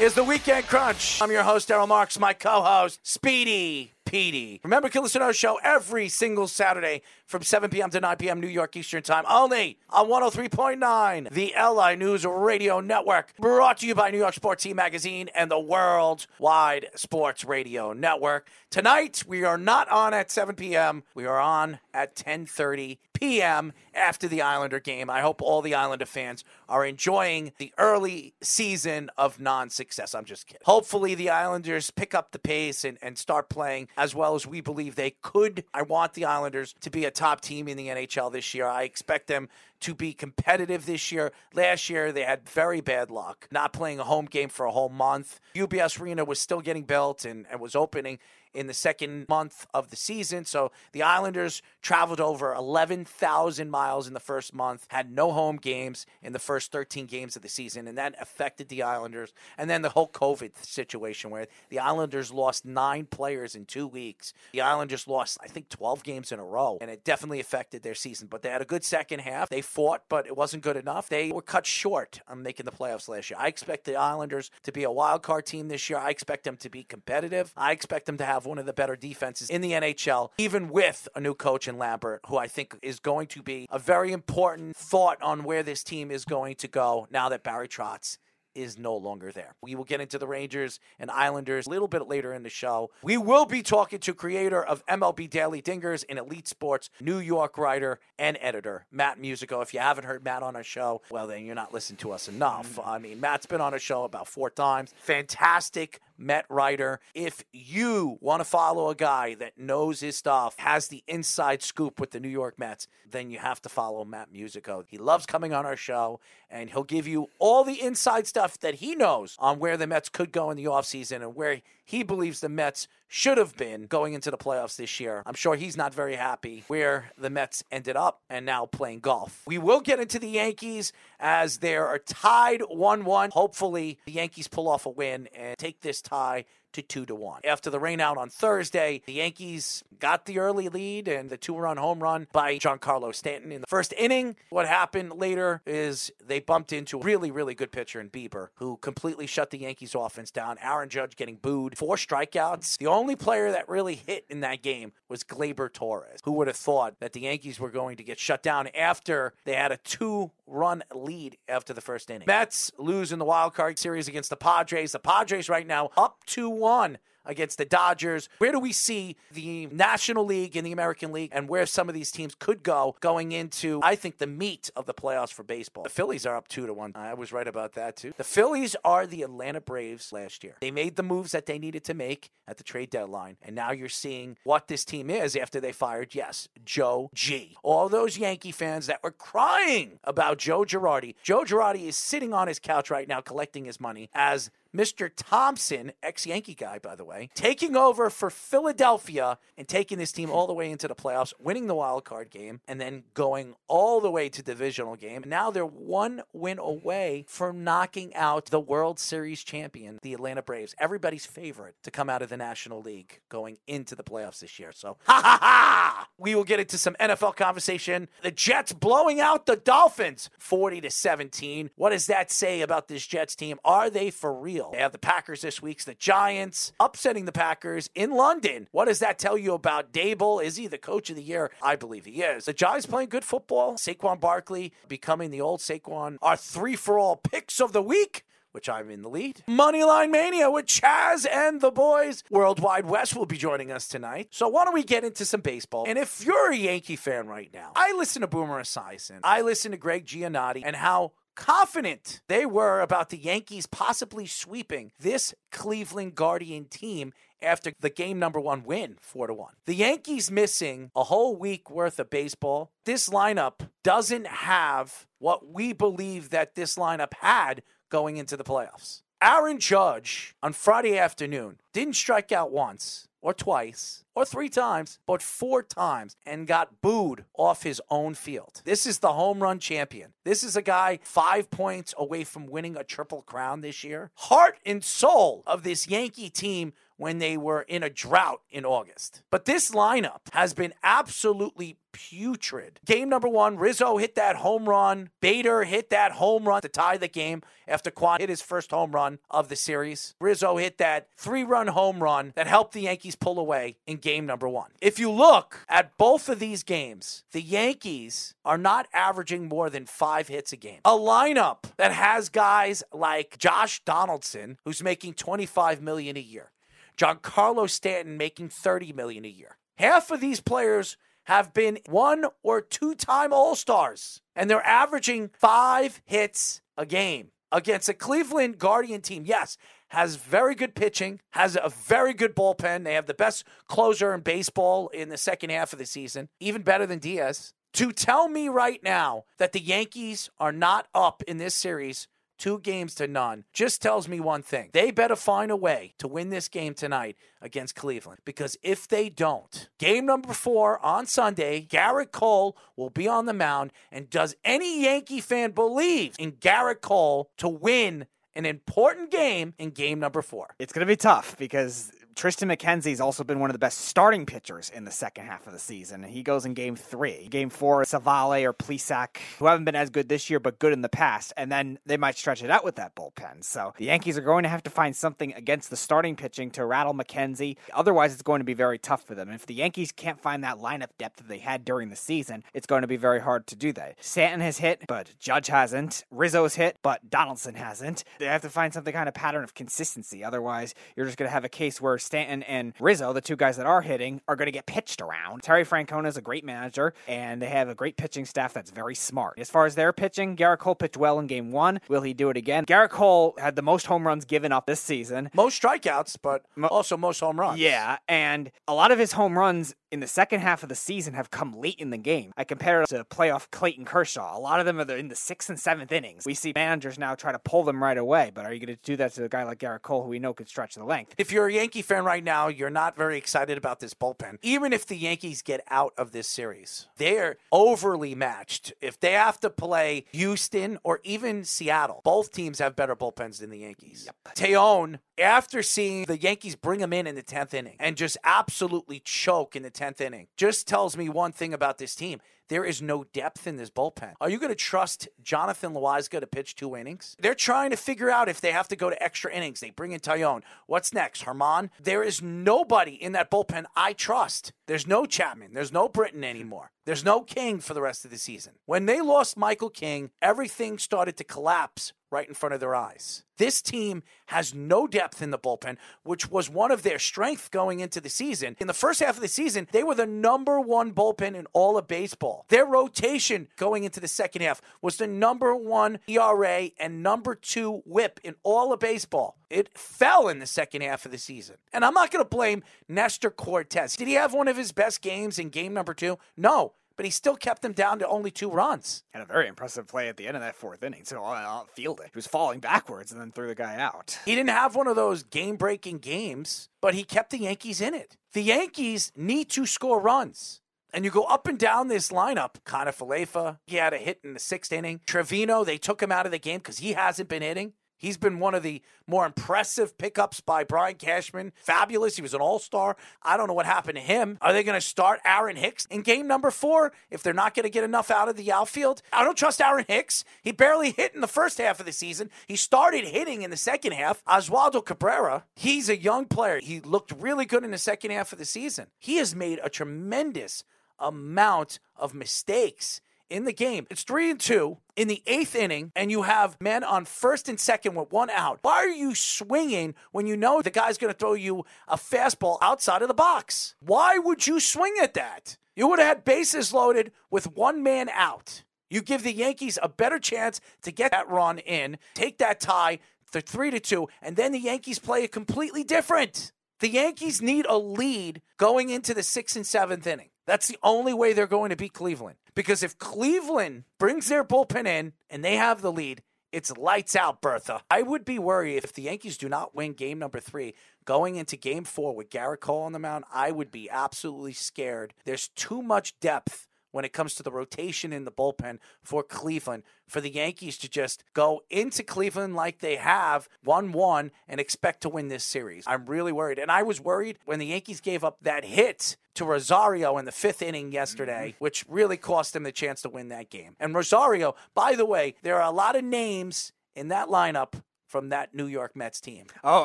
is The Weekend Crunch. I'm your host, Errol Marks, my co-host, Speedy Petey. Remember, you can listen to our show every single Saturday from 7 p.m. to 9 p.m. New York Eastern Time, only on 103.9, the LI News Radio Network, brought to you by New York Sports Team Magazine and the Worldwide Sports Radio Network. Tonight, we are not on at 7 p.m. We are on at 10:30 p.m. after the Islander game. I hope all the Islander fans are enjoying the early season of non-success. I'm just kidding. Hopefully, the Islanders pick up the pace and start playing as well as we believe they could. I want the Islanders to be a top team in the NHL this year. I expect them to be competitive this year. Last year, they had very bad luck, not playing a home game for a whole month. UBS Arena was still getting built and was opening in the second month of the season. So the Islanders traveled over 11,000 miles in the first month, had no home games in the first 13 games of the season, and that affected the Islanders. And then the whole COVID situation where the Islanders lost 9 players in 2 weeks. The Islanders lost, I think, 12 games in a row, and it definitely affected their season. But they had a good second half. They fought, but it wasn't good enough. They were cut short on making the playoffs last year. I expect the Islanders to be a wild card team this year. I expect them to be competitive. I expect them to have one of the better defenses in the NHL, even with a new coach in Lambert, who I think is going to be a very important thought on where this team is going to go now that Barry Trotz is no longer there. We will get into the Rangers and Islanders a little bit later in the show. We will be talking to creator of MLB Daily Dingers and Elite Sports New York writer and editor, Matt Musico. If you haven't heard Matt on our show, well, then you're not listening to us enough. I mean, Matt's been on our show about 4 times. Fantastic Met writer. If you want to follow a guy that knows his stuff, has the inside scoop with the New York Mets, then you have to follow Matt Musico. He loves coming on our show, and he'll give you all the inside stuff that he knows on where the Mets could go in the offseason and where he believes the Mets should have been going into the playoffs this year. I'm sure he's not very happy where the Mets ended up and now playing golf. We will get into the Yankees as they are tied 1-1. Hopefully, the Yankees pull off a win and take this tie to 2-1. After the rainout on Thursday, the Yankees got the early lead and the 2-run home run by Giancarlo Stanton in the first inning. What happened later is they bumped into a really, really good pitcher in Bieber, who completely shut the Yankees offense down. Aaron Judge getting booed. 4 strikeouts. The only player that really hit in that game was Gleyber Torres. Who would have thought that the Yankees were going to get shut down after they had a 2-run lead after the first inning? Mets lose in the wild card series against the Padres. The Padres right now up 2-1 against the Dodgers. Where do we see the National League and the American League and where some of these teams could go going into, I think, the meat of the playoffs for baseball? The Phillies are up 2-1. I was right about that, too. The Phillies are the Atlanta Braves last year. They made the moves that they needed to make at the trade deadline, and now you're seeing what this team is after they fired, yes, Joe G. All those Yankee fans that were crying about Joe Girardi. Joe Girardi is sitting on his couch right now collecting his money as Mr. Thompson, ex-Yankee guy, by the way, taking over for Philadelphia and taking this team all the way into the playoffs, winning the wild card game, and then going all the way to divisional game. Now they're 1 win away from knocking out the World Series champion, the Atlanta Braves, everybody's favorite to come out of the National League going into the playoffs this year. So, ha ha ha! We will get into some NFL conversation. The Jets blowing out the Dolphins 40-17. What does that say about this Jets team? Are they for real? They have the Packers this week, the Giants upsetting the Packers in London. What does that tell you about Dable? Is he the coach of the year? I believe he is. The Giants playing good football. Saquon Barkley becoming the old Saquon. Our 3-for-all picks of the week, which I'm in the lead. Moneyline Mania with Chaz and the boys. Worldwide West will be joining us tonight. So why don't we get into some baseball? And if you're a Yankee fan right now, I listen to Boomer Esiason. I listen to Greg Giannotti and how confident they were about the Yankees possibly sweeping this Cleveland Guardian team after the game number 1 win, 4-1. The Yankees missing a whole week worth of baseball. This lineup doesn't have what we believe that this lineup had going into the playoffs. Aaron Judge on Friday afternoon didn't strike out once or twice or three times, but four times, and got booed off his own field. This is the home run champion. This is a guy 5 points away from winning a triple crown this year. Heart and soul of this Yankee team when they were in a drought in August. But this lineup has been absolutely putrid. Game number one, Rizzo hit that home run. Bader hit that home run to tie the game after Kwan hit his first home run of the series. Rizzo hit that three-run home run that helped the Yankees pull away in game number one. If you look at both of these games, the Yankees are not averaging more than 5 hits a game. A lineup that has guys like Josh Donaldson, who's making $25 million a year. Giancarlo Stanton making $30 million a year. Half of these players have been 1- or 2-time All-Stars, and they're averaging 5 hits a game against a Cleveland Guardian team. Yes, has very good pitching, has a very good bullpen. They have the best closer in baseball in the second half of the season, even better than Diaz. To tell me right now that the Yankees are not up in this series 2-0, just tells me one thing. They better find a way to win this game tonight against Cleveland, because if they don't, game number 4 on Sunday, Gerrit Cole will be on the mound, and does any Yankee fan believe in Gerrit Cole to win an important game in game number 4? It's going to be tough because Tristan McKenzie's also been one of the best starting pitchers in the second half of the season. He goes in game 3. Game 4, Savale or Plesac, who haven't been as good this year, but good in the past. And then they might stretch it out with that bullpen. So the Yankees are going to have to find something against the starting pitching to rattle McKenzie. Otherwise, it's going to be very tough for them. And if the Yankees can't find that lineup depth that they had during the season, it's going to be very hard to do that. Stanton has hit, but Judge hasn't. Rizzo's hit, but Donaldson hasn't. They have to find some kind of pattern of consistency. Otherwise, you're just going to have a case where Stanton and Rizzo, the two guys that are hitting, are going to get pitched around. Terry Francona is a great manager, and they have a great pitching staff that's very smart. As far as their pitching, Gerrit Cole pitched well in game 1. Will he do it again? Gerrit Cole had the most home runs given up this season. Most strikeouts, but also most home runs. Yeah, and a lot of his home runs in the second half of the season have come late in the game. I compare it to playoff Clayton Kershaw. A lot of them are in the 6th and 7th innings. We see managers now try to pull them right away, but are you going to do that to a guy like Gerrit Cole, who we know could stretch the length? If you're a Yankee fan right now, you're not very excited about this bullpen. Even if the Yankees get out of this series, they're overly matched. If they have to play Houston or even Seattle, both teams have better bullpens than the Yankees. Yep. Taillon, after seeing the Yankees bring him in the 10th inning and just absolutely choke in the 10th inning, just tells me one thing about this team. There is no depth in this bullpen. Are you going to trust Jonathan Loaizga to pitch 2 innings? They're trying to figure out if they have to go to extra innings. They bring in Taillon. What's next? Herman? There is nobody in that bullpen I trust. There's no Chapman. There's no Britton anymore. There's no King for the rest of the season. When they lost Michael King, everything started to collapse right in front of their eyes. This team has no depth in the bullpen, which was one of their strengths going into the season. In the first half of the season, they were the number 1 bullpen in all of baseball. Their rotation going into the second half was the number 1 ERA and number 2 WHIP in all of baseball. It fell in the second half of the season. And I'm not going to blame Nestor Cortes. Did he have one of his best games in game number 2? No. But he still kept them down to only 2 runs. Had a very impressive play at the end of that 4th inning. So I fielded it. He was falling backwards and then threw the guy out. He didn't have one of those game-breaking games, but he kept the Yankees in it. The Yankees need to score runs. And you go up and down this lineup. Kanafalefa, he had a hit in the 6th inning. Trevino, they took him out of the game because he hasn't been hitting. He's been one of the more impressive pickups by Brian Cashman. Fabulous. He was an all-star. I don't know what happened to him. Are they going to start Aaron Hicks in game number 4 if they're not going to get enough out of the outfield? I don't trust Aaron Hicks. He barely hit in the first half of the season. He started hitting in the second half. Oswaldo Cabrera, he's a young player. He looked really good in the second half of the season. He has made a tremendous amount of mistakes in the game. It's 3-2 in the 8th inning, and you have men on 1st and 2nd with 1 out. Why are you swinging when you know the guy's going to throw you a fastball outside of the box? Why would you swing at that? You would have had bases loaded with 1 man out. You give the Yankees a better chance to get that run in, take that tie to 3-2, and then the Yankees play it completely different. The Yankees need a lead going into the 6th and 7th inning. That's the only way they're going to beat Cleveland. Because if Cleveland brings their bullpen in and they have the lead, It's lights out, Bertha. I would be worried if the Yankees do not win game number 3. Going into game 4 with Gerrit Cole on the mound, I would be absolutely scared. There's too much depth when it comes to the rotation in the bullpen for Cleveland, for the Yankees to just go into Cleveland like they have 1-1 and expect to win this series. I'm really worried. And I was worried when the Yankees gave up that hit to Rosario in the 5th inning yesterday, which really cost them the chance to win that game. And Rosario, by the way, there are a lot of names in that lineup from that New York Mets team. Oh,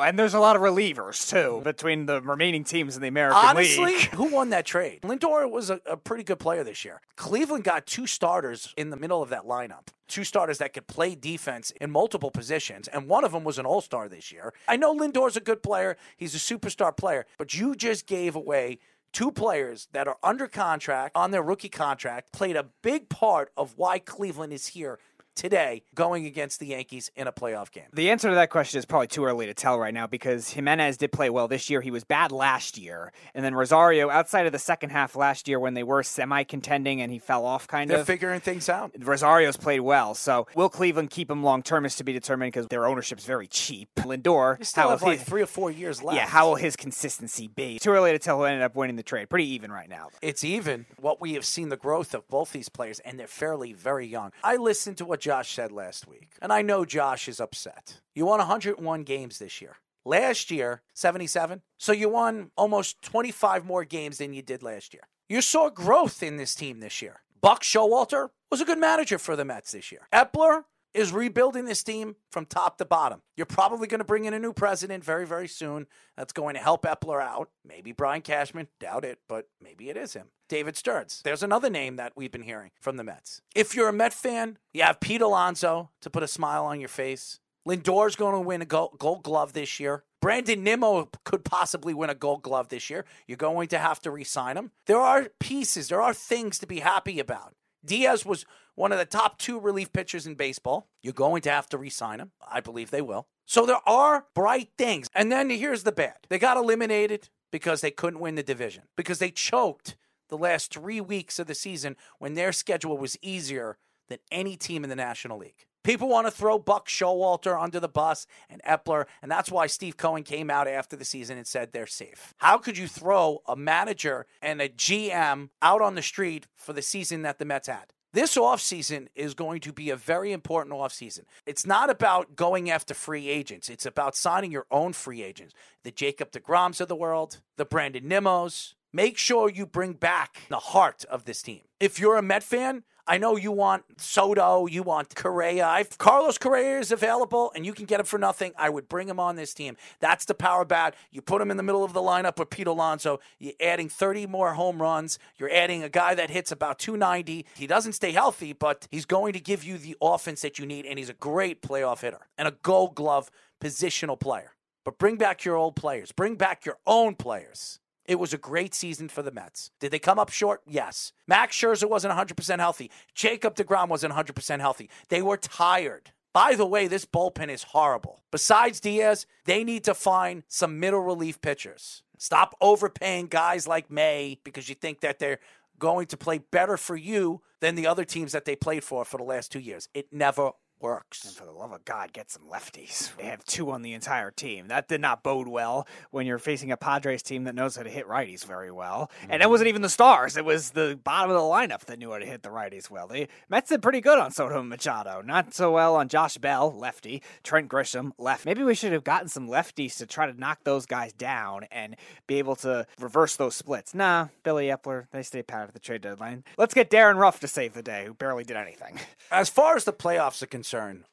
and there's a lot of relievers, too, between the remaining teams in the American League. Honestly, who won that trade? Lindor was a pretty good player this year. Cleveland got 2 starters in the middle of that lineup. 2 starters that could play defense in multiple positions, and one of them was an all-star this year. I know Lindor's a good player. He's a superstar player, but you just gave away 2 players that are under contract, on their rookie contract, played a big part of why Cleveland is here today going against the Yankees in a playoff game. The answer to that question is probably too early to tell right now because Jimenez did play well this year. He was bad last year. And then Rosario, outside of the second half last year when they were semi-contending and he fell off kind of. They're figuring things out. Rosario's played well. So will Cleveland keep him long-term is to be determined because their ownership's very cheap. Lindor, they still have 3 or 4 years left. Yeah, how will his consistency be? Too early to tell who ended up winning the trade. Pretty even right now. It's even. What we have seen the growth of both these players, and they're fairly very young. I listened to what Josh said last week, and I know Josh is upset. You won 101 games this year. Last year, 77. So you won almost 25 more games than you did last year. You saw growth in this team this year. Buck Showalter was a good manager for the Mets this year. Epler is rebuilding this team from top to bottom. You're probably going to bring in a new president very, very soon. That's going to help Epler out. Maybe Brian Cashman. Doubt it, but maybe it is him. David Stearns. There's another name that we've been hearing from the Mets. If you're a Met fan, you have Pete Alonso to put a smile on your face. Lindor's going to win a gold glove this year. Brandon Nimmo could possibly win a gold glove this year. You're going to have to re-sign him. There are pieces. There are things to be happy about. Diaz was one of the top 2 relief pitchers in baseball. You're going to have to re-sign him. I believe they will. So there are bright things. And then here's the bad. They got eliminated because they couldn't win the division, because they choked the last 3 weeks of the season when their schedule was easier than any team in the National League. People want to throw Buck Showalter under the bus and Epler, and that's why Steve Cohen came out after the season and said they're safe. How could you throw a manager and a GM out on the street for the season that the Mets had? This offseason is going to be a very important offseason. It's not about going after free agents. It's about signing your own free agents. The Jacob DeGroms of the world, the Brandon Nimmos. Make sure you bring back the heart of this team. If you're a Met fan, I know you want Soto, you want Correa. If Carlos Correa is available and you can get him for nothing, I would bring him on this team. That's the power bat. You put him in the middle of the lineup with Pete Alonso. You're adding 30 more home runs. You're adding a guy that hits about 290. He doesn't stay healthy, but he's going to give you the offense that you need, and he's a great playoff hitter and a gold glove positional player. But bring back your old players. Bring back your own players. It was a great season for the Mets. Did they come up short? Yes. Max Scherzer wasn't 100% healthy. Jacob DeGrom wasn't 100% healthy. They were tired. By the way, this bullpen is horrible. Besides Diaz, they need to find some middle relief pitchers. Stop overpaying guys like May because you think that they're going to play better for you than the other teams that they played for the last 2 years. It never works. And for the love of God, get some lefties. They have 2 on the entire team. That did not bode well when you're facing a Padres team that knows how to hit righties very well. Mm-hmm. And that wasn't even the stars. It was the bottom of the lineup that knew how to hit the righties well. The Mets did pretty good on Soto and Machado. Not so well on Josh Bell, lefty. Trent Grisham, left. Maybe we should have gotten some lefties to try to knock those guys down and be able to reverse those splits. Nah, Billy Epler, they stay pat at the trade deadline. Let's get Darren Ruff to save the day, who barely did anything. As far as the playoffs are concerned,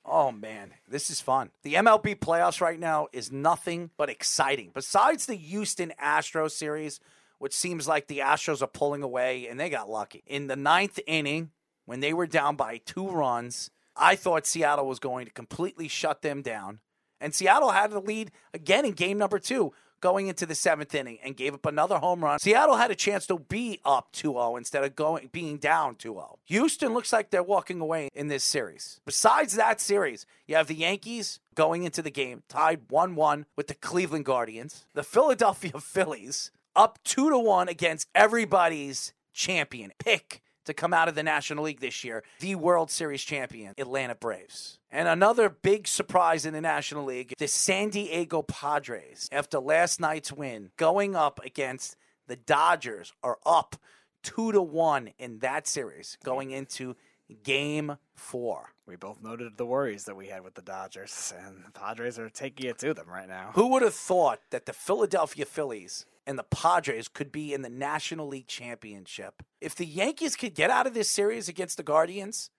oh, man, this is fun. The MLB playoffs right now is nothing but exciting. Besides the Houston Astros series, which seems like the Astros are pulling away, and they got lucky. In the 9th inning, when they were down by 2 runs, I thought Seattle was going to completely shut them down. And Seattle had the lead again in game number 2 going into the 7th inning and gave up another home run. Seattle had a chance to be up 2-0 instead of being down 2-0. Houston looks like they're walking away in this series. Besides that series, you have the Yankees going into the game tied 1-1 with the Cleveland Guardians. The Philadelphia Phillies up 2-1 against everybody's champion. Pick to come out of the National League this year, the World Series champion, Atlanta Braves. And another big surprise in the National League, the San Diego Padres, after last night's win, going up against the Dodgers, are up 2-1 in that series going into Game 4. We both noted the worries that we had with the Dodgers, and the Padres are taking it to them right now. Who would have thought that the Philadelphia Phillies and the Padres could be in the National League Championship? If the Yankees could get out of this series against the Guardians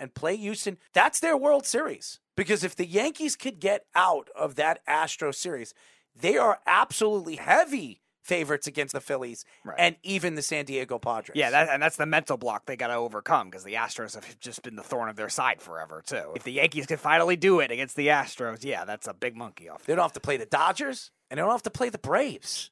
and play Houston, that's their World Series. Because if the Yankees could get out of that Astro series, they are absolutely heavy favorites against the Phillies, right, and even the San Diego Padres. Yeah, and that's the mental block they got to overcome, because the Astros have just been the thorn of their side forever, too. If the Yankees can finally do it against the Astros, yeah, that's a big monkey off. They don't have to play the Dodgers, and they don't have to play the Braves.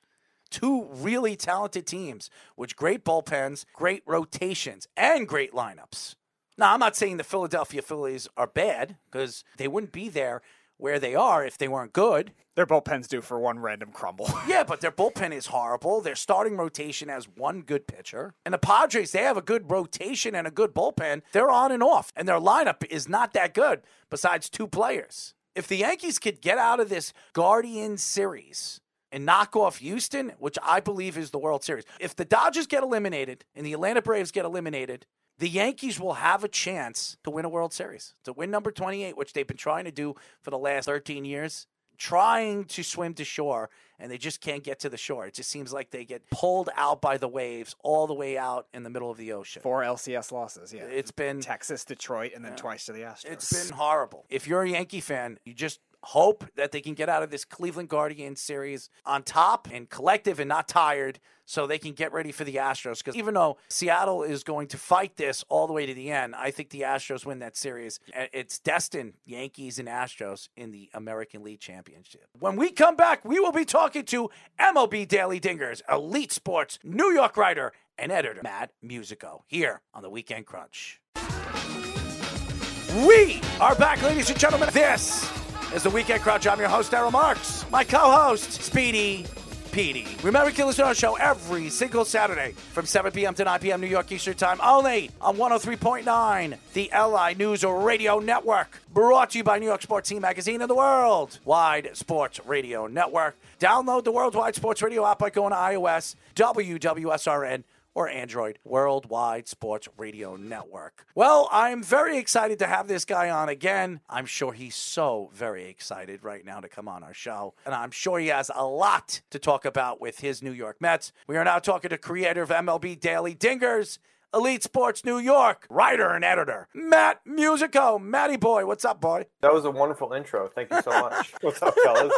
Two really talented teams with great bullpens, great rotations, and great lineups. Now, I'm not saying the Philadelphia Phillies are bad, because they wouldn't be there where they are if they weren't good. Their bullpen's due for one random crumble. Yeah, but their bullpen is horrible. Their starting rotation has one good pitcher. And the Padres, they have a good rotation and a good bullpen. They're on and off. And their lineup is not that good besides two players. If the Yankees could get out of this Guardians series and knock off Houston, which I believe is the World Series, if the Dodgers get eliminated and the Atlanta Braves get eliminated, the Yankees will have a chance to win a World Series, to win number 28, which they've been trying to do for the last 13 years, trying to swim to shore, and they just can't get to the shore. It just seems like they get pulled out by the waves all the way out in the middle of the ocean. 4 LCS losses, yeah. It's been Texas, Detroit, and then twice to the Astros. It's been horrible. If you're a Yankee fan, you just hope that they can get out of this Cleveland Guardians series on top and collective and not tired, so they can get ready for the Astros. Because even though Seattle is going to fight this all the way to the end, I think the Astros win that series. It's destined, Yankees and Astros in the American League Championship. When we come back, we will be talking to MLB Daily Dingers, Elite Sports New York writer and editor Matt Musico, here on the Weekend Crunch. We are back, ladies and gentlemen. This is the Weekend Crunch. I'm your host, Errol Marks. My co-host, Speedy Petey. Remember, you can listen to our show every single Saturday from 7 p.m. to 9 p.m. New York Eastern Time, only on 103.9, the LI News Radio Network. Brought to you by New York Sports Team Magazine and the World Wide Sports Radio Network. Download the World Wide Sports Radio app by going to iOS, WWSRN, or Android, Worldwide Sports Radio Network. Well, I'm very excited to have this guy on again. I'm sure he's so very excited right now to come on our show, and I'm sure he has a lot to talk about with his New York Mets. We are now talking to creator of MLB Daily Dingers, Elite Sports New York writer and editor, Matt Musico. Matty boy, what's up, boy? That was a wonderful intro. Thank you so much. What's up, fellas?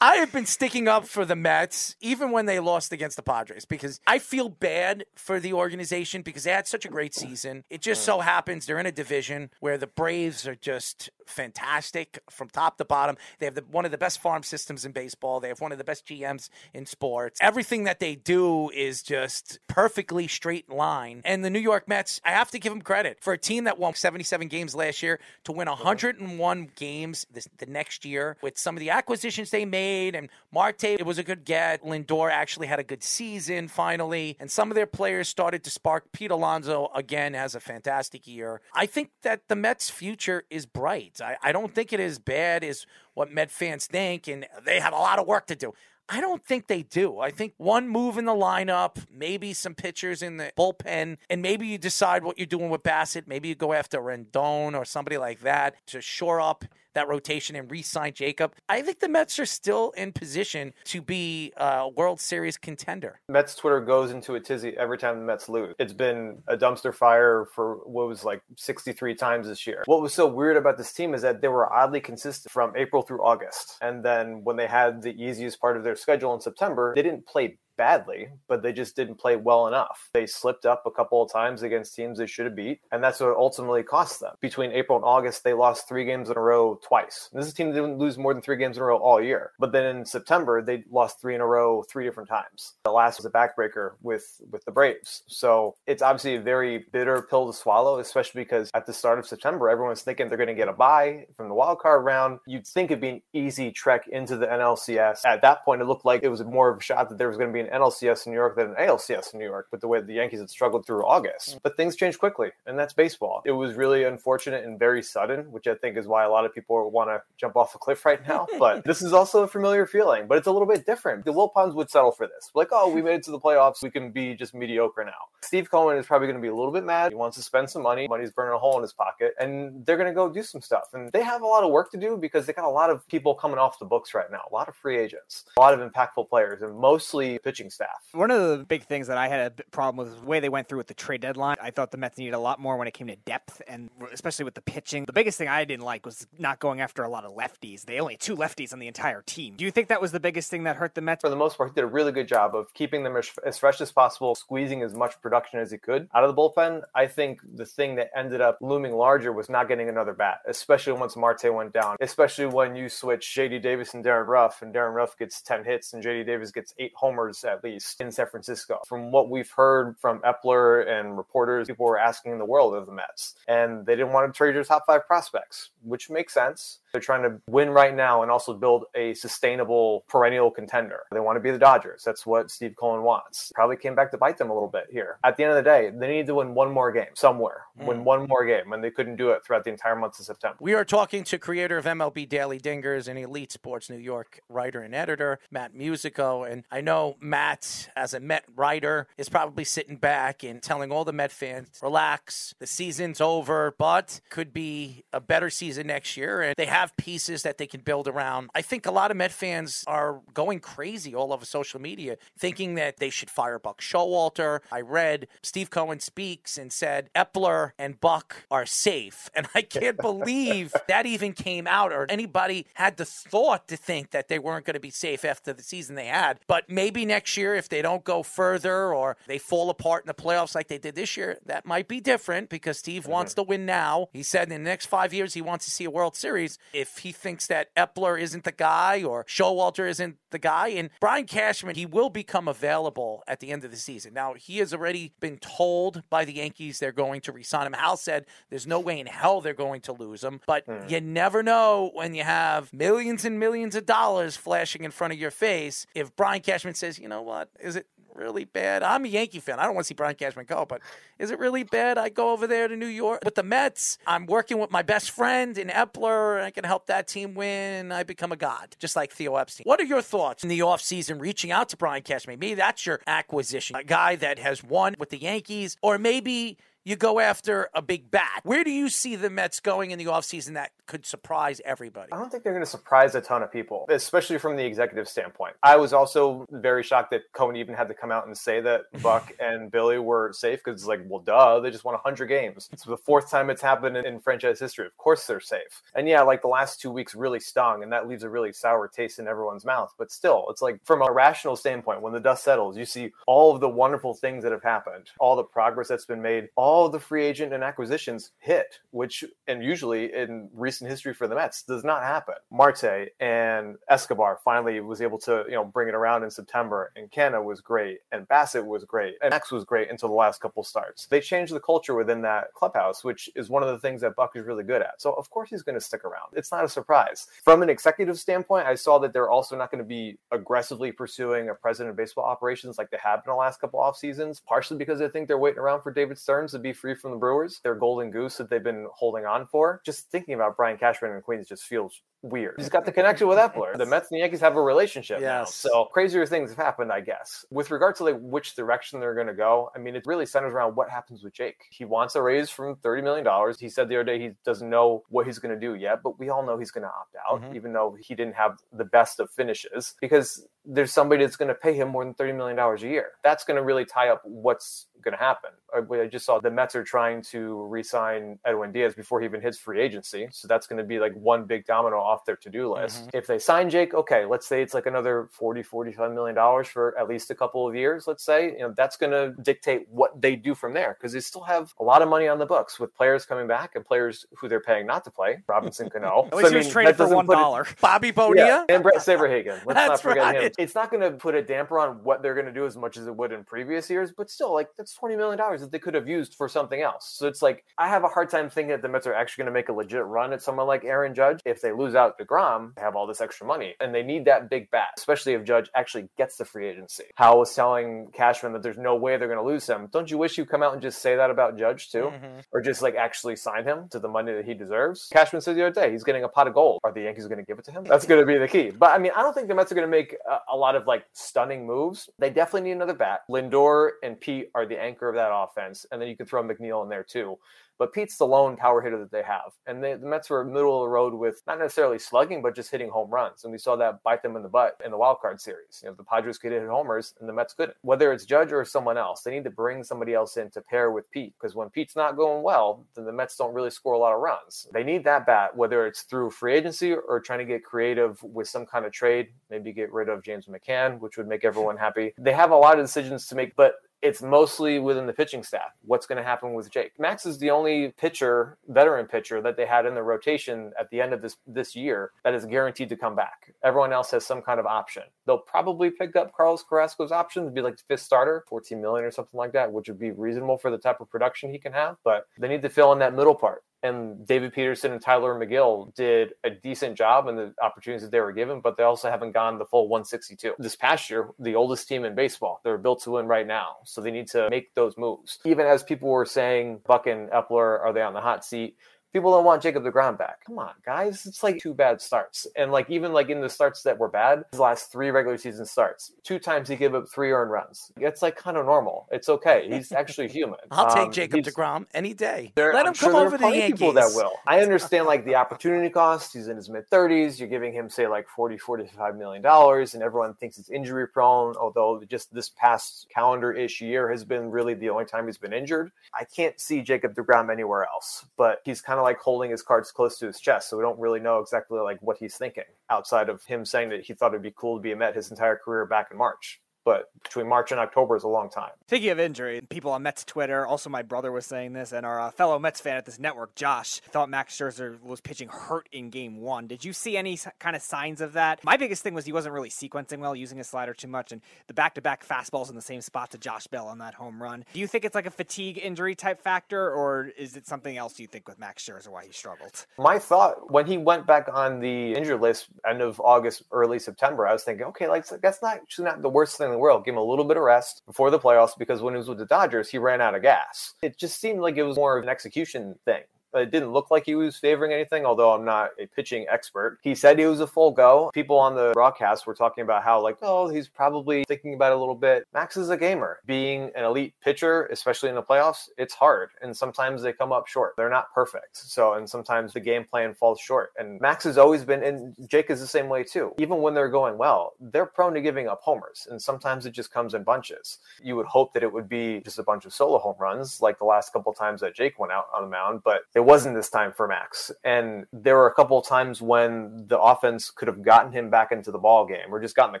I have been sticking up for the Mets, even when they lost against the Padres, because I feel bad for the organization, because they had such a great season. It just so happens they're in a division where the Braves are just fantastic from top to bottom. They have one of the best farm systems in baseball. They have one of the best GMs in sports. Everything that they do is just perfectly straight line. And the New York Mets, I have to give them credit for a team that won 77 games last year to win 101 games the next year with some of the acquisitions they made. And Marte, it was a good get. Lindor actually had a good season finally. And some of their players started to spark. Pete Alonso, again, has a fantastic year. I think that the Mets' future is bright. I don't think it is as bad as what Met fans think, and they have a lot of work to do. I don't think they do. I think one move in the lineup, maybe some pitchers in the bullpen, and maybe you decide what you're doing with Bassett. Maybe you go after Rendon or somebody like that to shore up that rotation and re-sign Jacob. I think the Mets are still in position to be a World Series contender. Mets Twitter goes into a tizzy every time the Mets lose. It's been a dumpster fire for what was like 63 times this year. What was so weird about this team is that they were oddly consistent from April through August. And then when they had the easiest part of their schedule in September, they didn't play badly, but they just didn't play well enough. They slipped up a couple of times against teams they should have beat, and that's what ultimately cost them. Between April and August, they lost 3 games in a row twice. And this is a team that didn't lose more than 3 games in a row all year. But then in September, they lost 3 in a row 3 different times. The last was a backbreaker with the Braves. So it's obviously a very bitter pill to swallow, especially because at the start of September, everyone's thinking they're going to get a bye from the wild card round. You'd think it'd be an easy trek into the NLCS. At that point, it looked like it was more of a shot that there was going to be an an NLCS in New York than an ALCS in New York, but the way the Yankees had struggled through August. But things changed quickly, and that's baseball. It was really unfortunate and very sudden, which I think is why a lot of people want to jump off a cliff right now. But this is also a familiar feeling, but it's a little bit different. The Wilpons would settle for this. Like, oh, we made it to the playoffs. We can be just mediocre now. Steve Cohen is probably going to be a little bit mad. He wants to spend some money. Money's burning a hole in his pocket, and they're going to go do some stuff. And they have a lot of work to do because they got a lot of people coming off the books right now, a lot of free agents, a lot of impactful players, and mostly pitching staff. One of the big things that I had a problem with is the way they went through with the trade deadline. I thought the Mets needed a lot more when it came to depth, and especially with the pitching. The biggest thing I didn't like was not going after a lot of lefties. They only had two lefties on the entire team. Do you think that was the biggest thing that hurt the Mets? For the most part, he did a really good job of keeping them as fresh as possible, squeezing as much production as he could out of the bullpen. I think the thing that ended up looming larger was not getting another bat, especially once Marte went down, especially when you switch JD Davis and Darren Ruff, and Darren Ruff gets 10 hits and JD Davis gets 8 homers at least in San Francisco. From what we've heard from Epler and reporters, people were asking in the world of the Mets, and they didn't want to trade their top 5 prospects, which makes sense. They're trying to win right now and also build a sustainable perennial contender. They want to be the Dodgers. That's what Steve Cohen wants. Probably came back to bite them a little bit here. At the end of the day, they need to win one more game somewhere. Win one more game, and they couldn't do it throughout the entire month of September. We are talking to creator of MLB Daily Dingers and Elite Sports New York writer and editor, Matt Musico. And I know Matt, as a Met writer, is probably sitting back and telling all the Met fans, relax, the season's over, but could be a better season next year, and they have pieces that they can build around. I think a lot of Met fans are going crazy all over social media, thinking that they should fire Buck Showalter. I read Steve Cohen speaks and said Epler and Buck are safe, and I can't believe that even came out, or anybody had the thought to think that they weren't going to be safe after the season they had. But maybe next year, if they don't go further or they fall apart in the playoffs like they did this year, that might be different, because Steve wants to win now. He said in the next 5 years he wants to see a World Series. If he thinks that Epler isn't the guy or Showalter isn't the guy, and Brian Cashman, he will become available at the end of the season. Now, he has already been told by the Yankees they're going to re-sign him. Hal said there's no way in hell they're going to lose him, but you never know when you have millions and millions of dollars flashing in front of your face. If Brian Cashman says, you know what, is it really bad? I'm a Yankee fan. I don't want to see Brian Cashman go, but is it really bad? I go over there to New York with the Mets. I'm working with my best friend in Epler, and I can help that team win. I become a god, just like Theo Epstein. What are your thoughts in the offseason reaching out to Brian Cashman? Maybe that's your acquisition, a guy that has won with the Yankees, or maybe you go after a big bat. Where do you see the Mets going in the offseason that could surprise everybody? I don't think they're going to surprise a ton of people, especially from the executive standpoint. I was also very shocked that Cohen even had to come out and say that Buck and Billy were safe, because it's like, well, duh, they just won 100 games. It's the fourth time it's happened in franchise history. Of course they're safe. And yeah, like the last 2 weeks really stung, and that leaves a really sour taste in everyone's mouth. But still, it's like from a rational standpoint, when the dust settles, you see all of the wonderful things that have happened, all the progress that's been made, all the free agent and acquisitions hit, which, and usually in recent history for the Mets, does not happen. Marte and Escobar finally was able to, bring it around in September, and Canna was great, and Bassett was great, and Max was great until the last couple starts. They changed the culture within that clubhouse, which is one of the things that Buck is really good at. So of course he's going to stick around. It's not a surprise. From an executive standpoint, I saw that they're also not going to be aggressively pursuing a president of baseball operations like they have in the last couple off seasons, partially because I think they're waiting around for David Stearns to be free from the Brewers, their golden goose that they've been holding on for. Just thinking about Brian Cashman and Queens just feels weird. He's got the connection with Epler. The Mets and the Yankees have a relationship now. So crazier things have happened, I guess. With regard to which direction they're going to go, it really centers around what happens with Jake. He wants a raise from $30 million. He said the other day he doesn't know what he's going to do yet, but we all know he's going to opt out, even though he didn't have the best of finishes, because there's somebody that's going to pay him more than $30 million a year. That's going to really tie up what's going to happen. I just saw the Mets are trying to re-sign Edwin Diaz before he even hits free agency. So that's going to be one big domino off their to-do list. If they sign Jake, okay, let's say it's another $45 million for at least a couple of years, let's say. That's going to dictate what they do from there, because they still have a lot of money on the books with players coming back and players who they're paying not to play. Robinson Cano. At least he was traded for $1. Bobby Bonilla? Yeah, and Brett Saberhagen. Let's not forget him. It's not going to put a damper on what they're going to do as much as it would in previous years, but still, that's $20 million that they could have used for something else. So it's I have a hard time thinking that the Mets are actually going to make a legit run at someone like Aaron Judge. If they lose out DeGrom, they have all this extra money, and they need that big bat, especially if Judge actually gets the free agency. Howell was telling Cashman that there's no way they're going to lose him. Don't you wish you come out and just say that about Judge too? Mm-hmm. Or just like actually sign him to the money that he deserves? Cashman said the other day, he's getting a pot of gold. Are the Yankees going to give it to him? That's going to be the key. But I mean, I don't think the Mets are going to make a lot of like stunning moves. They definitely need another bat. Lindor and Pete are the anchor of that offense. And then you could throw McNeil in there too. But Pete's the lone power hitter that they have. And the Mets were middle of the road with not necessarily slugging, but just hitting home runs. And we saw that bite them in the butt in the wild card series. You know, the Padres could hit homers and the Mets couldn't. Whether it's Judge or someone else, they need to bring somebody else in to pair with Pete. Because when Pete's not going well, then the Mets don't really score a lot of runs. They need that bat, whether it's through free agency or trying to get creative with some kind of trade, maybe get rid of James McCann, which would make everyone happy. They have a lot of decisions to make, but it's mostly within the pitching staff. What's going to happen with Jake? Max is the only pitcher, veteran pitcher, that they had in the rotation at the end of this year that is guaranteed to come back. Everyone else has some kind of option. They'll probably pick up Carlos Carrasco's option to be like the fifth starter, $14 million or something like that, which would be reasonable for the type of production he can have. But they need to fill in that middle part. And David Peterson and Tyler McGill did a decent job in the opportunities that they were given, but they also haven't gone the full 162. This past year, the oldest team in baseball, they're built to win right now. So they need to make those moves. Even as people were saying, Buck and Epler, are they on the hot seat? People don't want Jacob DeGrom back. Come on, guys. It's like two bad starts. And like even like in the starts that were bad, his last three regular season starts, two times he gave up three earned runs. It's like kind of normal. It's okay. He's actually human. I'll take Jacob DeGrom any day. Let him come over to the Yankees. People that will. I understand like the opportunity cost. He's in his mid-30s. You're giving him, say, like $45 million, and everyone thinks it's injury prone, although just this past calendar-ish year has been really the only time he's been injured. I can't see Jacob DeGrom anywhere else, but he's kind of like holding his cards close to his chest, so we don't really know exactly like what he's thinking outside of him saying that he thought it'd be cool to be a Met his entire career back in March. But between March and October is a long time. Speaking of injury, people on Mets Twitter, also my brother was saying this, and our fellow Mets fan at this network, Josh, thought Max Scherzer was pitching hurt in game one. Did you see any kind of signs of that? My biggest thing was he wasn't really sequencing well, using his slider too much, and the back-to-back fastballs in the same spot to Josh Bell on that home run. Do you think it's like a fatigue injury type factor, or is it something else you think with Max Scherzer why he struggled? My thought, when he went back on the injured list end of August, early September, I was thinking, okay, like that's not actually not the worst thing world. Give him a little bit of rest before the playoffs, because when he was with the Dodgers, he ran out of gas. It just seemed like it was more of an execution thing. It didn't look like he was favoring anything, although I'm not a pitching expert. He said he was a full go. People on the broadcast were talking about how, like, oh, he's probably thinking about it a little bit. Max is a gamer. Being an elite pitcher, especially in the playoffs, it's hard. And sometimes they come up short. They're not perfect. So, and sometimes the game plan falls short. And Max has always been, and Jake is the same way too. Even when they're going well, they're prone to giving up homers. And sometimes it just comes in bunches. You would hope that it would be just a bunch of solo home runs, like the last couple times that Jake went out on the mound, but it wasn't this time for Max. And there were a couple of times when the offense could have gotten him back into the ball game or just gotten the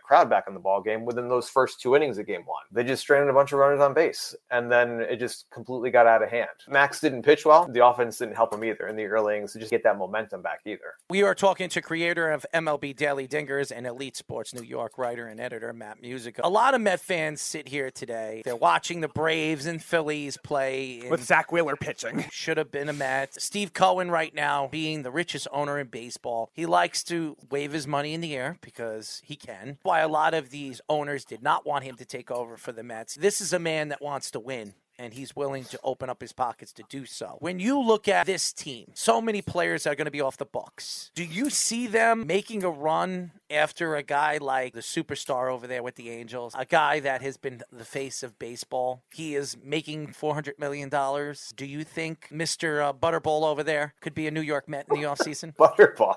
crowd back in the ball game within those first two innings of game one. They just stranded a bunch of runners on base, and then it just completely got out of hand. Max didn't pitch well. The offense didn't help him either in the early innings to just get that momentum back either. We are talking to creator of MLB Daily Dingers and Elite Sports New York writer and editor Matt Musico. A lot of Met fans sit here today. They're watching the Braves and Phillies play. With Zach Wheeler pitching. Should have been a Met. Steve Cohen right now being the richest owner in baseball. He likes to wave his money in the air because he can. Why a lot of these owners did not want him to take over for the Mets. This is a man that wants to win, and he's willing to open up his pockets to do so. When you look at this team, so many players are going to be off the books. Do you see them making a run after a guy like the superstar over there with the Angels, a guy that has been the face of baseball? He is making $400 million. Do you think Mr. Butterball over there could be a New York Met in the offseason? Butterball.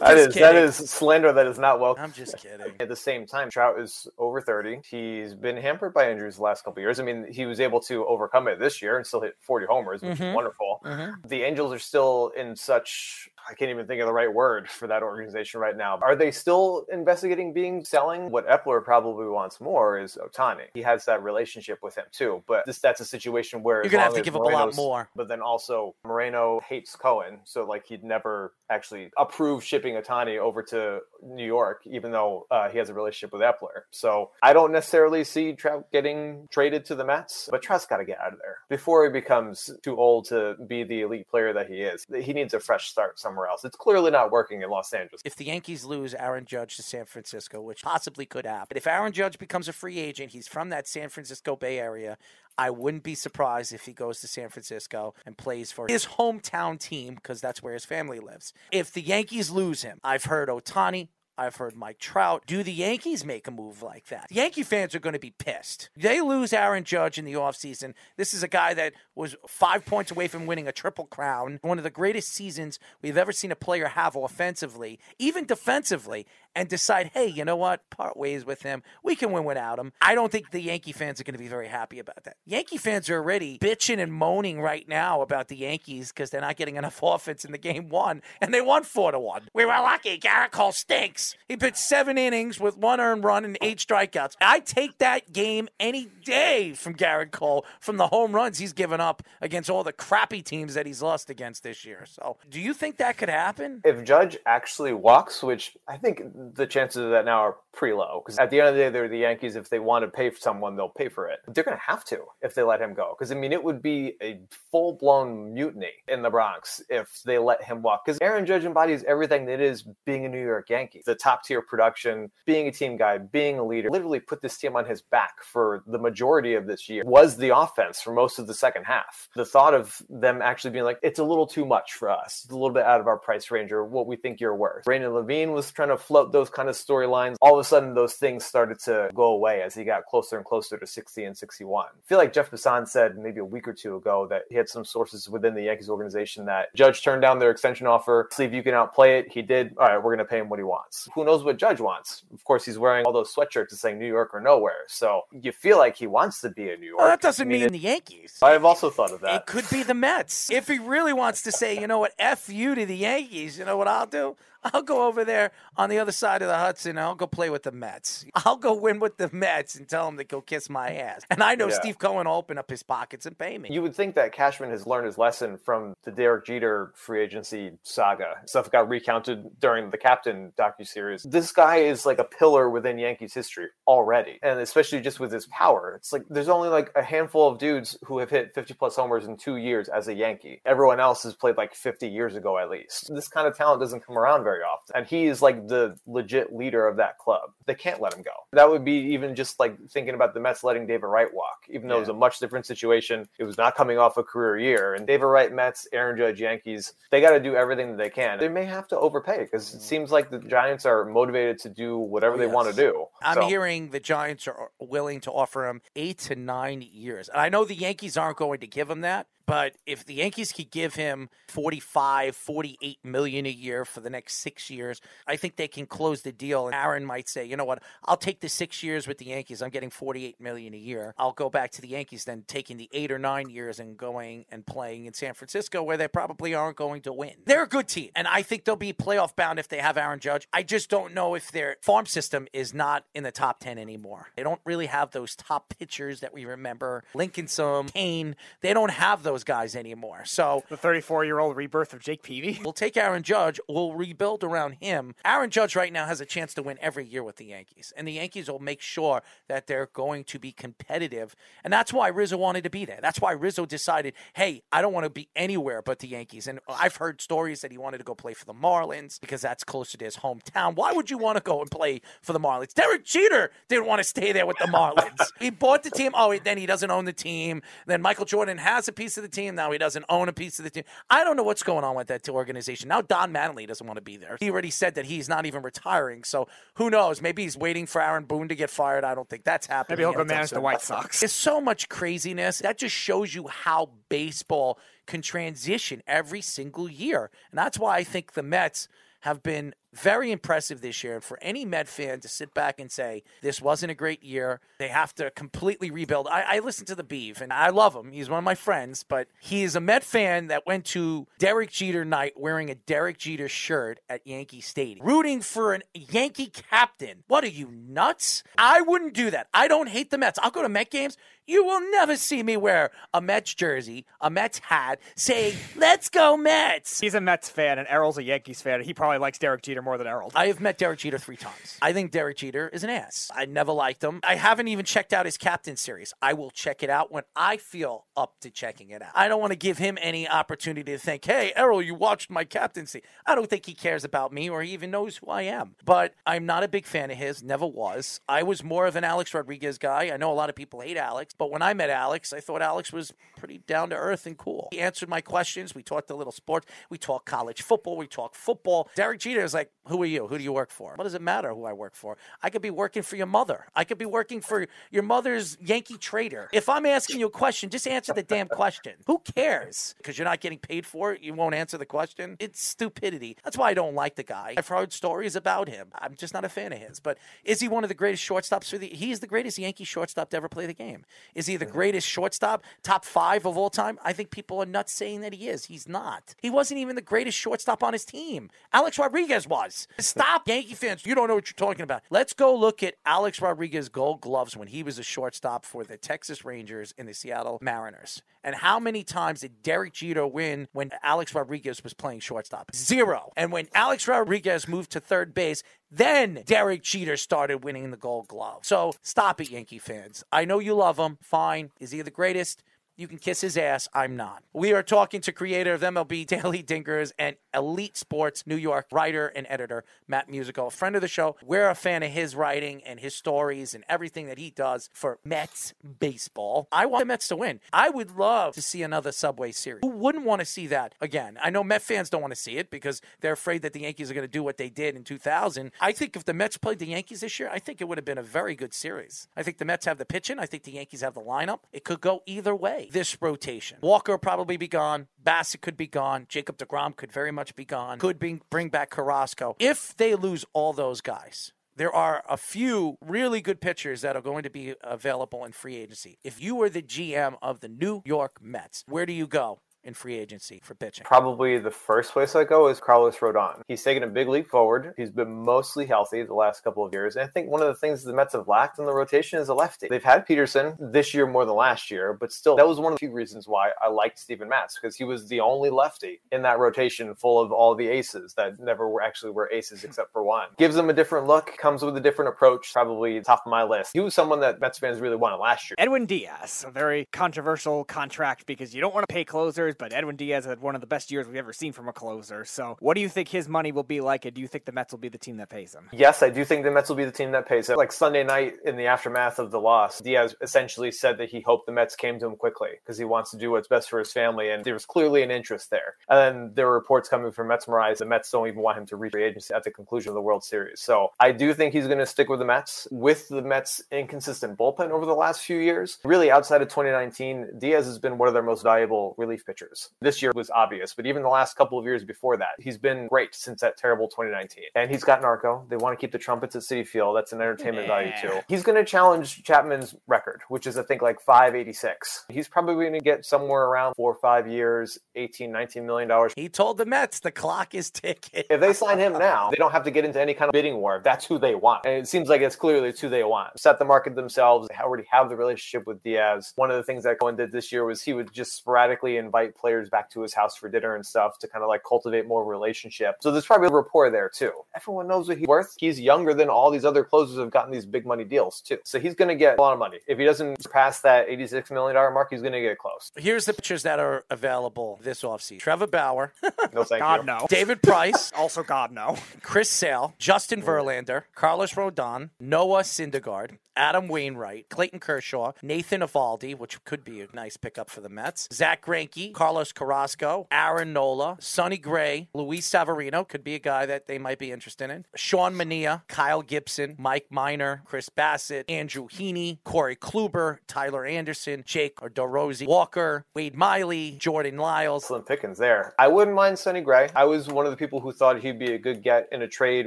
That is slander. That is not welcome. I'm just kidding. At the same time, Trout is over 30. He's been hampered by injuries the last couple of years. I mean, he was able to overcome it this year and still hit 40 homers, which is wonderful. The Angels are still in such, I can't even think of the right word for that organization right now. Are they still investigating selling? What Epler probably wants more is Ohtani. He has that relationship with him too, but that's a situation where you're going to have to give up a lot more. But then also Moreno hates Cohen, so like he'd never actually approved shipping Ohtani over to New York, even though he has a relationship with Epler. So I don't necessarily see Trout getting traded to the Mets, but Trout's got to get out of there before he becomes too old to be the elite player that he is. He needs a fresh start somewhere else. It's clearly not working in Los Angeles. If the Yankees lose Aaron Judge to San Francisco, which possibly could happen, if Aaron Judge becomes a free agent, he's from that San Francisco Bay Area, I wouldn't be surprised if he goes to San Francisco and plays for his hometown team because that's where his family lives. If the Yankees lose him, I've heard Ohtani, I've heard Mike Trout. Do the Yankees make a move like that? Yankee fans are going to be pissed. They lose Aaron Judge in the offseason. This is a guy that was 5 points away from winning a triple crown. One of the greatest seasons we've ever seen a player have offensively, even defensively, and decide, hey, you know what? Part ways with him. We can win without him. I don't think the Yankee fans are going to be very happy about that. Yankee fans are already bitching and moaning right now about the Yankees because they're not getting enough offense in the game one, and they won 4-1. We were lucky. Gerrit Cole stinks. He pitched 7 innings with 1 earned run and 8 strikeouts. I take that game any day from Gerrit Cole from the home runs he's given up against all the crappy teams that he's lost against this year. So do you think that could happen? If Judge actually walks, which I think the chances of that now are pretty low because at the end of the day, they're the Yankees. If they want to pay for someone, they'll pay for it. They're going to have to if they let him go because, I mean, it would be a full-blown mutiny in the Bronx if they let him walk because Aaron Judge embodies everything that is being a New York Yankee. The top-tier production, being a team guy, being a leader, literally put this team on his back for the majority of this year, was the offense for most of the second half. The thought of them actually being like, it's a little too much for us. It's a little bit out of our price range or what we think you're worth. Brandon Levine was trying to float those kind of storylines. All of a sudden, those things started to go away as he got closer and closer to 60 and 61. I feel like Jeff Passan said maybe a week or two ago that he had some sources within the Yankees organization that Judge turned down their extension offer. See if you can outplay it. He did. All right, we're going to pay him what he wants. Who knows what Judge wants? Of course, he's wearing all those sweatshirts that's saying New York or nowhere. So you feel like he wants to be in New York. Well, that doesn't mean the Yankees. I have also thought of that. It could be the Mets. If he really wants to say, you know what, F you to the Yankees, you know what I'll do? I'll go over there on the other side of the Hudson. I'll go play with the Mets. I'll go win with the Mets and tell them to go kiss my ass. And I know Steve Cohen will open up his pockets and pay me. You would think that Cashman has learned his lesson from the Derek Jeter free agency saga. Stuff got recounted during the Captain docuseries. This guy is like a pillar within Yankees history already. And especially just with his power. It's like there's only like a handful of dudes who have hit 50-plus homers in 2 years as a Yankee. Everyone else has played like 50 years ago at least. This kind of talent doesn't come around very often. And he is like the legit leader of that club. They can't let him go. That would be even just like thinking about the Mets letting David Wright walk, even though it was a much different situation. It was not coming off a career year. And David Wright, Mets, Aaron Judge, Yankees, they got to do everything that they can. They may have to overpay because it seems like the Giants are motivated to do whatever they want to do. I'm hearing the Giants are willing to offer him 8 to 9 years. And I know the Yankees aren't going to give him that. But if the Yankees could give him $45-48 million a year for the next 6 years, I think they can close the deal. And Aaron might say, you know what, I'll take the 6 years with the Yankees. I'm getting $48 million a year. I'll go back to the Yankees then, taking the 8 or 9 years and going and playing in San Francisco where they probably aren't going to win. They're a good team. And I think they'll be playoff bound if they have Aaron Judge. I just don't know if their farm system is not in the top 10 anymore. They don't really have those top pitchers that we remember. Lincolnsome, Kane, they don't have those guys anymore. So the 34-year-old rebirth of Jake Peavy. We'll take Aaron Judge. We'll rebuild around him. Aaron Judge right now has a chance to win every year with the Yankees. And the Yankees will make sure that they're going to be competitive. And that's why Rizzo wanted to be there. That's why Rizzo decided, hey, I don't want to be anywhere but the Yankees. And I've heard stories that he wanted to go play for the Marlins because that's closer to his hometown. Why would you want to go and play for the Marlins? Derek Jeter didn't want to stay there with the Marlins. He bought the team. Oh, then he doesn't own the team. Then Michael Jordan has a piece of the team. Now he doesn't own a piece of the team. I don't know what's going on with that organization. Now Don Mattingly doesn't want to be there. He already said that he's not even retiring, so who knows? Maybe he's waiting for Aaron Boone to get fired. I don't think that's happening. Maybe he'll go manage the White Sox. There's so much craziness. That just shows you how baseball can transition every single year. And that's why I think the Mets have been Very impressive this year. And for any Met fan to sit back and say, this wasn't a great year, they have to completely rebuild. I listen to the Beeve, and I love him. He's one of my friends, but he is a Met fan that went to Derek Jeter night wearing a Derek Jeter shirt at Yankee Stadium, rooting for a Yankee captain. What are you, nuts? I wouldn't do that. I don't hate the Mets. I'll go to Met games. You will never see me wear a Mets jersey, a Mets hat, saying, let's go Mets. He's a Mets fan, and Errol's a Yankees fan, and he probably likes Derek Jeter more than Errol. I have met Derek Jeter 3 times. I think Derek Jeter is an ass. I never liked him. I haven't even checked out his captain series. I will check it out when I feel up to checking it out. I don't want to give him any opportunity to think, hey, Errol, you watched my captaincy. I don't think he cares about me or he even knows who I am. But I'm not a big fan of his, never was. I was more of an Alex Rodriguez guy. I know a lot of people hate Alex. But when I met Alex, I thought Alex was pretty down-to-earth and cool. He answered my questions. We talked a little sports. We talked college football. We talked football. Derek Jeter is like, who are you? Who do you work for? What does it matter who I work for? I could be working for your mother. I could be working for your mother's Yankee trader. If I'm asking you a question, just answer the damn question. Who cares? Because you're not getting paid for it. You won't answer the question. It's stupidity. That's why I don't like the guy. I've heard stories about him. I'm just not a fan of his. But is he one of the greatest shortstops? He is the greatest Yankee shortstop to ever play the game. Is he the greatest shortstop, top 5 of all time? I think people are nuts saying that he is. He's not. He wasn't even the greatest shortstop on his team. Alex Rodriguez was. Stop, Yankee fans. You don't know what you're talking about. Let's go look at Alex Rodriguez's gold gloves when he was a shortstop for the Texas Rangers and the Seattle Mariners. And how many times did Derek Jeter win when Alex Rodriguez was playing shortstop? 0. And when Alex Rodriguez moved to third base, then Derek Jeter started winning the gold glove. So stop it, Yankee fans. I know you love him. Fine. Is he the greatest? You can kiss his ass. I'm not. We are talking to creator of MLB Daily Dingers and Elite Sports New York writer and editor, Matt Musico, a friend of the show. We're a fan of his writing and his stories and everything that he does for Mets baseball. I want the Mets to win. I would love to see another Subway Series. Who wouldn't want to see that again? I know Met fans don't want to see it because they're afraid that the Yankees are going to do what they did in 2000. I think if the Mets played the Yankees this year, I think it would have been a very good series. I think the Mets have the pitching. I think the Yankees have the lineup. It could go either way. This rotation. Walker will probably be gone. Bassett could be gone. Jacob DeGrom could very much be gone. Could bring back Carrasco. If they lose all those guys, there are a few really good pitchers that are going to be available in free agency. If you were the GM of the New York Mets, where do you go in free agency for pitching? Probably the first place I go is Carlos Rodon. He's taken a big leap forward. He's been mostly healthy the last couple of years. And I think one of the things the Mets have lacked in the rotation is a lefty. They've had Peterson this year more than last year, but still, that was one of the few reasons why I liked Steven Matz, because he was the only lefty in that rotation full of all the aces that never were aces except for one. Gives them a different look, comes with a different approach, probably top of my list. He was someone that Mets fans really wanted last year. Edwin Diaz, a very controversial contract because you don't want to pay closers, but Edwin Diaz had one of the best years we've ever seen from a closer. So what do you think his money will be like? And do you think the Mets will be the team that pays him? Yes, I do think the Mets will be the team that pays him. Like Sunday night in the aftermath of the loss, Diaz essentially said that he hoped the Mets came to him quickly because he wants to do what's best for his family. And there was clearly an interest there. And then there were reports coming from Mets Morais. The Mets don't even want him to reach free agency at the conclusion of the World Series. So I do think he's going to stick with the Mets. With the Mets' inconsistent bullpen over the last few years, really outside of 2019, Diaz has been one of their most valuable relief pitchers. This year was obvious, but even the last couple of years before that, he's been great since that terrible 2019. And he's got Narco. They want to keep the trumpets at Citi Field. That's an entertainment value too. He's going to challenge Chapman's record, which is I think like 586. He's probably going to get somewhere around 4 or 5 years, $18-19 million. He told the Mets the clock is ticking. If they sign him now, they don't have to get into any kind of bidding war. That's who they want. And it seems like it's clearly it's who they want. Set the market themselves. They already have the relationship with Diaz. One of the things that Cohen did this year was he would just sporadically invite players back to his house for dinner and stuff to kind of like cultivate more relationship. So there's probably a rapport there too. Everyone knows what he's worth. He's younger than all these other closers who have gotten these big money deals too. So he's going to get a lot of money. If he doesn't surpass that $86 million mark, he's going to get close. Here's the pitchers that are available this offseason. Trevor Bauer. No, thank God, you. No. David Price. Also God, no. Chris Sale. Justin Verlander. Carlos Rodon. Noah Syndergaard. Adam Wainwright. Clayton Kershaw. Nathan Eovaldi, which could be a nice pickup for the Mets. Zach Greinke. Carlos Carrasco, Aaron Nola, Sonny Gray, Luis Severino could be a guy that they might be interested in, Sean Mania, Kyle Gibson, Mike Minor, Chris Bassett, Andrew Heaney, Corey Kluber, Kluber, Tyler Anderson, Jake Odorizzi, Walker, Wade Miley, Jordan Lyles. Slim pickings there. I wouldn't mind Sonny Gray. I was one of the people who thought he'd be a good get in a trade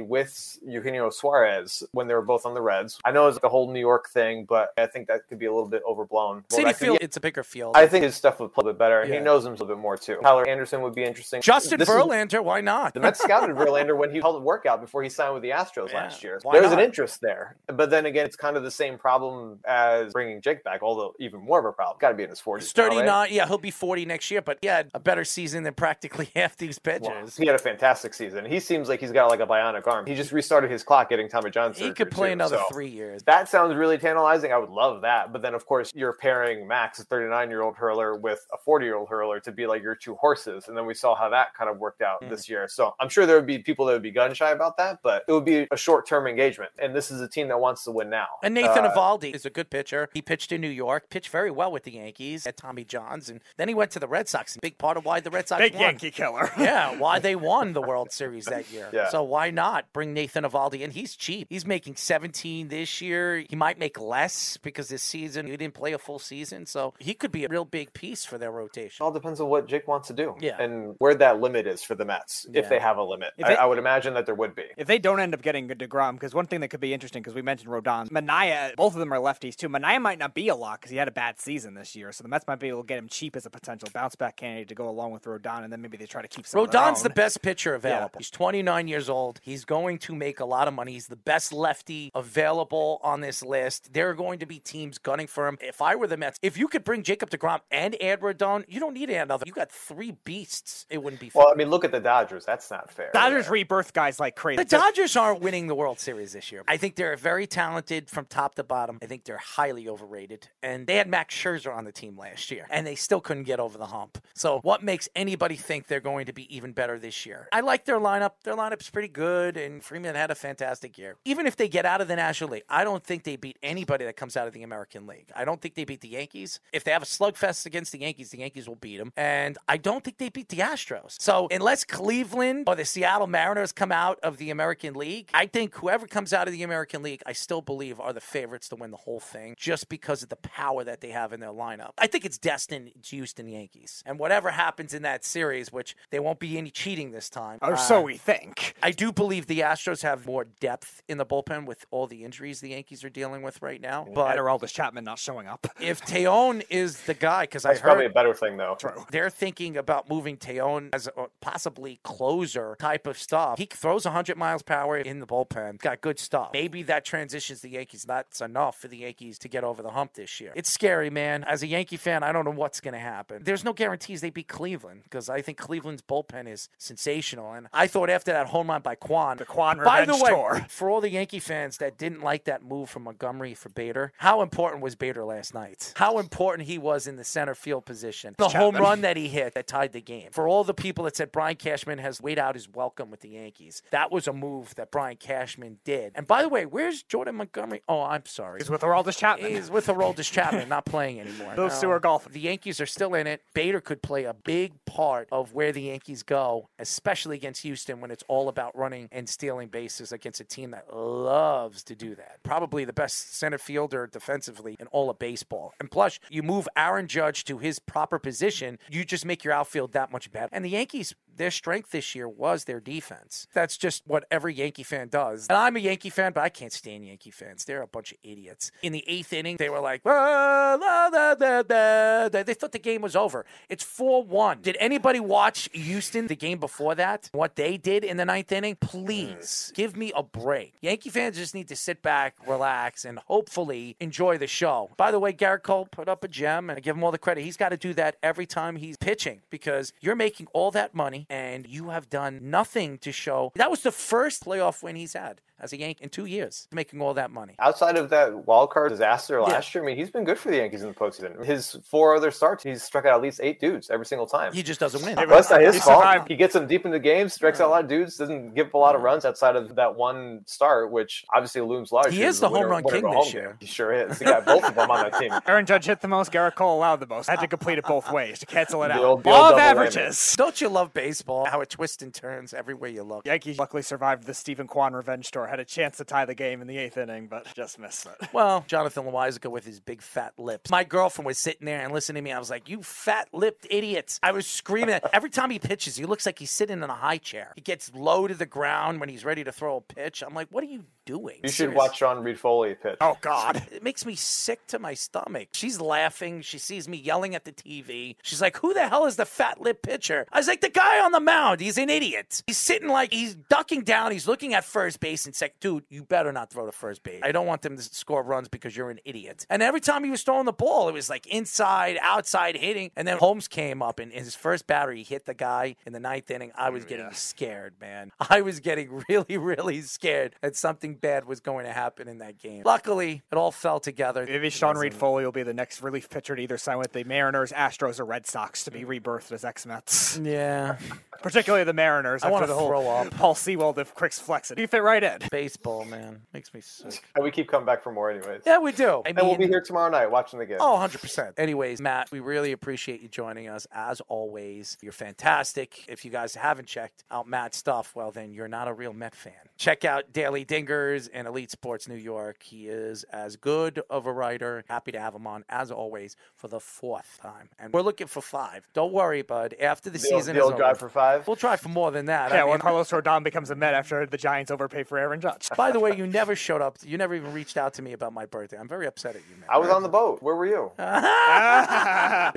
with Eugenio Suarez when they were both on the Reds. I know it's like a whole New York thing, but I think that could be a little bit overblown. City field, it's a bigger field. I think his stuff would play a bit better. Yeah. He knows him a little bit more too. Tyler Anderson would be interesting. Justin Verlander, why not? The Mets scouted Verlander when he held a workout before he signed with the Astros last year. There's an interest there. But then again, it's kind of the same problem as bringing Jake back, although even more of a problem. Got to be in his 40s. He's 39. Right? Yeah, he'll be 40 next year, but he had a better season than practically half these pitchers. Well, he had a fantastic season. He seems like he's got like a bionic arm. He just restarted his clock getting Tommy John surgery. He could play another 3 years. That sounds really tantalizing. I would love that. But then, of course, you're pairing Max, a 39-year-old hurler, with a 40-year-old hurler to be like your two horses. And then we saw how that kind of worked out this year. So I'm sure there would be people that would be gun-shy about that, but it would be a short-term engagement. And this is a team that wants to win now. And Nathan Eovaldi is a good pitcher. He pitched in New York, pitched very well with the Yankees at Tommy John's, and then he went to the Red Sox. Big part of why the Red Sox won. Big Yankee killer. Yeah, why they won the World Series that year. Yeah. So why not bring Nathan Eovaldi in? He's cheap. He's making 17 this year. He might make less because this season he didn't play a full season, so he could be a real big piece for their rotation. It all depends on what Jake wants to do and where that limit is for the Mets, if they have a limit. I would imagine that there would be. If they don't end up getting a DeGrom, because one thing that could be interesting, because we mentioned Rodon, Manaea, both of them are lefties too. Manaea might not be a lot because he had a bad season this year, so the Mets might be able to get him cheap as a potential bounce-back candidate to go along with Rodon, and then maybe they try to keep some of their own. Rodon's the best pitcher available. Yeah. He's 29 years old. He's going to make a lot of money. He's the best lefty available on this list. There are going to be teams gunning for him. If I were the Mets, if you could bring Jacob DeGrom and add Rodon, you don't need another. You got three beasts. It wouldn't be fair. Well, I mean, look at the Dodgers. That's not fair. Dodgers rebirth guys like crazy. The Dodgers aren't winning the World Series this year. I think they're very talented from top to bottom. I think they're highly overrated. And they had Max Scherzer on the team last year, and they still couldn't get over the hump. So what makes anybody think they're going to be even better this year? I like their lineup. Their lineup's pretty good, and Freeman had a fantastic year. Even if they get out of the National League, I don't think they beat anybody that comes out of the American League. I don't think they beat the Yankees. If they have a slugfest against the Yankees will beat them. And I don't think they beat the Astros. So unless Cleveland or the Seattle Mariners come out of the American League, I think whoever comes out of the American League, I still believe are the favorites to win the whole thing just because of the power that they have in their lineup. I think it's destined to Houston Yankees. And whatever happens in that series, which there won't be any cheating this time. Or so we think. I do believe the Astros have more depth in the bullpen with all the injuries the Yankees are dealing with right now. But Aroldis Chapman not showing up. If Taillon is the guy, because I heard... That's probably a better thing, though. True. They're thinking about moving Taillon as a possibly closer type of stuff. He throws 100 miles per hour in the bullpen. Got good stuff. Maybe that transitions the Yankees. That's enough for the Yankees to get over the hump this year. It's scary, man. As a Yankee fan, I don't know what's going to happen. There's no guarantees they beat Cleveland because I think Cleveland's bullpen is sensational. And I thought after that home run by Kwan, the Kwan revenge tour. For all the Yankee fans that didn't like that move from Montgomery for Bader, how important was Bader last night? How important he was in the center field position. The home run that he hit that tied the game. For all the people that said Brian Cashman has weighed out his welcome with the Yankees, that was a move that Brian Cashman did. And by the way, where's Jordan Montgomery? Oh, I'm sorry. He's with Aroldis Chapman. He's with Aroldis Chapman, not playing anymore. Those two are golfing. The Yankees are still in it. Bader could play a big part of where the Yankees go, especially against Houston when it's all about running and stealing bases against a team that loves to do that. Probably the best center fielder defensively in all of baseball. And plus, you move Aaron Judge to his proper position, you just make your outfield that much better. And the Yankees, their strength this year was their defense. That's just what every Yankee fan does. And I'm a Yankee fan, but I can't stand Yankee fans. They're a bunch of idiots. In the eighth inning, they were like, ah, la, da, da, da, da. They thought the game was over. It's 4-1. Did anybody watch Houston the game before that? What they did in the ninth inning? Please give me a break. Yankee fans just need to sit back, relax, and hopefully enjoy the show. By the way, Gerrit Cole put up a gem, and I give him all the credit. He's got to do that every time he's pitching because you're making all that money and you have done nothing to show. That was the first playoff win he's had as a Yankee in 2 years, making all that money. Outside of that wild card disaster last year, I mean, he's been good for the Yankees in the postseason. His four other starts, he's struck out at least 8 dudes every single time. He just doesn't win. That's not his fault. Survived. He gets them deep into the game, strikes out a lot of dudes, doesn't give up a lot of runs outside of that one start, which obviously looms large. He is the home run king this year. He sure is. He got both of them on that team. Aaron Judge hit the most. Gerrit Cole allowed the most. Had to complete it both ways to cancel it out. All of averages. Don't you love baseball? How it twists and turns everywhere you look. Yankees luckily survived the Stephen Kwan revenge story. Lindor had a chance to tie the game in the eighth inning, but just missed it. Well, Jonathan Loaisiga with his big fat lips. My girlfriend was sitting there and listening to me. I was like, you fat-lipped idiots. I was screaming. Every time he pitches, he looks like he's sitting in a high chair. He gets low to the ground when he's ready to throw a pitch. I'm like, what are you doing? You should watch Sean Reed Foley pitch. Oh, God. It makes me sick to my stomach. She's laughing. She sees me yelling at the TV. She's like, who the hell is the fat-lipped pitcher? I was like, the guy on the mound. He's an idiot. He's sitting like he's ducking down. He's looking at first base and saying, dude, you better not throw to first base. I don't want them to score runs because you're an idiot. And every time he was throwing the ball, it was like inside, outside hitting. And then Holmes came up and in his first batter, he hit the guy in the ninth inning. I was getting scared, man. I was getting really, really scared that something bad was going to happen in that game. Luckily, it all fell together. Maybe Sean Reed Foley will be the next relief pitcher to either sign with the Mariners, Astros, or Red Sox to be rebirthed as ex-Mets. Yeah. Particularly the Mariners. I want to throw up. Paul Sewell, the Cricks flex it. You fit right in. Baseball, man. Makes me sick. And we keep coming back for more anyways. Yeah, we do. I mean, and we'll be here tomorrow night watching the game. Oh, 100%. Anyways, Matt, we really appreciate you joining us. As always, you're fantastic. If you guys haven't checked out Matt's stuff, well, then you're not a real Met fan. Check out Daily Dingers and Elite Sports New York. He is as good of a writer. Happy to have him on, as always, for the fourth time. And we're looking for five. Don't worry, bud. After the season is over. Drive for five? We'll try for more than that. Yeah, when Carlos Rodon becomes a Met after the Giants overpay for Aaron Judge. By the way, you never showed up. You never even reached out to me about my birthday. I'm very upset at you, man. I was on the boat. Where were you? He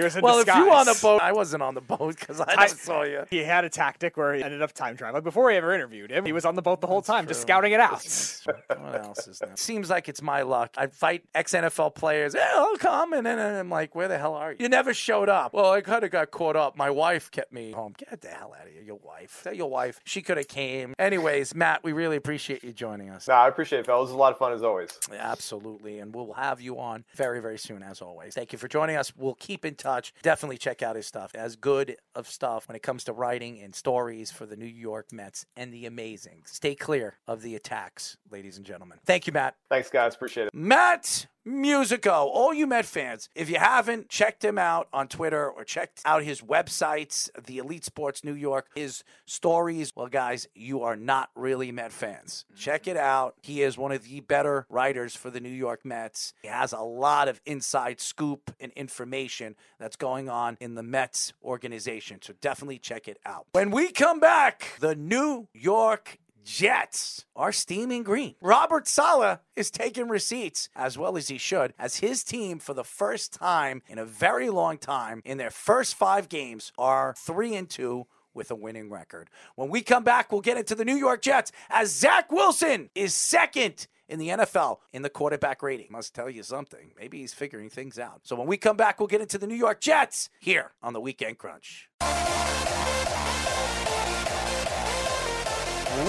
was in disguise. If you were on the boat, I wasn't on the boat because I never saw you. He had a tactic where he ended up time traveling. Before he ever interviewed him, he was on the boat the whole time, just scouting it out. What else is there? Seems like it's my luck. I fight ex-NFL players. Hey, I'll come. And then I'm like, where the hell are you? You never showed up. Well, I kind of got caught up. My wife kept me home. Get the hell out of here, your wife. Tell your wife she could have came. Anyways, Matt, we really appreciate you joining us. No, I appreciate it, fellas. It was a lot of fun as always. Absolutely. And we'll have you on very, very soon as always. Thank you for joining us. We'll keep in touch. Definitely check out his stuff. As good of stuff when it comes to writing and stories for the New York Mets and the amazing. Stay clear of the attacks, ladies and gentlemen. Thank you, Matt. Thanks, guys. Appreciate it. Matt Musico, all you Met fans, if you haven't checked him out on Twitter or checked out his websites, the Elite Sports New York, his stories, well, guys, you are not really Met fans. Check it out. He is one of the better writers for the New York Mets. He has a lot of inside scoop and information that's going on in the Mets organization, so definitely check it out. When we come back, the New York Jets are steaming green. Robert Saleh is taking receipts, as well as he should, as his team for the first time in a very long time in their first 5 games are 3-2 with a winning record. When we come back, we'll get into the New York Jets as Zach Wilson is second in the NFL in the quarterback rating. Must tell you something. Maybe he's figuring things out. So when we come back, we'll get into the New York Jets here on the Weekend Crunch.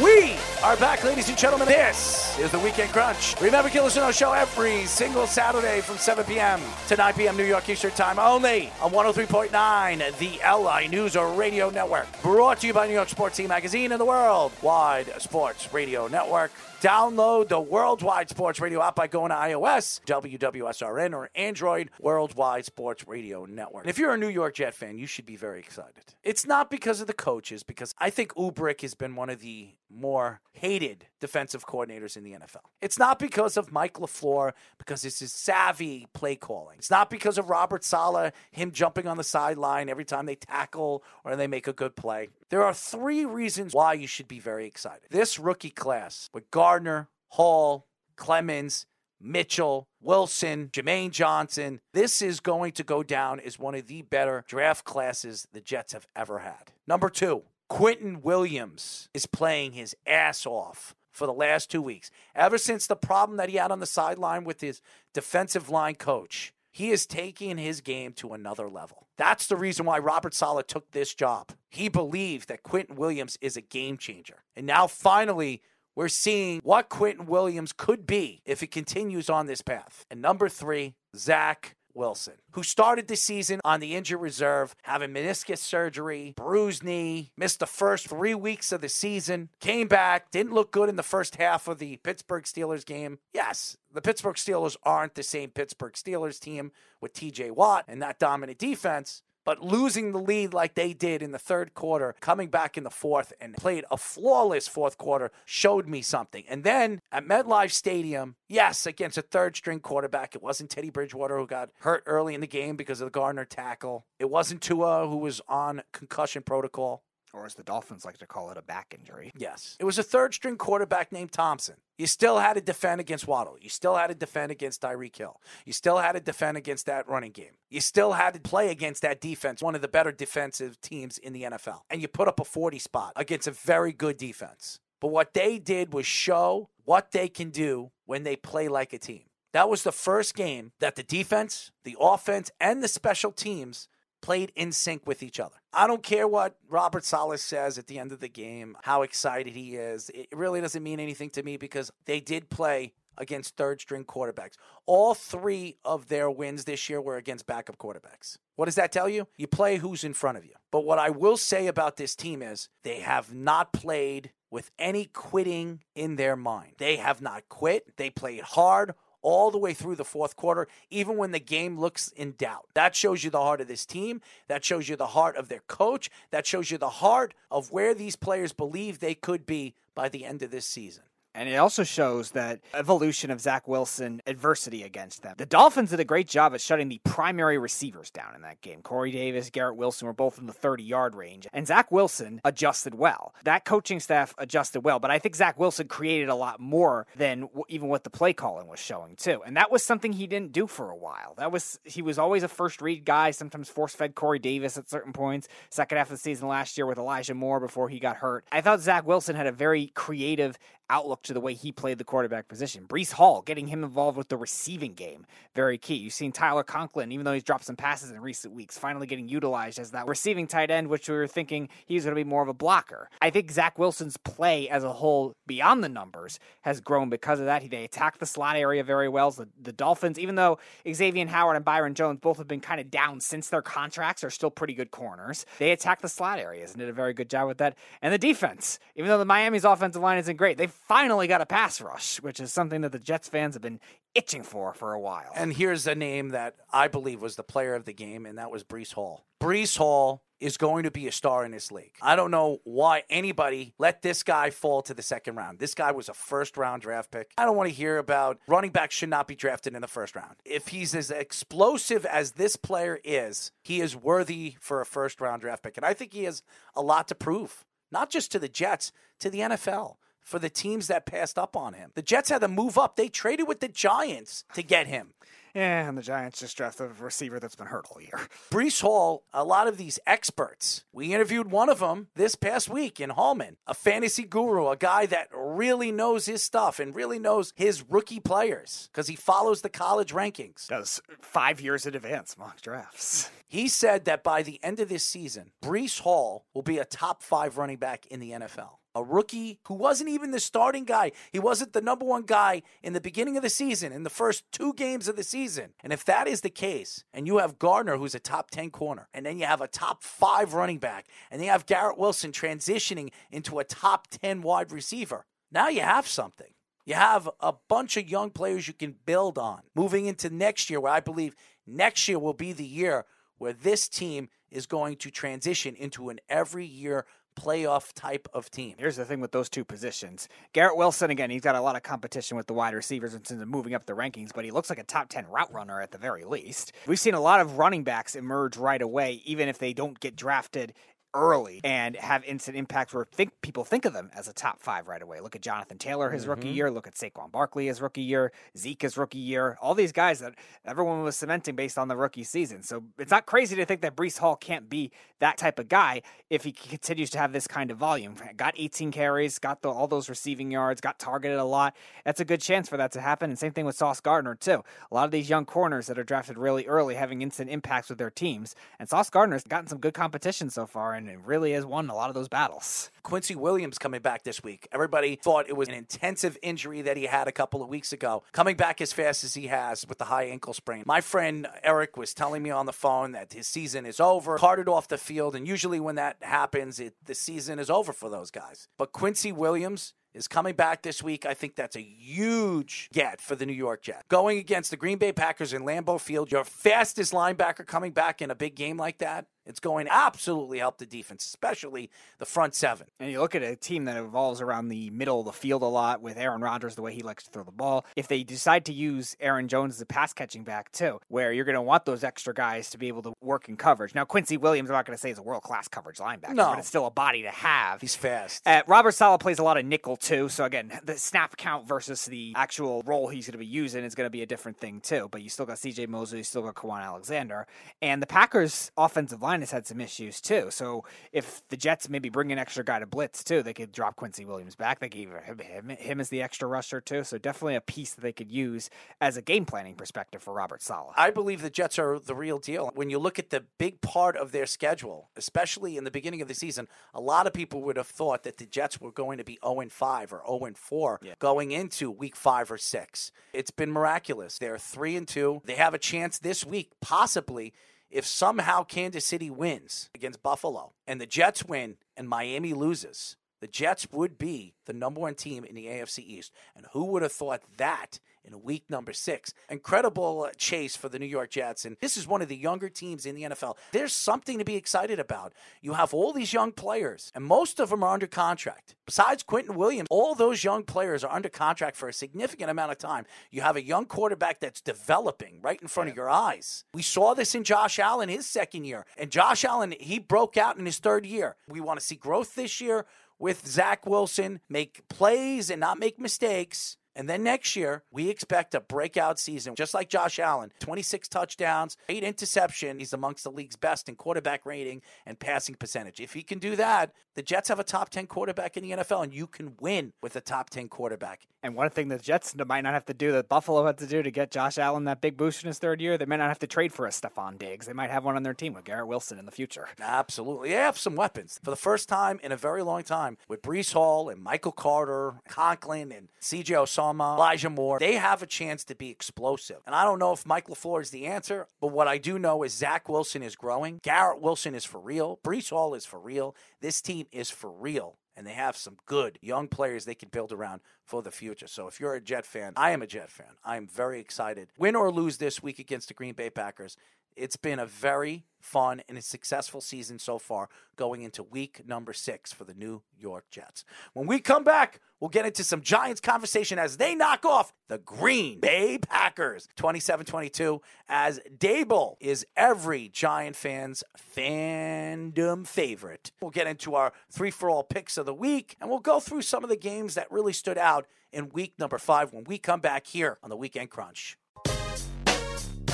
We are back, ladies and gentlemen. This is the Weekend Crunch. Remember, you can listen to our show every single Saturday from 7 p.m. to 9 p.m. New York Eastern Time, only on 103.9, the LI News Radio Network. Brought to you by New York Sports Team Magazine and the World Wide Sports Radio Network. Download the Worldwide Sports Radio app by going to iOS, WWSRN, or Android, Worldwide Sports Radio Network. And if you're a New York Jet fan, you should be very excited. It's not because of the coaches, because I think Ubrich has been one of the more hated defensive coordinators in the NFL. It's not because of Mike LaFleur, because it's his savvy play calling. It's not because of Robert Saleh, him jumping on the sideline every time they tackle or they make a good play. There are 3 reasons why you should be very excited. This rookie class with Gardner, Hall, Clemens, Mitchell, Wilson, Jermaine Johnson, this is going to go down as one of the better draft classes the Jets have ever had. Number 2, Quentin Williams is playing his ass off for the last 2 weeks. Ever since the problem that he had on the sideline with his defensive line coach, he is taking his game to another level. That's the reason why Robert Saleh took this job. He believed that Quentin Williams is a game changer. And now finally, we're seeing what Quentin Williams could be if he continues on this path. And number 3, Zach Wilson, who started the season on the injured reserve, having meniscus surgery, bruised knee, missed the first 3 weeks of the season, came back, didn't look good in the first half of the Pittsburgh Steelers game. Yes, the Pittsburgh Steelers aren't the same Pittsburgh Steelers team with TJ Watt and that dominant defense, But losing the lead like they did in the third quarter, coming back in the fourth and played a flawless fourth quarter, showed me something. And then at MetLife Stadium, yes, against a third-string quarterback, it wasn't Teddy Bridgewater who got hurt early in the game because of the Gardner tackle. It wasn't Tua who was on concussion protocol. Or as the Dolphins like to call it, a back injury. Yes. It was a third-string quarterback named Thompson. You still had to defend against Waddle. You still had to defend against Tyreek Hill. You still had to defend against that running game. You still had to play against that defense, one of the better defensive teams in the NFL. And you put up a 40 spot against a very good defense. But what they did was show what they can do when they play like a team. That was the first game that the defense, the offense, and the special teams played in sync with each other. I don't care what Robert Saleh says at the end of the game, how excited he is. It really doesn't mean anything to me because they did play against third-string quarterbacks. All three of their wins this year were against backup quarterbacks. What does that tell you? You play who's in front of you. But what I will say about this team is they have not played with any quitting in their mind. They have not quit. They played hard all the way through the fourth quarter, even when the game looks in doubt. That shows you the heart of this team. That shows you the heart of their coach. That shows you the heart of where these players believe they could be by the end of this season. And it also shows that evolution of Zach Wilson, adversity against them. The Dolphins did a great job at shutting the primary receivers down in that game. Corey Davis, Garrett Wilson were both in the 30-yard range, and Zach Wilson adjusted well. That coaching staff adjusted well, but I think Zach Wilson created a lot more than even what the play calling was showing, too. And that was something he didn't do for a while. He was always a first-read guy, sometimes force-fed Corey Davis at certain points, second half of the season last year with Elijah Moore before he got hurt. I thought Zach Wilson had a very creative outlook to the way he played the quarterback position. Breece Hall, getting him involved with the receiving game, very key. You've seen Tyler Conklin, even though he's dropped some passes in recent weeks, finally getting utilized as that receiving tight end, which we were thinking he's going to be more of a blocker. I think Zach Wilson's play as a whole, beyond the numbers, has grown because of that. They attack the slot area very well. The Dolphins, even though Xavier Howard and Byron Jones both have been kind of down since their contracts, are still pretty good corners. They attack the slot areas and did a very good job with that. And the defense, even though the Miami's offensive line isn't great, they've finally got a pass rush, which is something that the Jets fans have been itching for a while. And here's a name that I believe was the player of the game, and that was Breece Hall. Breece Hall is going to be a star in this league. I don't know why anybody let this guy fall to the second round. This guy was a first-round draft pick. I don't want to hear about running backs should not be drafted in the first round. If he's as explosive as this player is, he is worthy for a first-round draft pick. And I think he has a lot to prove, not just to the Jets, to the NFL. For the teams that passed up on him. The Jets had to move up. They traded with the Giants to get him. Yeah, and the Giants just drafted a receiver that's been hurt all year. Breece Hall, a lot of these experts, we interviewed one of them this past week in Hallman, a fantasy guru, a guy that really knows his stuff and really knows his rookie players because he follows the college rankings. Does 5 years in advance mock drafts. He said that by the end of this season, Breece Hall will be a top 5 running back in the NFL. A rookie who wasn't even the starting guy. He wasn't the number one guy in the beginning of the season, in the first 2 games of the season. And if that is the case, and you have Gardner, who's a top 10 corner, and then you have a top 5 running back, and you have Garrett Wilson transitioning into a top 10 wide receiver, now you have something. You have a bunch of young players you can build on. Moving into next year, where I believe next year will be the year where this team is going to transition into an every year playoff type of team. Here's the thing with those 2 positions. Garrett Wilson, again, he's got a lot of competition with the wide receivers in terms of moving up the rankings, but he looks like a top 10 route runner at the very least. We've seen a lot of running backs emerge right away, even if they don't get drafted early and have instant impact where people think of them as a top 5 right away. Look at Jonathan Taylor, his rookie year. Look at Saquon Barkley, his rookie year. Zeke, his rookie year. All these guys that everyone was cementing based on the rookie season. So it's not crazy to think that Breece Hall can't be that type of guy if he continues to have this kind of volume. Got 18 carries, got all those receiving yards, got targeted a lot. That's a good chance for that to happen. And same thing with Sauce Gardner, too. A lot of these young corners that are drafted really early having instant impacts with their teams. And Sauce Gardner's gotten some good competition so far, and it really has won a lot of those battles. Quincy Williams coming back this week. Everybody thought it was an intensive injury that he had a couple of weeks ago. Coming back as fast as he has with the high ankle sprain. My friend Eric was telling me on the phone that his season is over, carted off the field, and usually when that happens, the season is over for those guys. But Quincy Williams is coming back this week. I think that's a huge get for the New York Jets. Going against the Green Bay Packers in Lambeau Field, your fastest linebacker coming back in a big game like that It's going to absolutely help the defense, especially the front seven. And you look at a team that evolves around the middle of the field a lot with Aaron Rodgers, the way he likes to throw the ball. If they decide to use Aaron Jones as a pass catching back too, where you're going to want those extra guys to be able to work in coverage. Now, Quincy Williams, I'm not going to say is a world-class coverage linebacker, but it's still a body to have. He's fast. Robert Saleh plays a lot of nickel too. So again, the snap count versus the actual role he's going to be using is going to be a different thing too. But you still got CJ Mosley, you still got Kwon Alexander, and the Packers offensive line has had some issues too. So if the Jets maybe bring an extra guy to blitz too, they could drop Quincy Williams back. They gave him as the extra rusher too. So definitely a piece that they could use as a game planning perspective for Robert Saleh. I believe the Jets are the real deal. When you look at the big part of their schedule, especially in the beginning of the season, a lot of people would have thought that the Jets were going to be 0-5 or 0-4 going into week 5 or 6. It's been miraculous. They're 3-2. They have a chance this week, possibly, if somehow Kansas City wins against Buffalo and the Jets win and Miami loses, the Jets would be the number one team in the AFC East. And who would have thought that in week number 6? Incredible chase for the New York Jets. And this is one of the younger teams in the NFL. There's something to be excited about. You have all these young players, and most of them are under contract. Besides Quentin Williams, all those young players are under contract for a significant amount of time. You have a young quarterback that's developing right in front of your eyes. We saw this in Josh Allen his second year. And Josh Allen, he broke out in his third year. We want to see growth this year with Zach Wilson, make plays and not make mistakes. And then next year, we expect a breakout season, just like Josh Allen. 26 touchdowns, 8 interceptions. He's amongst the league's best in quarterback rating and passing percentage. If he can do that, the Jets have a top 10 quarterback in the NFL, and you can win with a top 10 quarterback. And one thing the Jets might not have to do that Buffalo had to do to get Josh Allen that big boost in his third year, they might not have to trade for a Stephon Diggs. They might have one on their team with Garrett Wilson in the future. Absolutely. They have some weapons. For the first time in a very long time, with Breece Hall and Michael Carter, Conklin and C.J. Osama, Elijah Moore, they have a chance to be explosive. And I don't know if Mike LaFleur is the answer, but what I do know is Zach Wilson is growing. Garrett Wilson is for real. Breece Hall is for real. This team is for real. And they have some good young players they can build around for the future. So if you're a Jet fan, I am a Jet fan. I am very excited. Win or lose this week against the Green Bay Packers, it's been a very fun and a successful season so far going into week number 6 for the New York Jets. When we come back, we'll get into some Giants conversation as they knock off the Green Bay Packers 27-22 as Dable is every Giant fan's fandom favorite. We'll get into our 3-for-all picks of the week, and we'll go through some of the games that really stood out in week number 5 when we come back here on the Weekend Crunch.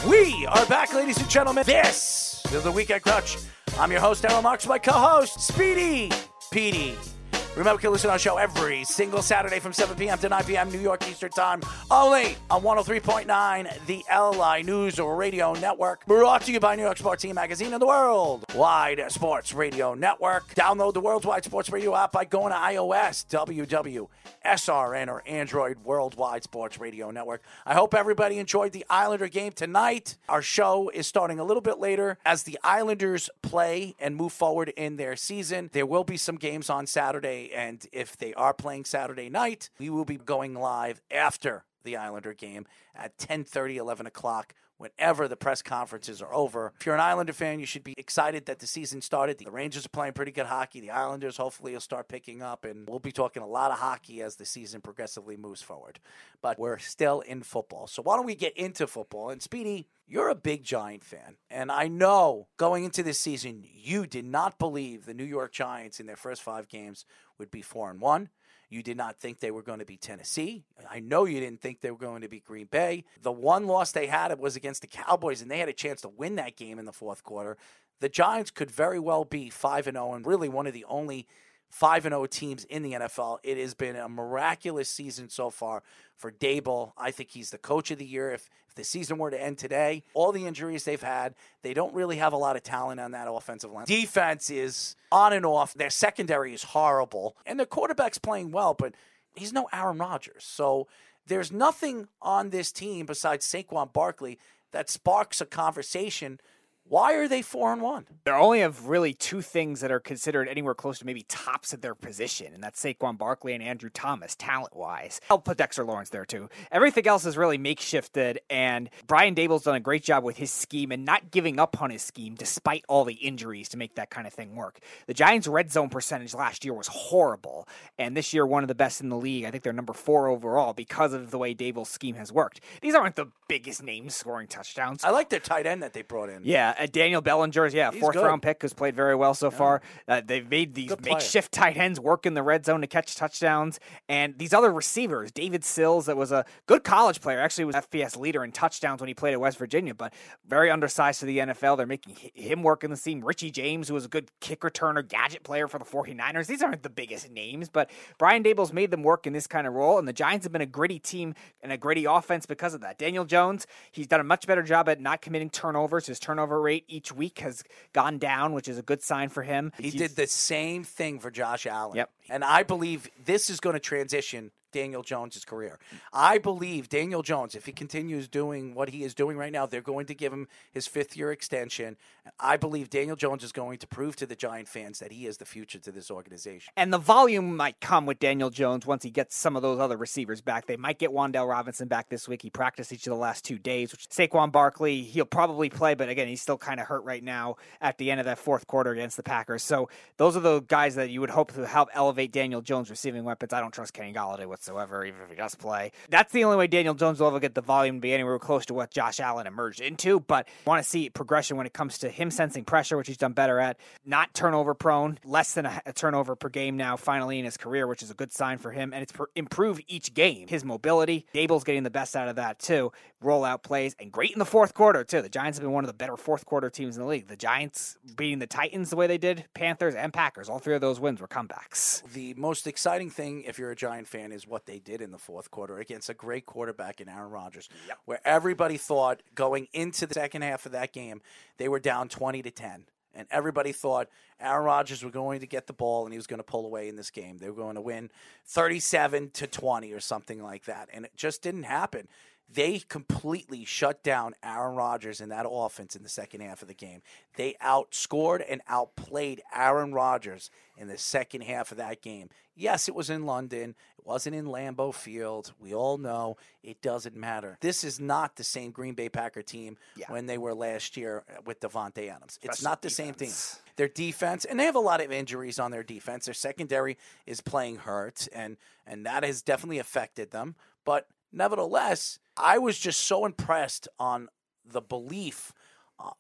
We are back, ladies and gentlemen. This is the Weekend Crunch. I'm your host, Errol Marks, my co-host, Speedy Petey. Remember, you can listen to our show every single Saturday from 7 p.m. to 9 p.m. New York Eastern Time, only on 103.9, the LI News Radio Network. Brought to you by New York Sports Team Magazine and the World Wide Sports Radio Network. Download the Worldwide Sports Radio app by going to iOS, WWSRN, or Android Worldwide Sports Radio Network. I hope everybody enjoyed the Islander game tonight. Our show is starting a little bit later as the Islanders play and move forward in their season. There will be some games on Saturday. And if they are playing Saturday night, we will be going live after the Islander game at 10:30, 11 o'clock, whenever the press conferences are over. If you're an Islander fan, you should be excited that the season started. The Rangers are playing pretty good hockey. The Islanders hopefully will start picking up, and we'll be talking a lot of hockey as the season progressively moves forward. But we're still in football. So why don't we get into football? And Speedy, you're a big Giant fan, and I know going into this season, you did not believe the New York Giants in their first 5 games would be 4-1. You did not think they were going to be Tennessee. I know you didn't think they were going to be Green Bay. The one loss they had was against the Cowboys, and they had a chance to win that game in the fourth quarter. The Giants could very well be 5-0 and really one of the only 5-0 teams in the NFL. It has been a miraculous season so far for Dable. I think he's the coach of the year. If the season were to end today, all the injuries they've had, they don't really have a lot of talent on that offensive line. Defense is on and off. Their secondary is horrible. And their quarterback's playing well, but he's no Aaron Rodgers. So there's nothing on this team besides Saquon Barkley that sparks a conversation Why are they 4-1? They only have really two things that are considered anywhere close to maybe tops at their position, and that's Saquon Barkley and Andrew Thomas, talent-wise. I'll put Dexter Lawrence there, too. Everything else is really makeshifted, and Brian Daboll's done a great job with his scheme and not giving up on his scheme despite all the injuries to make that kind of thing work. The Giants' red zone percentage last year was horrible, and this year one of the best in the league. I think they're number 4 overall because of the way Daboll's scheme has worked. These aren't the biggest names scoring touchdowns. I like the tight end that they brought in. Yeah. Daniel Bellinger, fourth-round pick, who's played very well so far. They've made these makeshift tight ends work in the red zone to catch touchdowns. And these other receivers, David Sills, that was a good college player, actually was FBS leader in touchdowns when he played at West Virginia, but very undersized to the NFL. They're making him work in the seam. Richie James, who was a good kick returner, gadget player for the 49ers. These aren't the biggest names, but Brian Daboll's made them work in this kind of role, and the Giants have been a gritty team and a gritty offense because of that. Daniel Jones, he's done a much better job at not committing turnovers. His turnover rate each week has gone down, which is a good sign for him. He did the same thing for Josh Allen. Yep. And I believe this is going to transition Daniel Jones' career. I believe Daniel Jones, if he continues doing what he is doing right now, they're going to give him his 5th-year extension. I believe Daniel Jones is going to prove to the Giant fans that he is the future to this organization. And the volume might come with Daniel Jones once he gets some of those other receivers back. They might get Wan'Dale Robinson back this week. He practiced each of the last 2 days. Saquon Barkley, he'll probably play, but again, he's still kind of hurt right now at the end of that fourth quarter against the Packers. So those are the guys that you would hope to help elevate Daniel Jones' receiving weapons. I don't trust Kenny Golladay whatsoever, even if he does play. That's the only way Daniel Jones will ever get the volume to be anywhere close to what Josh Allen emerged into, but I want to see progression when it comes to him sensing pressure, which he's done better at, not turnover prone, less than a turnover per game now finally in his career, which is a good sign for him, and it's improved each game. His mobility, Daboll's getting the best out of that too, rollout plays, and great in the fourth quarter too. The Giants have been one of the better fourth quarter teams in the league. The Giants beating the Titans the way they did, Panthers and Packers, all three of those wins were comebacks. The most exciting thing if you're a Giant fan is what they did in the fourth quarter against a great quarterback in Aaron Rodgers, where everybody thought going into the second half of that game, they were down 20-10. And everybody thought Aaron Rodgers was going to get the ball and he was going to pull away in this game. They were going to win 37-20 or something like that. And it just didn't happen. They completely shut down Aaron Rodgers in that offense in the second half of the game. They outscored and outplayed Aaron Rodgers in the second half of that game. Yes, it was in London. It wasn't in Lambeau Field. We all know it doesn't matter. This is not the same Green Bay Packer team when they were last year with Davante Adams. It's not the same team. Their defense, and they have a lot of injuries on their defense. Their secondary is playing hurt, and that has definitely affected them. But nevertheless, I was just so impressed on the belief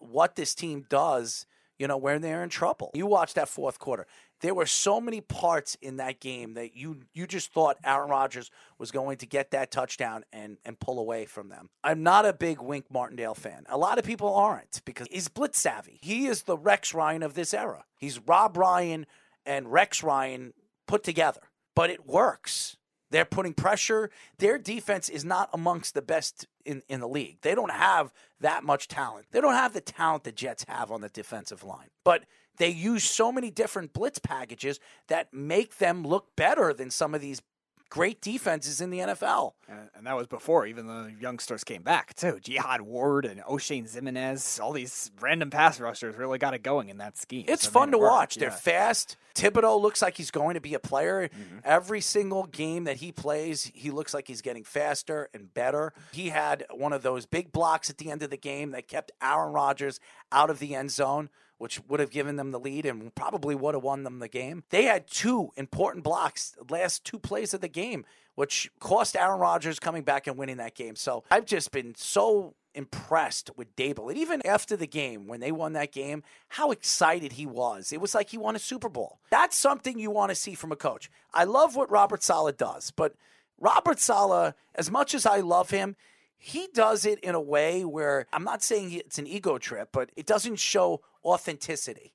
what this team does, you know, when they're in trouble. You watch that fourth quarter. There were so many parts in that game that you just thought Aaron Rodgers was going to get that touchdown and pull away from them. I'm not a big Wink Martindale fan. A lot of people aren't because he's blitz savvy. He is the Rex Ryan of this era. He's Rob Ryan and Rex Ryan put together, but it works. They're putting pressure. Their defense is not amongst the best in the league. They don't have that much talent. They don't have the talent the Jets have on the defensive line. But they use so many different blitz packages that make them look better than some of these great defenses in the NFL. And that was before even the youngsters came back, too. Jihad Ward and O'Shane Ximenez, all these random pass rushers really got it going in that scheme. It's fun to watch. They're fast. Thibodeau looks like he's going to be a player. Mm-hmm. Every single game that he plays, he looks like he's getting faster and better. He had one of those big blocks at the end of the game that kept Aaron Rodgers out of the end zone, which would have given them the lead and probably would have won them the game. They had two important blocks, last two plays of the game, which cost Aaron Rodgers coming back and winning that game. So I've just been so impressed with Dable. And even after the game, when they won that game, how excited he was. It was like he won a Super Bowl. That's something you want to see from a coach. I love what Robert Saleh does, but Robert Saleh, as much as I love him, he does it in a way where I'm not saying it's an ego trip, but it doesn't show authenticity.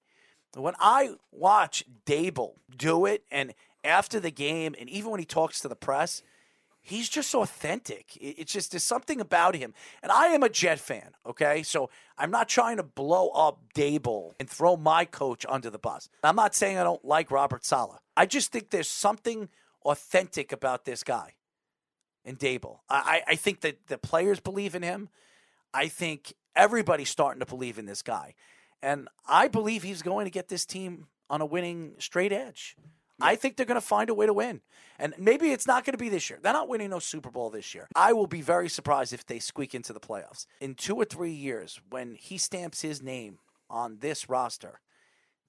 When I watch Dable do it, and after the game, and even when he talks to the press, he's just authentic. It's just there's something about him. And I am a Jet fan, okay? So I'm not trying to blow up Dable and throw my coach under the bus. I'm not saying I don't like Robert Saleh. I just think there's something authentic about this guy. And Dable. I think that the players believe in him. I think everybody's starting to believe in this guy. And I believe he's going to get this team on a winning straight edge. Yeah. I think they're going to find a way to win. And maybe it's not going to be this year. They're not winning no Super Bowl this year. I will be very surprised if they squeak into the playoffs. In 2 or 3 years, when he stamps his name on this roster,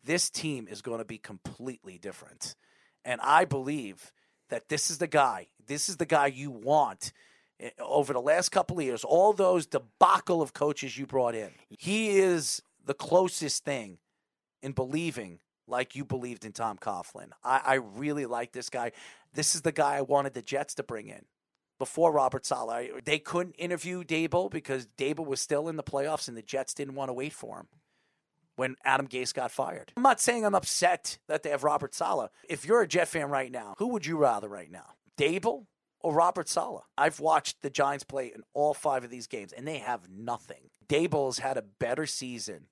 this team is going to be completely different. And I believe that this is the guy. This is the guy you want. Over the last couple of years, all those debacle of coaches you brought in, he is the closest thing in believing like you believed in Tom Coughlin. I really like this guy. This is the guy I wanted the Jets to bring in before Robert Saleh. They couldn't interview Dable because Dable was still in the playoffs and the Jets didn't want to wait for him when Adam Gase got fired. I'm not saying I'm upset that they have Robert Saleh. If you're a Jet fan right now, who would you rather right now? Dable? Or Robert Saleh. I've watched the Giants play in all 5 of these games, and they have nothing. Dable's had a better season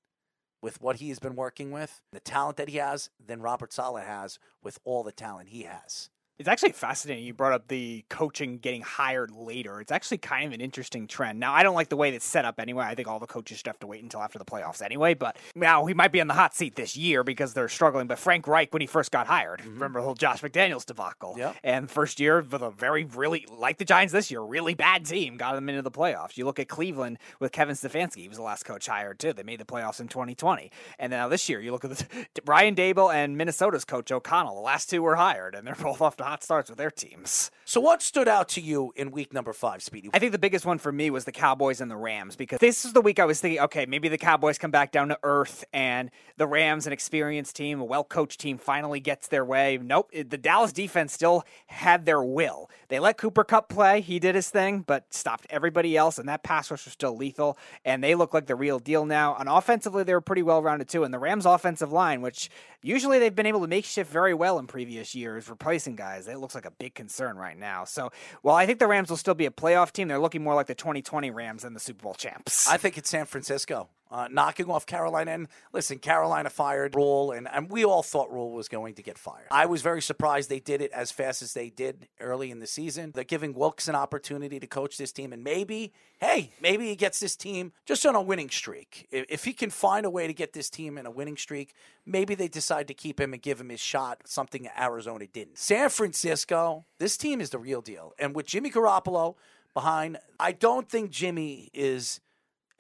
with what he has been working with, the talent that he has, than Robert Saleh has with all the talent he has. It's actually fascinating you brought up the coaching getting hired later. It's actually kind of an interesting trend. Now, I don't like the way that's set up anyway. I think all the coaches should have to wait until after the playoffs anyway. But now he might be on the hot seat this year because they're struggling. But Frank Reich, when he first got hired, remember the whole Josh McDaniels debacle. Yep. And first year with a really, like the Giants this year, really bad team, got them into the playoffs. You look at Cleveland with Kevin Stefanski. He was the last coach hired, too. They made the playoffs in 2020. And now this year, you look at the Brian Daboll and Minnesota's coach O'Connell. The last two were hired, and they're both off to hot starts with their teams. So what stood out to you in week number 5, Speedy? I think the biggest one for me was the Cowboys and the Rams, because this is the week I was thinking, okay, maybe the Cowboys come back down to earth and the Rams, an experienced team, a well-coached team, finally gets their way. Nope. The Dallas defense still had their will. They let Cooper Kupp play. He did his thing, but stopped everybody else, and that pass rush was still lethal, and they look like the real deal now. And offensively, they were pretty well-rounded, too, and the Rams' offensive line, which usually they've been able to makeshift very well in previous years, replacing guys. It looks like a big concern right now. So while I think the Rams will still be a playoff team, they're looking more like the 2020 Rams than the Super Bowl champs. I think it's San Francisco knocking off Carolina. And listen, Carolina fired Rule, and we all thought Rule was going to get fired. I was very surprised they did it as fast as they did early in the season. They're giving Wilkes an opportunity to coach this team, and maybe he gets this team just on a winning streak. If he can find a way to get this team in a winning streak, maybe they decide to keep him and give him his shot, something Arizona didn't. San Francisco, this team is the real deal. And with Jimmy Garoppolo behind, I don't think Jimmy is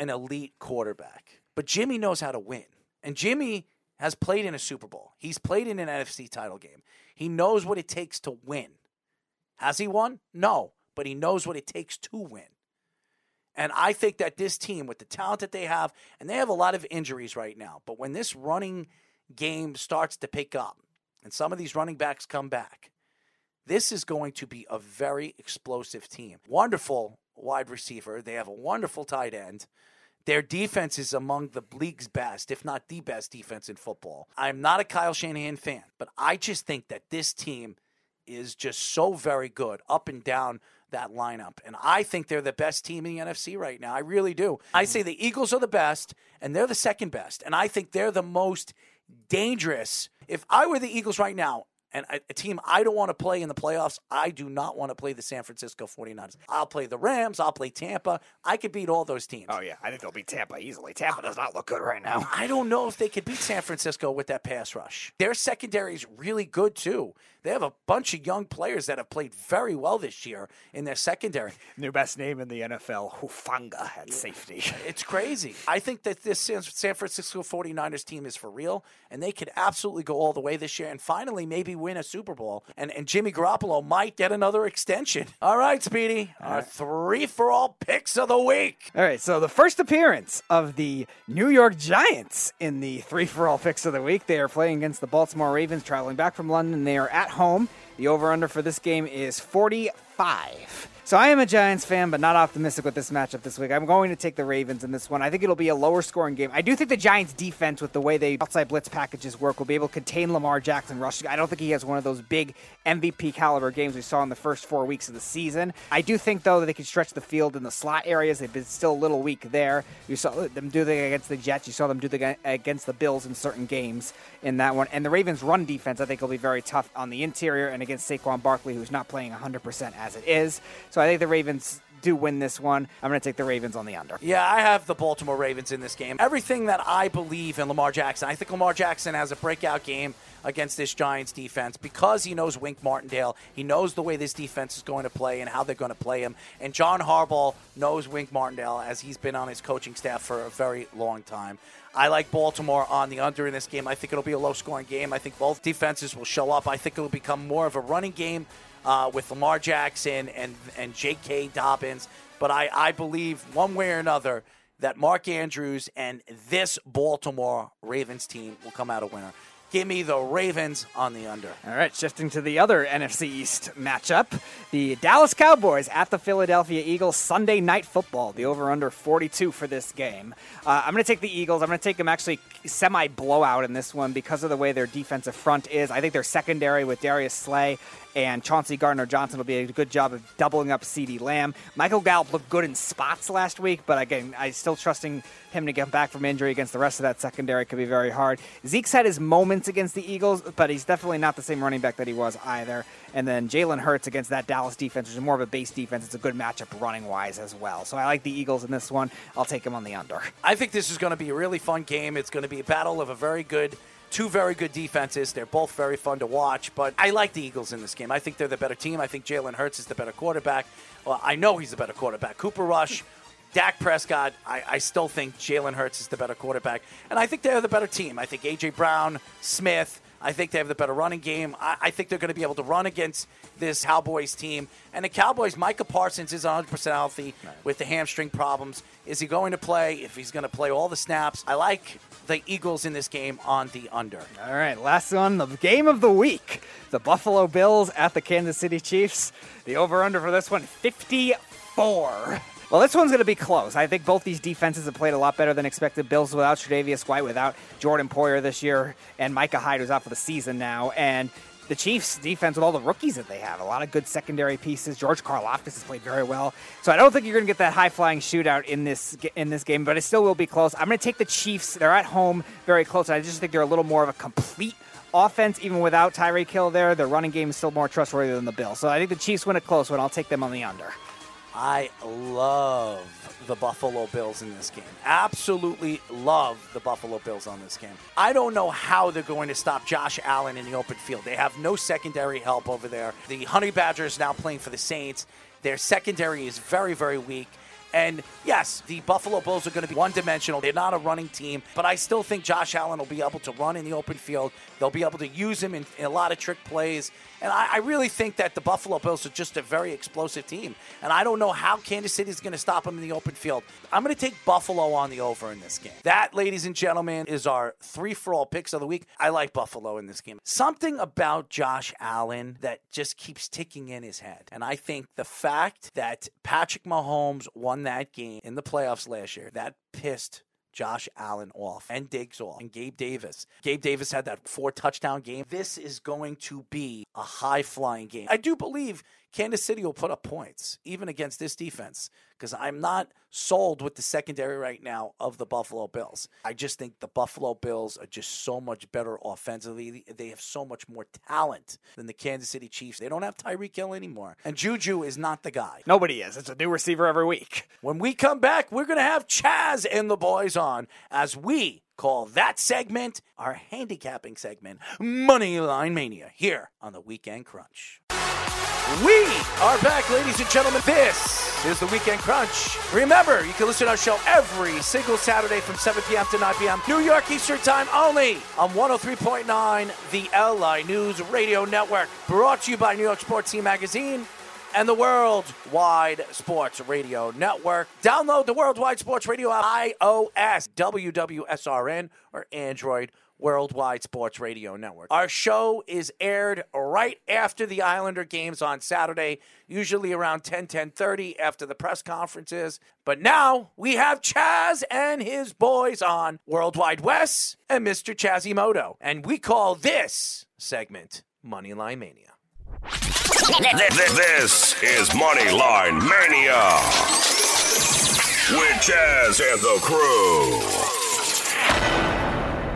an elite quarterback. But Jimmy knows how to win. And Jimmy has played in a Super Bowl. He's played in an NFC title game. He knows what it takes to win. Has he won? No. But he knows what it takes to win. And I think that this team, with the talent that they have, and they have a lot of injuries right now, but when this running game starts to pick up, and some of these running backs come back, this is going to be a very explosive team. Wonderful wide receiver. They have a wonderful tight end. Their defense is among the league's best, if not the best defense in football. I'm not a Kyle Shanahan fan, but I just think that this team is just so very good up and down that lineup. And I think they're the best team in the NFC right now. I really do. I say the Eagles are the best, and they're the second best. And I think they're the most dangerous. If I were the Eagles right now, and a team I don't want to play in the playoffs, I do not want to play the San Francisco 49ers. I'll play the Rams. I'll play Tampa. I could beat all those teams. Oh, yeah. I think they'll beat Tampa easily. Tampa does not look good right now. I don't know if they could beat San Francisco with that pass rush. Their secondary is really good, too. They have a bunch of young players that have played very well this year in their secondary. New best name in the NFL, Hufanga, at safety. It's crazy. I think that this San Francisco 49ers team is for real, and they could absolutely go all the way this year and finally maybe win a Super Bowl, and Jimmy Garoppolo might get another extension. All right, Speedy, our 3 for all picks of the week. All right, so the first appearance of the New York Giants in the 3 for all picks of the week. They are playing against the Baltimore Ravens, traveling back from London. They are at home. The over-under for this game is 45. So I am a Giants fan, but not optimistic with this matchup this week. I'm going to take the Ravens in this one. I think it'll be a lower scoring game. I do think the Giants defense, with the way they outside blitz packages work, will be able to contain Lamar Jackson rushing. I don't think he has one of those big MVP caliber games we saw in the first 4 weeks of the season. I do think, though, that they can stretch the field in the slot areas. They've been still a little weak there. You saw them do that against the Jets. You saw them do that against the Bills in certain games in that one. And the Ravens run defense, I think, will be very tough on the interior and against Saquon Barkley, who's not playing 100% as it is. So I think the Ravens do win this one. I'm going to take the Ravens on the under. Yeah, I have the Baltimore Ravens in this game. Everything that I believe in Lamar Jackson, I think Lamar Jackson has a breakout game against this Giants defense because he knows Wink Martindale. He knows the way this defense is going to play and how they're going to play him. And John Harbaugh knows Wink Martindale as he's been on his coaching staff for a very long time. I like Baltimore on the under in this game. I think it'll be a low-scoring game. I think both defenses will show up. I think it'll become more of a running game with Lamar Jackson and J.K. Dobbins. But I believe one way or another that Mark Andrews and this Baltimore Ravens team will come out a winner. Give me the Ravens on the under. All right, shifting to the other NFC East matchup, the Dallas Cowboys at the Philadelphia Eagles Sunday Night Football, the over-under 42 for this game. I'm going to take the Eagles. I'm going to take them actually semi-blowout in this one because of the way their defensive front is. I think their secondary with Darius Slay and Chauncey Gardner-Johnson will be a good job of doubling up CeeDee Lamb. Michael Gallup looked good in spots last week, but again, I still trusting him to get back from injury against the rest of that secondary could be very hard. Zeke's had his moments against the Eagles, but he's definitely not the same running back that he was either. And then Jalen Hurts against that Dallas defense, which is more of a base defense. It's a good matchup running-wise as well. So I like the Eagles in this one. I'll take them on the under. I think this is going to be a really fun game. It's going to be a battle of a very good two very good defenses. They're both very fun to watch, but I like the Eagles in this game. I think they're the better team. I think Jalen Hurts is the better quarterback. Well, I know he's the better quarterback. Cooper Rush, Dak Prescott, I still think Jalen Hurts is the better quarterback. And I think they're the better team. I think A.J. Brown, Smith, I think they have the better running game. I think they're going to be able to run against this Cowboys team. And the Cowboys, Micah Parsons is 100% healthy with the hamstring problems. Is he going to play? If he's going to play all the snaps, I like the Eagles in this game on the under. All right, last one, the game of the week. The Buffalo Bills at the Kansas City Chiefs. The over-under for this one, 54. Well, this one's going to be close. I think both these defenses have played a lot better than expected. Bills without Tre'Davious White, without Jordan Poyer this year, and Micah Hyde, who's out for the season now. And the Chiefs' defense with all the rookies that they have, a lot of good secondary pieces. George Karlaftis has played very well. So I don't think you're going to get that high-flying shootout in this game, but it still will be close. I'm going to take the Chiefs. They're at home, very close. And I just think they're a little more of a complete offense, even without Tyreek Hill there. Their running game is still more trustworthy than the Bills. So I think the Chiefs win a close one. I'll take them on the under. I love the Buffalo Bills in this game. Absolutely love the Buffalo Bills on this game. I don't know how they're going to stop Josh Allen in the open field. They have no secondary help over there. The Honey Badgers now playing for the Saints. Their secondary is very, very weak. And yes, the Buffalo Bills are going to be one-dimensional. They're not a running team, but I still think Josh Allen will be able to run in the open field. They'll be able to use him in a lot of trick plays. And I really think that the Buffalo Bills are just a very explosive team. And I don't know how Kansas City is going to stop them in the open field. I'm going to take Buffalo on the over in this game. That, ladies and gentlemen, is our three-for-all picks of the week. I like Buffalo in this game. Something about Josh Allen that just keeps ticking in his head. And I think the fact that Patrick Mahomes won that game in the playoffs last year, that pissed Josh Allen off and Diggs off and Gabe Davis. Gabe Davis had that 4-touchdown game. This is going to be a high-flying game. I do believe Kansas City will put up points, even against this defense, because I'm not sold with the secondary right now of the Buffalo Bills. I just think the Buffalo Bills are just so much better offensively. They have so much more talent than the Kansas City Chiefs. They don't have Tyreek Hill anymore. And Juju is not the guy. Nobody is. It's a new receiver every week. When we come back, we're going to have Chaz and the boys on as we call that segment, our handicapping segment, Moneyline Mania, here on the Weekend Crunch. We are back, ladies and gentlemen. This is the Weekend Crunch. Remember, you can listen to our show every single Saturday from 7 p.m. to 9 p.m. New York Eastern Time only on 103.9, the LI News Radio Network. Brought to you by New York Sports Team Magazine and the Worldwide Sports Radio Network. Download the Worldwide Sports Radio app, iOS, WWSRN, or Android. Worldwide Sports Radio Network. Our show is aired right after the Islander games on Saturday, usually around 10:30 after the press conferences. But now we have Chaz and his boys on Worldwide Wes and Mr. Chazimoto. And we call this segment Moneyline Mania. This is Moneyline Mania with Chaz and the crew.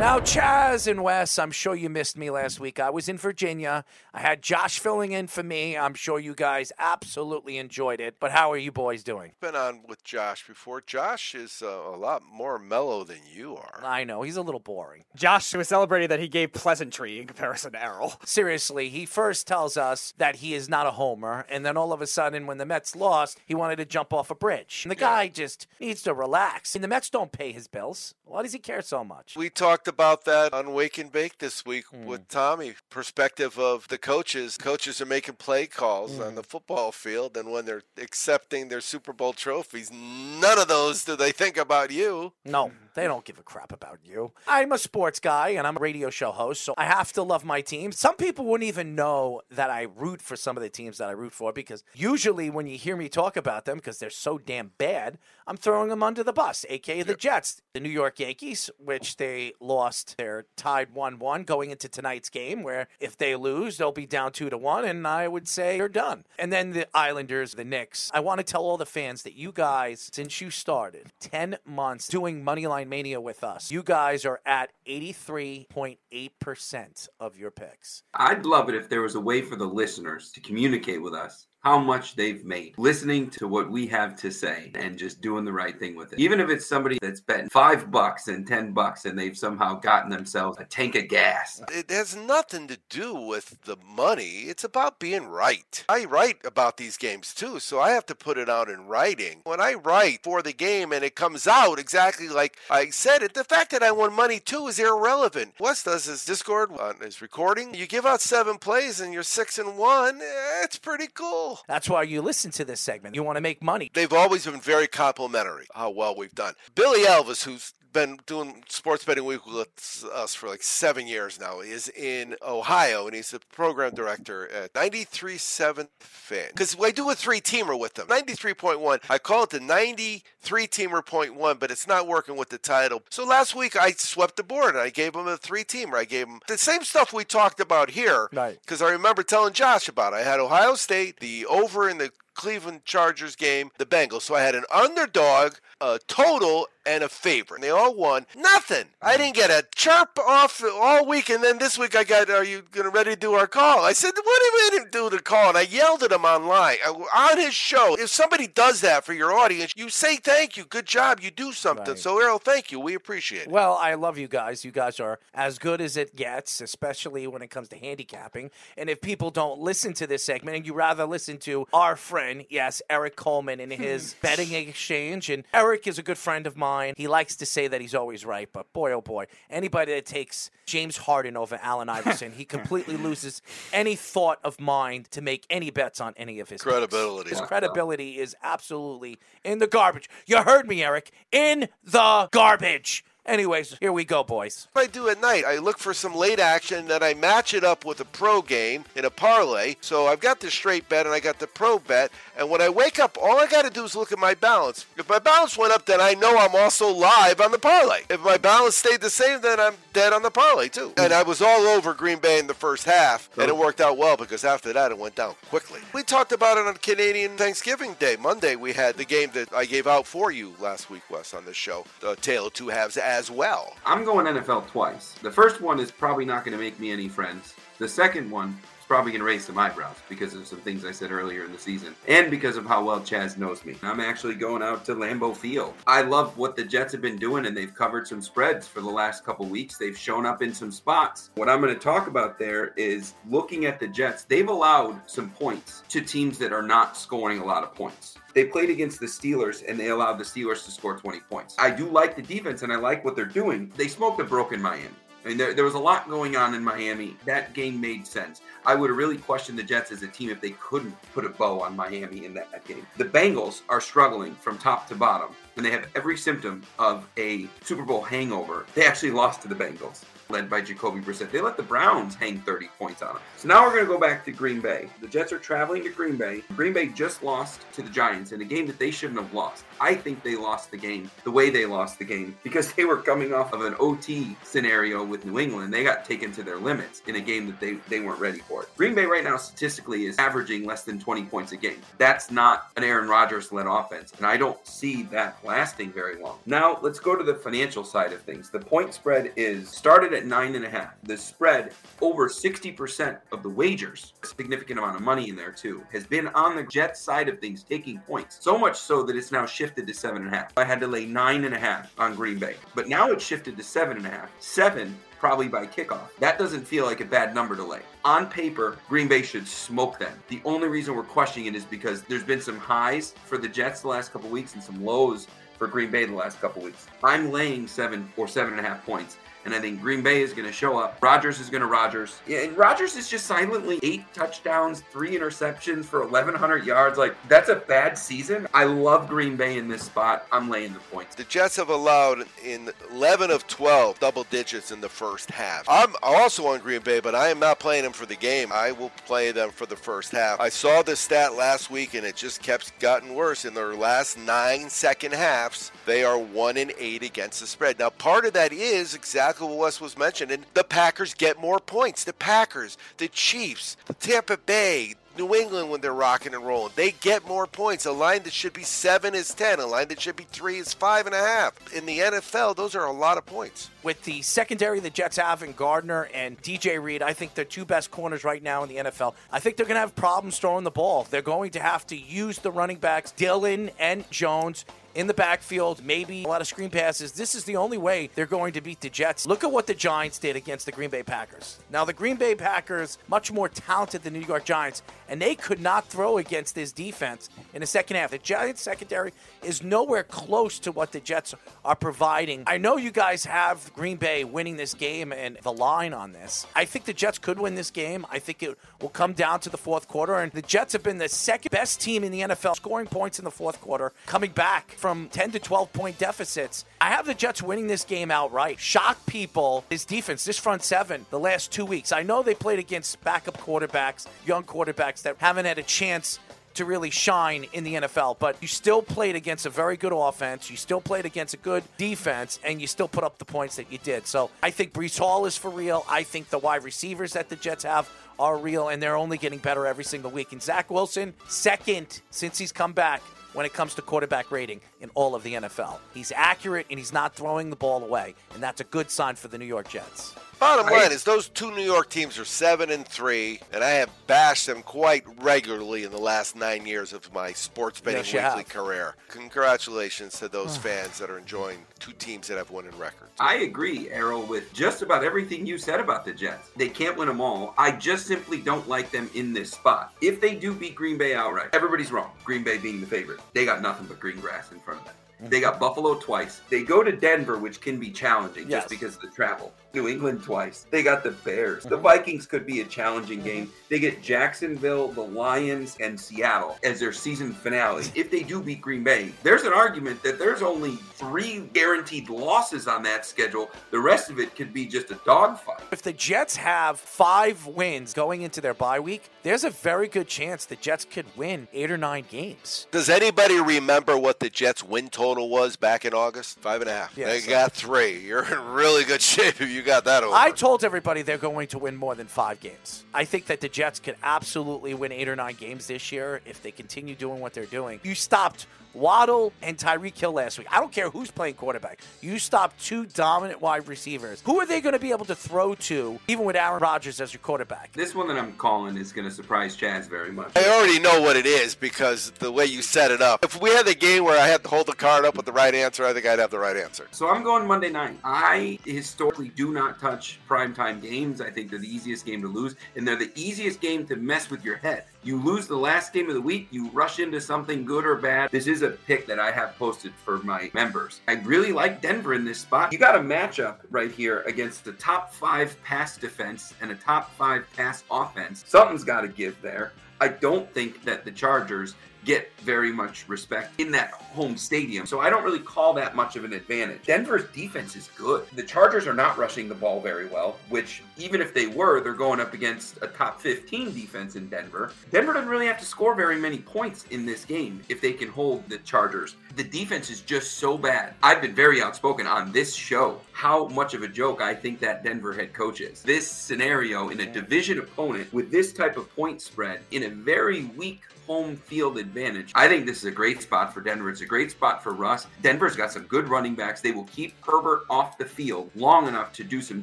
Now, Chaz and Wes, I'm sure you missed me last week. I was in Virginia. I had Josh filling in for me. I'm sure you guys absolutely enjoyed it. But how are you boys doing? I've been on with Josh before. Josh is a lot more mellow than you are. I know. He's a little boring. Josh was celebrating that he gave pleasantry in comparison to Errol. Seriously, he first tells us that he is not a homer. And then all of a sudden, when the Mets lost, he wanted to jump off a bridge. And the guy just needs to relax. And the Mets don't pay his bills. Why does he care so much? We talked about that on Wake and Bake this week with Tommy. Perspective of the coaches. Coaches are making play calls on the football field, and when they're accepting their Super Bowl trophies, none of those do they think about you. No, they don't give a crap about you. I'm a sports guy, and I'm a radio show host, so I have to love my team. Some people wouldn't even know that I root for some of the teams that I root for, because usually when you hear me talk about them, because they're so damn bad, I'm throwing them under the bus, a.k.a. the Jets. The New York Yankees, which they lost. They're tied 1-1 going into tonight's game, where if they lose, they'll be down 2-1, and I would say they're done. And then the Islanders, the Knicks. I want to tell all the fans that you guys, since you started 10 months doing Moneyline Mania with us, you guys are at 83.8% of your picks. I'd love it if there was a way for the listeners to communicate with us how much they've made, listening to what we have to say and just doing the right thing with it. Even if it's somebody that's betting $5 and $10 and they've somehow gotten themselves a tank of gas. It has nothing to do with the money. It's about being right. I write about these games too, so I have to put it out in writing. When I write for the game and it comes out exactly like I said it, the fact that I won money too is irrelevant. Wes does his Discord on his recording. You give out 7 plays and you're 6-1. It's pretty cool. That's why you listen to this segment. You want to make money. They've always been very complimentary how well we've done. Billy Elvis, who's been doing Sports Betting Week with us for like 7 years now, is in Ohio, and he's the program director at 93.7 Fan. Because I do a 3-teamer with them. 93.1, I call it the 93.1, but it's not working with the title. So last week I swept the board, and I gave him a 3-teamer. I gave him the same stuff we talked about here, because I remember telling Josh about it. I had Ohio State, the over in the Cleveland Chargers game, the Bengals. So I had an underdog, a total, and a favorite. And they all won. Nothing. I didn't get a chirp off all week. And then this week I got, are you going to ready to do our call? I said, what did we do the call? And I yelled at him online on his show. If somebody does that for your audience, you say thank you. Good job. You do something. Right. So, Errol, thank you. We appreciate it. Well, I love you guys. You guys are as good as it gets, especially when it comes to handicapping. And if people don't listen to this segment and you rather listen to our friend, yes, Eric Coleman and his betting exchange. And Eric is a good friend of mine. He likes to say that he's always right, but boy, oh boy, anybody that takes James Harden over Allen Iverson, he completely loses any thought of mind to make any bets on any of his credibility. Picks. His credibility is absolutely in the garbage. You heard me, Eric. In the garbage. Anyways, here we go, boys. What I do at night, I look for some late action, then I match it up with a pro game in a parlay. So I've got the straight bet and I got the pro bet. And when I wake up, all I got to do is look at my balance. If my balance went up, then I know I'm also live on the parlay. If my balance stayed the same, then I'm dead on the parlay, too. And I was all over Green Bay in the first half, and it worked out well because after that, it went down quickly. We talked about it on Canadian Thanksgiving Day. Monday, we had the game that I gave out for you last week, Wes, on this show, the Tale of Two Halves as well. I'm going NFL twice. The first one is probably not going to make me any friends. The second one is probably going to raise some eyebrows because of some things I said earlier in the season and because of how well Chaz knows me. I'm actually going out to Lambeau Field. I love what the Jets have been doing, and they've covered some spreads for the last couple weeks. They've shown up in some spots. What I'm going to talk about there is looking at the Jets. They've allowed some points to teams that are not scoring a lot of points. They played against the Steelers, and they allowed the Steelers to score 20 points. I do like the defense, and I like what they're doing. They smoked a broken Miami. I mean, there was a lot going on in Miami. That game made sense. I would have really questioned the Jets as a team if they couldn't put a bow on Miami in that game. The Bengals are struggling from top to bottom, and they have every symptom of a Super Bowl hangover. They actually lost to the Bengals. led by Jacoby Brissett. They let the Browns hang 30 points on them. So now we're going to go back to Green Bay. The Jets are traveling to Green Bay. Green Bay just lost to the Giants in a game that they shouldn't have lost. I think they lost the game the way they lost the game because they were coming off of an OT scenario with New England. They got taken to their limits in a game that they weren't ready for it. Green Bay right now statistically is averaging less than 20 points a game. That's not an Aaron Rodgers-led offense, and I don't see that lasting very long. Now, let's go to the financial side of things. The point spread is started at 9.5. The spread, over 60% of the wagers, a significant amount of money in there too, has been on the Jets side of things taking points. So much so that it's now shifted to 7.5. I had to lay 9.5 on Green Bay, but now it's shifted to 7.5. 7 probably by kickoff. That doesn't feel like a bad number to lay. On paper, Green Bay should smoke them. The only reason we're questioning it is because there's been some highs for the Jets the last couple weeks and some lows for Green Bay the last couple weeks. I'm laying 7 or 7.5 points. And I think Green Bay is going to show up. Rodgers is going to Rodgers. Yeah, and Rodgers is just silently 8 touchdowns, 3 interceptions for 1,100 yards. Like, that's a bad season. I love Green Bay in this spot. I'm laying the points. The Jets have allowed in 11 of 12 double digits in the first half. I'm also on Green Bay, but I am not playing them for the game. I will play them for the first half. I saw this stat last week, and it just kept gotten worse. In their last 9 second halves, they are 1-8 against the spread. Now, part of that is exactly West was mentioned, and the Packers get more points. The Packers, the Chiefs, the Tampa Bay, New England, when they're rocking and rolling, they get more points. A line that should be 7 is 10. A line that should be 3 is 5.5. In the NFL, those are a lot of points. With the secondary the Jets have in Gardner and DJ Reed, I think they're 2 best corners right now in the NFL. I think they're going to have problems throwing the ball. They're going to have to use the running backs, Dillon and Jones, in the backfield, maybe a lot of screen passes. This is the only way they're going to beat the Jets. Look at what the Giants did against the Green Bay Packers. Now, the Green Bay Packers, much more talented than the New York Giants, and they could not throw against this defense in the second half. The Giants' secondary is nowhere close to what the Jets are providing. I know you guys have Green Bay winning this game and the line on this. I think the Jets could win this game. I think it will come down to the fourth quarter, and the Jets have been the second best team in the NFL, scoring points in the fourth quarter, coming back from 10 to 12-point deficits. I have the Jets winning this game outright. Shock people, this defense, this front seven, the last 2 weeks. I know they played against backup quarterbacks, young quarterbacks that haven't had a chance to really shine in the NFL, but you still played against a very good offense, you still played against a good defense, and you still put up the points that you did. So I think Breece Hall is for real. I think the wide receivers that the Jets have are real, and they're only getting better every single week. And Zach Wilson, second since he's come back when it comes to quarterback rating in all of the NFL. He's accurate, and he's not throwing the ball away, and that's a good sign for the New York Jets. Bottom line is those 2 New York teams are 7-3, and I have bashed them quite regularly in the last 9 years of my sports betting weekly career. Congratulations to those fans that are enjoying 2 teams that have winning records. I agree, Errol, with just about everything you said about the Jets. They can't win them all. I just simply don't like them in this spot. If they do beat Green Bay outright, everybody's wrong. Green Bay being the favorite. They got nothing but green grass in front of them. They got Buffalo twice. They go to Denver, which can be challenging just because of the travel. New England twice. They got the Bears. The Vikings could be a challenging game. They get Jacksonville, the Lions, and Seattle as their season finale. If they do beat Green Bay, there's an argument that there's only 3 guaranteed losses on that schedule. The rest of it could be just a dogfight. If the Jets have 5 wins going into their bye week, there's a very good chance the Jets could win 8 or 9 games. Does anybody remember what the Jets win total was back in August? 5.5. Yes, they got 3. You're in really good shape if you got that over. I told everybody they're going to win more than 5 games. I think that the Jets could absolutely win 8 or 9 games this year if they continue doing what they're doing. You stopped Waddle and Tyreek Hill last week. I don't care who's playing quarterback. You stopped 2 dominant wide receivers. Who are they going to be able to throw to, even with Aaron Rodgers as your quarterback? This one that I'm calling is going to surprise Chaz very much. I already know what it is because the way you set it up. If we had the game where I had to hold the card up with the right answer, I think I'd have the right answer. So I'm going Monday night. I historically do not touch primetime games. I think they're the easiest game to lose, and they're the easiest game to mess with your head. You lose the last game of the week, you rush into something good or bad. This is a pick that I have posted for my members. I really like Denver in this spot. You got a matchup right here against the top 5 pass defense and a top 5 pass offense. Something's got to give there. I don't think that the Chargers get very much respect in that home stadium. So I don't really call that much of an advantage. Denver's defense is good. The Chargers are not rushing the ball very well, which even if they were, they're going up against a top 15 defense in Denver. Denver doesn't really have to score very many points in this game if they can hold the Chargers. The defense is just so bad. I've been very outspoken on this show how much of a joke I think that Denver head coach is. This scenario in a division opponent with this type of point spread in a very weak home field advantage. I think this is a great spot for Denver. It's a great spot for Russ. Denver's got some good running backs. They will keep Herbert off the field long enough to do some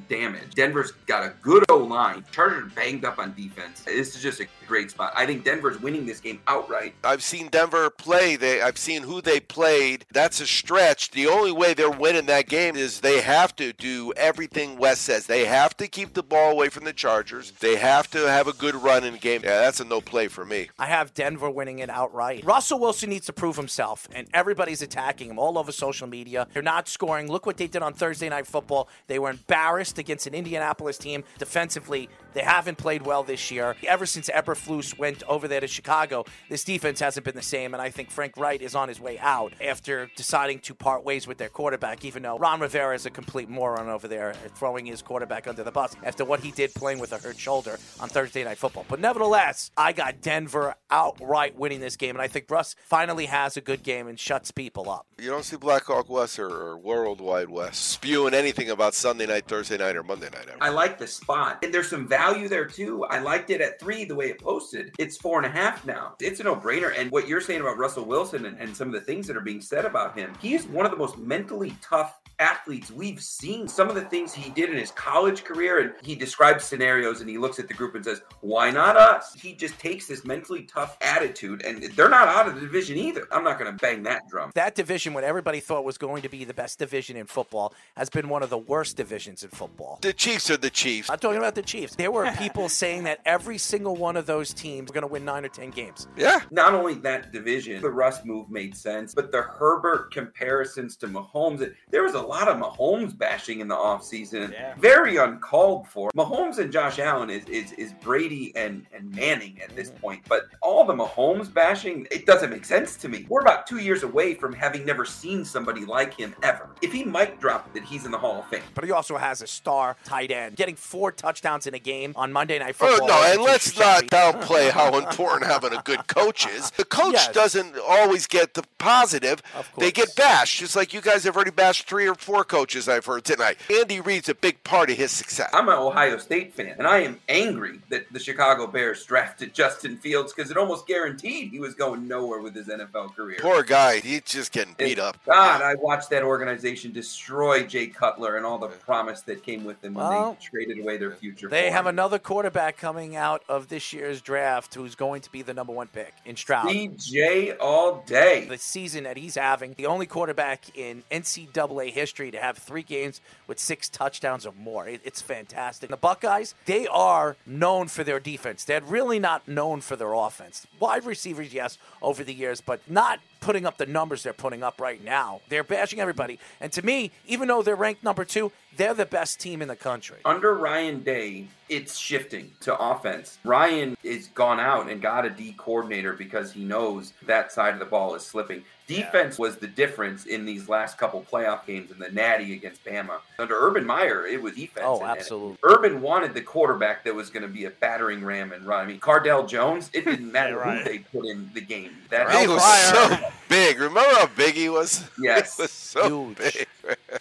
damage. Denver's got a good O-line. Chargers banged up on defense. This is just a great spot. I think Denver's winning this game outright. I've seen Denver play. I've seen who they played. That's a stretch. The only way they're winning that game is they have to do everything Wes says. They have to keep the ball away from the Chargers. They have to have a good run in the game. Yeah, that's a no play for me. I have Denver winning it outright. Russell Wilson needs to prove himself, and everybody's attacking him all over social media. They're not scoring. Look what they did on Thursday Night Football. They were embarrassed against an Indianapolis team. Defensively, they haven't played well this year. Ever since Eberflus went over there to Chicago, this defense hasn't been the same, and I think Frank Wright is on his way out after deciding to part ways with their quarterback, even though Ron Rivera is a complete moron over there throwing his quarterback under the bus after what he did playing with a hurt shoulder on Thursday Night Football. But nevertheless, I got Denver outright winning this game, and I think Russ finally has a good game and shuts people up. You don't see Black Hawk West or Worldwide West spewing anything about Sunday night, Thursday night, or Monday night. I like the spot, and there's some value there too. I liked it at 3 the way it posted. It's 4.5 now. It's a no-brainer, and what you're saying about Russell Wilson and some of the things that are being said about him, he is one of the most mentally tough athletes we've seen. Some of the things he did in his college career, and he describes scenarios and he looks at the group and says, why not us? He just takes this mentally tough attitude, and they're not out of the division either. I'm not going to bang that drum. That division, what everybody thought was going to be the best division in football, has been one of the worst divisions in football. The Chiefs are the Chiefs. I'm talking about the Chiefs. There were people saying that every single one of those teams were going to win 9 or 10 games. Yeah. Not only that division, the Russ move made sense, but the Herbert comparisons to Mahomes, there was a lot of Mahomes bashing in the offseason. Yeah. Very uncalled for. Mahomes and Josh Allen is Brady and Manning at this point. But all the Mahomes bashing, it doesn't make sense to me. We're about 2 years away from having never seen somebody like him ever. If he mic dropped it, he's in the Hall of Fame. But he also has a star tight end. Getting 4 touchdowns in a game on Monday Night Football. Oh, no, and let's not downplay how important having a good coach is. The coach doesn't always get the positive. They get bashed. Just like you guys have already bashed 3 or 4 coaches I've heard tonight. Andy Reid's a big part of his success. I'm an Ohio State fan, and I am angry that the Chicago Bears drafted Justin Fields because it almost guaranteed he was going nowhere with his NFL career. Poor guy. He's just getting beat up. God, I watched that organization destroy Jay Cutler and all the promise that came with them when they traded away their future. They have another quarterback coming out of this year's draft who's going to be the number 1 pick in Stroud. DJ all day. The season that he's having, the only quarterback in NCAA history to have 3 games with 6 touchdowns or more. It's fantastic. The Buckeyes, they are known for their defense. They're really not known for their offense. Wide receivers, yes, over the years, but not putting up the numbers they're putting up right now. They're bashing everybody. And to me, even though they're ranked number 2, they're the best team in the country. Under Ryan Day, it's shifting to offense. Ryan is gone out and got a D coordinator because he knows that side of the ball is slipping. Defense was the difference in these last couple playoff games in the Natty against Bama. Under Urban Meyer, it was defense. Oh, absolutely. Urban wanted the quarterback that was going to be a battering ram and run. I mean, Cardell Jones, it didn't matter who they put in the game. He was so big. Remember how big he was? Yes. He was so huge. Big.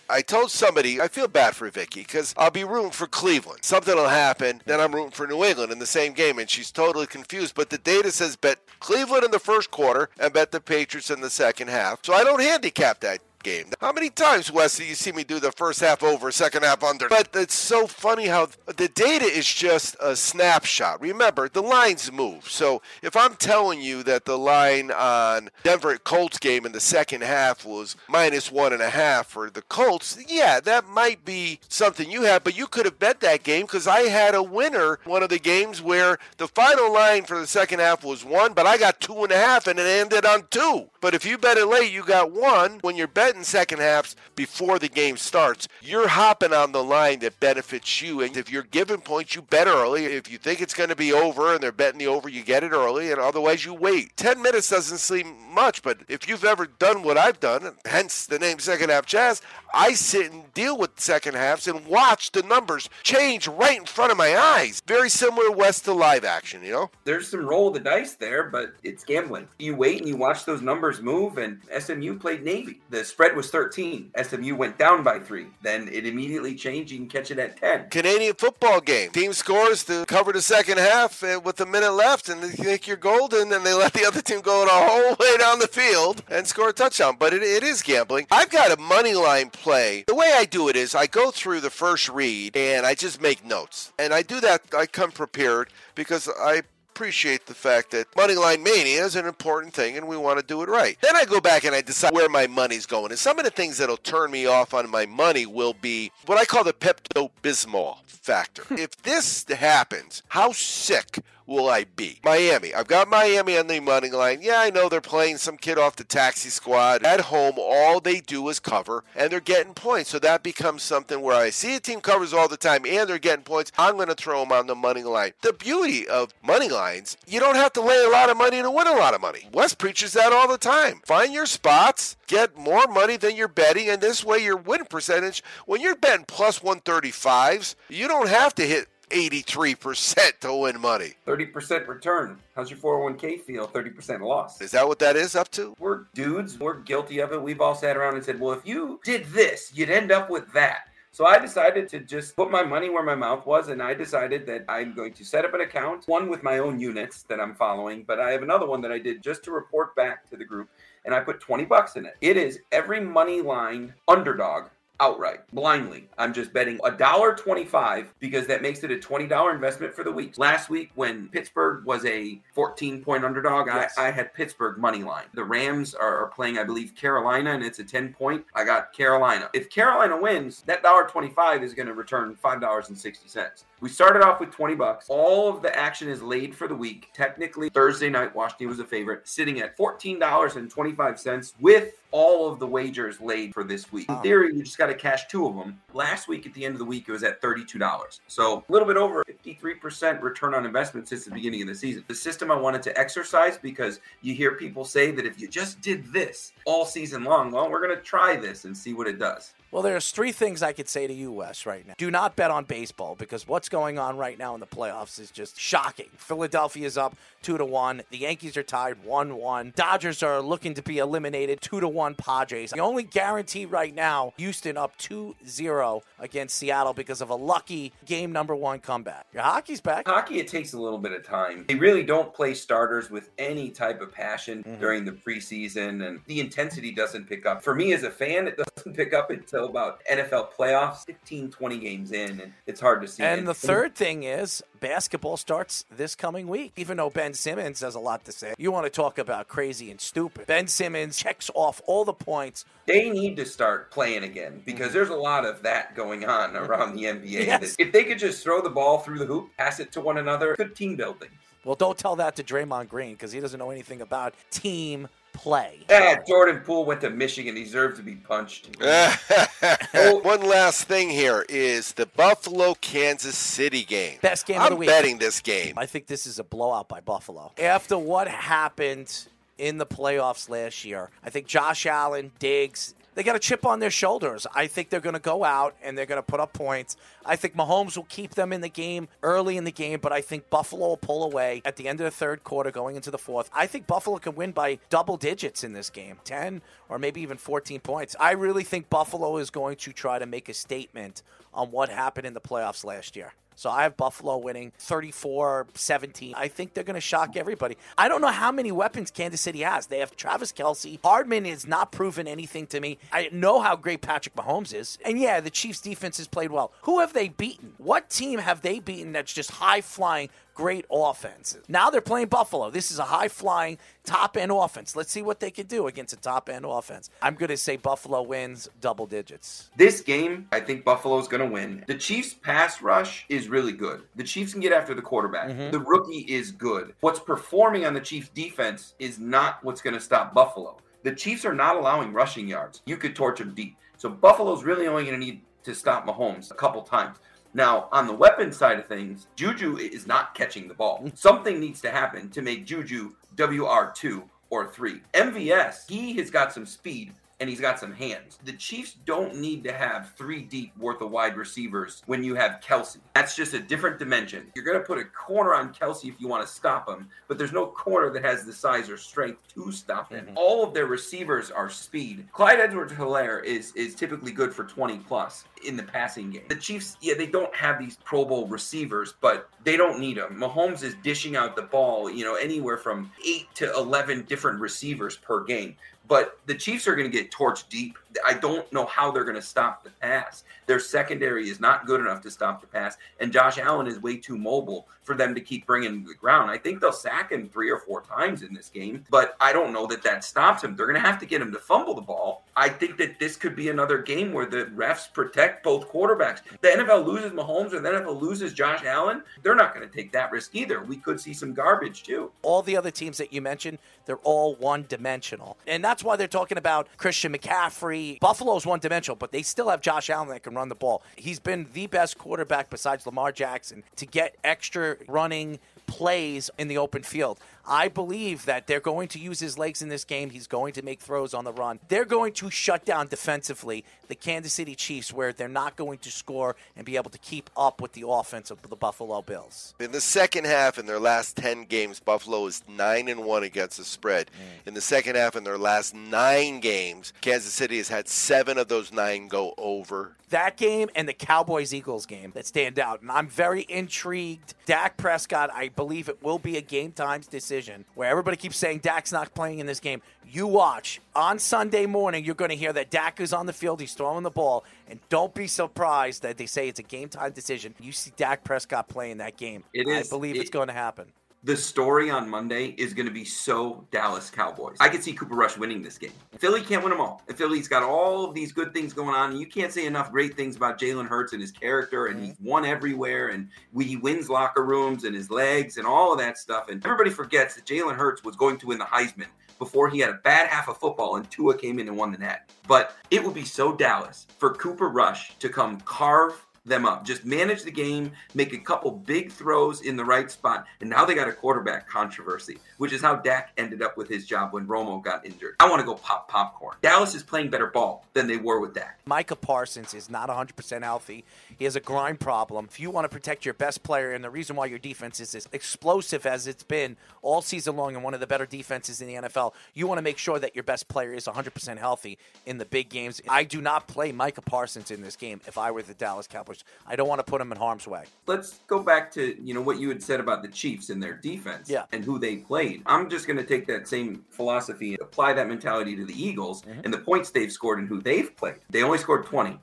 I told somebody, I feel bad for Vicky because I'll be rooting for Cleveland. Something will happen, then I'm rooting for New England in the same game, and she's totally confused. But the data says bet Cleveland in the first quarter and bet the Patriots in the second half. So I don't handicap that game. How many times, Wes, do you see me do the first half over, second half under? But it's so funny how the data is just a snapshot. Remember, the lines move. So if I'm telling you that the line on Denver Colts game in the second half was -1.5 for the Colts, yeah, that might be something you have, but you could have bet that game because I had a winner one of the games where the final line for the second half was 1, but I got 2.5 and it ended on 2. But if you bet it late, you got 1. When you're betting ahead in second halves before the game starts. You're hopping on the line that benefits you, and if you're giving points, you bet early. If you think it's going to be over and they're betting the over, you get it early, and otherwise you wait. 10 minutes doesn't seem much, but if you've ever done what I've done, hence the name Second Half Jazz, I sit and deal with second halves and watch the numbers change right in front of my eyes. Very similar West to live action, you know? There's some roll of the dice there, but it's gambling. You wait and you watch those numbers move, and SMU played Navy. The spread was 13. SMU went down by 3. Then it immediately changed. You can catch it at 10. Canadian football game. Team scores to cover the second half with a minute left, and they think you're golden, and they let the other team go the whole way down the field and score a touchdown. But it is gambling. I've got a money line play. The way I do it is I go through the first read, and I just make notes. And I do that. I come prepared because I appreciate the fact that Moneyline Mania is an important thing and we want to do it right. Then I go back and I decide where my money's going. And some of the things that'll turn me off on my money will be what I call the Pepto-Bismol factor. If this happens, how sick will I be? Miami. I've got Miami on the money line. Yeah, I know they're playing some kid off the taxi squad. At home, all they do is cover, and they're getting points. So that becomes something where I see a team covers all the time, and they're getting points. I'm going to throw them on the money line. The beauty of money lines, you don't have to lay a lot of money to win a lot of money. Wes preaches that all the time. Find your spots, get more money than you're betting, and this way your win percentage, when you're betting plus 135s, you don't have to hit 83% to win money. 30% return. How's your 401k feel? 30% loss. Is that what that is up to? We're dudes. We're guilty of it. We've all sat around and said, well, if you did this, you'd end up with that. So I decided to just put my money where my mouth was, and I decided that I'm going to set up an account, one with my own units that I'm following, but I have another one that I did just to report back to the group, and I put $20 in it. It is every money line underdog outright, blindly. I'm just betting $1.25 because that makes it a $20 investment for the week. Last week when Pittsburgh was a 14-point underdog, yes, I had Pittsburgh money line. The Rams are playing, I believe, Carolina, and it's a 10-point. I got Carolina. If Carolina wins, that $1.25 is going to return $5.60. We started off with $20. All of the action is laid for the week. Technically, Thursday night, Washington was a favorite, sitting at $14.25 with all of the wagers laid for this week. In theory, you just got to cash 2 of them. Last week, at the end of the week, it was at $32. So a little bit over 53% return on investment since the beginning of the season. The system I wanted to exercise because you hear people say that if you just did this all season long, well, we're going to try this and see what it does. Well, there's 3 things I could say to you, Wes, right now. Do not bet on baseball because what's going on right now in the playoffs is just shocking. Philadelphia's up 2-1. The Yankees are tied 1-1. Dodgers are looking to be eliminated 2-1 Padres. The only guarantee right now, Houston up 2-0 against Seattle because of a lucky game number 1 comeback. Your hockey's back. Hockey, it takes a little bit of time. They really don't play starters with any type of passion during the preseason, and the intensity doesn't pick up. For me as a fan, it doesn't pick up until about NFL playoffs, 15, 20 games in, and it's hard to see. And the third thing is basketball starts this coming week. Even though Ben Simmons has a lot to say, you want to talk about crazy and stupid. Ben Simmons checks off all the points. They need to start playing again because there's a lot of that going on around the NBA. Yes. If they could just throw the ball through the hoop, pass it to one another, good team building. Well, don't tell that to Draymond Green because he doesn't know anything about team play. Yeah, Jordan Poole went to Michigan. He deserved to be punched. One last thing here is the Buffalo-Kansas City game. Best game of the week. I'm betting this game. I think this is a blowout by Buffalo. After what happened in the playoffs last year, I think Josh Allen, Diggs, they got a chip on their shoulders. I think they're going to go out and they're going to put up points. I think Mahomes will keep them in the game early in the game, but I think Buffalo will pull away at the end of the third quarter going into the fourth. I think Buffalo can win by double digits in this game, 10 or maybe even 14 points. I really think Buffalo is going to try to make a statement on what happened in the playoffs last year. So I have Buffalo winning 34-17. I think they're going to shock everybody. I don't know how many weapons Kansas City has. They have Travis Kelce. Hardman has not proven anything to me. I know how great Patrick Mahomes is. And yeah, the Chiefs defense has played well. Who have they beaten? What team have they beaten that's just high-flying, great offense? Now they're playing Buffalo. This is a high-flying, top-end offense. Let's see what they can do against a top-end offense. I'm going to say Buffalo wins double digits. This game, I think Buffalo's going to win. The Chiefs' pass rush is really good. The Chiefs can get after the quarterback. The rookie is good. What's performing on the Chiefs' defense is not what's going to stop Buffalo. The Chiefs are not allowing rushing yards. You could torch them deep. So Buffalo's really only going to need to stop Mahomes a couple times. Now, on the weapons side of things, Juju is not catching the ball. Something needs to happen to make Juju WR2 or 3. MVS, he has got some speed and he's got some hands. The Chiefs don't need to have three deep worth of wide receivers when you have Kelsey. That's just a different dimension. You're going to put a corner on Kelsey if you want to stop him, but there's no corner that has the size or strength to stop him. Mm-hmm. All of their receivers are speed. Clyde Edwards-Helaire is typically good for 20-plus in the passing game. The Chiefs, they don't have these Pro Bowl receivers, but they don't need them. Mahomes is dishing out the ball, anywhere from 8 to 11 different receivers per game. But the Chiefs are going to get torched deep. I don't know how they're going to stop the pass. Their secondary is not good enough to stop the pass. And Josh Allen is way too mobile for them to keep bringing him to the ground. I think they'll sack him 3 or 4 times in this game. But I don't know that stops him. They're going to have to get him to fumble the ball. I think that this could be another game where the refs protect both quarterbacks. The NFL loses Mahomes or the NFL loses Josh Allen. They're not going to take that risk either. We could see some garbage too. All the other teams that you mentioned, they're all one-dimensional. And that's why they're talking about Christian McCaffrey. Buffalo's one-dimensional, but they still have Josh Allen that can run the ball. He's been the best quarterback besides Lamar Jackson to get extra running plays in the open field. I believe that they're going to use his legs in this game. He's going to make throws on the run. They're going to shut down defensively the Kansas City Chiefs, where they're not going to score and be able to keep up with the offense of the Buffalo Bills. In the second half, in their last 10 games, Buffalo is 9-1 against the spread. In the second half, in their last 9 games, Kansas City has had 7 of those 9 go over. That game and the Cowboys-Eagles game that stand out, and I'm very intrigued. Dak Prescott, I believe it will be a game time decision where everybody keeps saying Dak's not playing in this game. You watch. On Sunday morning, you're going to hear that Dak is on the field. He's throwing the ball. And don't be surprised that they say it's a game time decision. You see Dak Prescott playing that game. I believe it's going to happen. The story on Monday is going to be so Dallas Cowboys. I could see Cooper Rush winning this game. Philly can't win them all. Philly's got all of these good things going on. You can't say enough great things about Jalen Hurts and his character, and he's won everywhere, and he wins locker rooms and his legs and all of that stuff. And everybody forgets that Jalen Hurts was going to win the Heisman before he had a bad half of football and Tua came in and won the Nat. But it would be so Dallas for Cooper Rush to come carve them up. Just manage the game, make a couple big throws in the right spot, and now they got a quarterback controversy, which is how Dak ended up with his job when Romo got injured. I want to go pop popcorn. Dallas is playing better ball than they were with Dak. Micah Parsons is not 100% healthy. He has a grind problem. If you want to protect your best player, and the reason why your defense is as explosive as it's been all season long and one of the better defenses in the NFL, you want to make sure that your best player is 100% healthy in the big games. I do not play Micah Parsons in this game if I were the Dallas Cowboys. I don't want to put them in harm's way. Let's go back to, what you had said about the Chiefs and their defense and who they played. I'm just going to take that same philosophy and apply that mentality to the Eagles and the points they've scored and who they've played. They only scored 20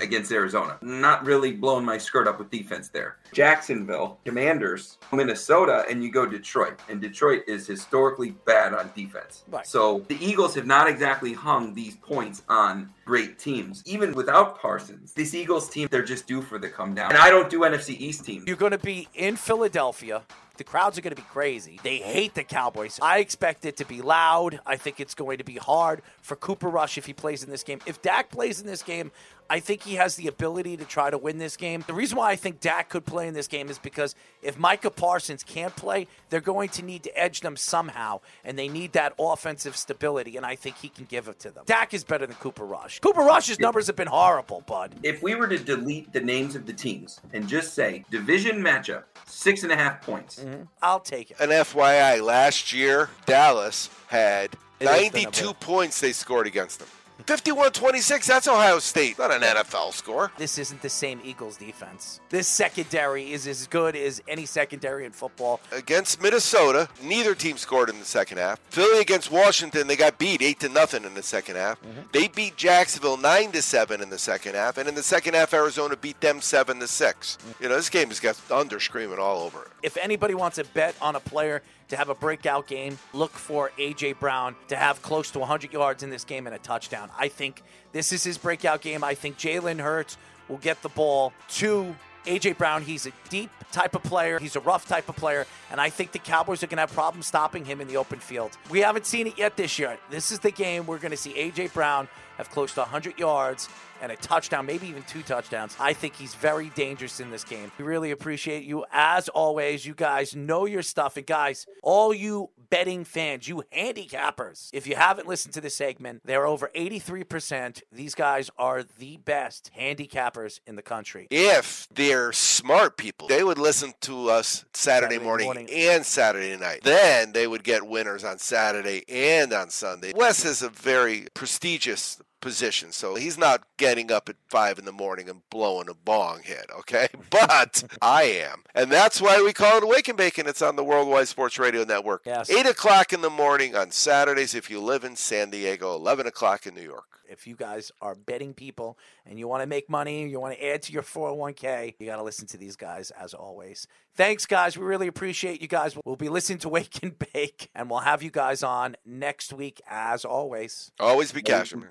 against Arizona. Not really blowing my skirt up with defense there. Jacksonville, Commanders, Minnesota, and you go Detroit. And Detroit is historically bad on defense. Right. So the Eagles have not exactly hung these points on great teams. Even without Parsons, this Eagles team, they're just due for the come down. And I don't do NFC East teams. You're going to be in Philadelphia. The crowds are going to be crazy. They hate the Cowboys. I expect it to be loud. I think it's going to be hard for Cooper Rush if he plays in this game. If Dak plays in this game, I think he has the ability to try to win this game. The reason why I think Dak could play in this game is because if Micah Parsons can't play, they're going to need to edge them somehow, and they need that offensive stability, and I think he can give it to them. Dak is better than Cooper Rush. Cooper Rush's numbers have been horrible, bud. If we were to delete the names of the teams and just say division matchup, 6.5 points. Mm-hmm. I'll take it. And FYI, last year, Dallas had 92 points they scored against them. 51-26, that's Ohio State, not an NFL score. This isn't the same Eagles defense. This secondary is as good as any secondary in football. Against Minnesota, neither team scored in the second half. Philly against Washington, they got beat 8-0 in the second half. Mm-hmm. They beat Jacksonville 9-7 in the second half, and in the second half, Arizona beat them 7-6. Mm-hmm. This game has got thunder screaming all over it. If anybody wants to bet on a player to have a breakout game, look for A.J. Brown to have close to 100 yards in this game and a touchdown. I think this is his breakout game. I think Jalen Hurts will get the ball to A.J. Brown, he's a deep type of player. He's a rough type of player. And I think the Cowboys are going to have problems stopping him in the open field. We haven't seen it yet this year. This is the game we're going to see A.J. Brown have close to 100 yards and a touchdown, maybe even two touchdowns. I think he's very dangerous in this game. We really appreciate you. As always, you guys know your stuff. And guys, all you betting fans, you handicappers, if you haven't listened to this segment, they're over 83%. These guys are the best handicappers in the country. If they're smart people, they would listen to us Saturday morning and Saturday night. Then they would get winners on Saturday and on Sunday. Wes is a very prestigious position, so he's not getting up at 5 a.m. and blowing a bong hit, okay? But I am, and that's why we call it Wake and Bacon. It's on the Worldwide Sports Radio Network. Yes. 8:00 a.m. on Saturdays if you live in San Diego, 11:00 in New York. If you guys are betting people and you want to make money, you want to add to your 401k, you got to listen to these guys as always. Thanks, guys. We really appreciate you guys. We'll be listening to Wake and Bake, and we'll have you guys on next week as always. Always be cashing.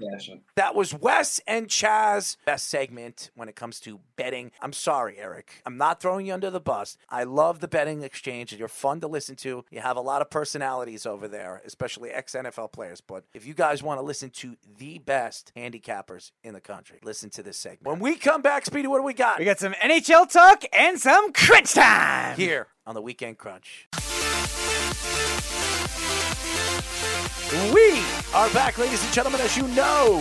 That was Wes and Chaz. Best segment when it comes to betting. I'm sorry, Eric. I'm not throwing you under the bus. I love the betting exchange. You're fun to listen to. You have a lot of personalities over there, especially ex-NFL players. But if you guys want to listen to the best handicappers in the country, listen to this segment. When we come back, Speedy, what do we got? We got some NHL talk and some crunch time. Here on the Weekend Crunch. We are back, ladies and gentlemen. As you know,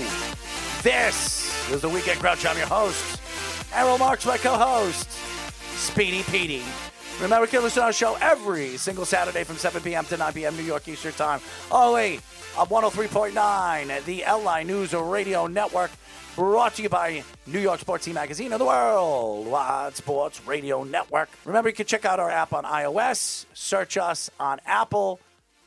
this is the Weekend Crunch. I'm your host, Errol Marks, my co-host, Speedy Petey. Remember, you can listen to our show every single Saturday from 7 p.m. to 9 p.m. New York Eastern Time. Only on 103.9, the LI News Radio Network. Brought to you by New York Sports Team Magazine and the World Wide Sports Radio Network. Remember, you can check out our app on iOS, search us on Apple,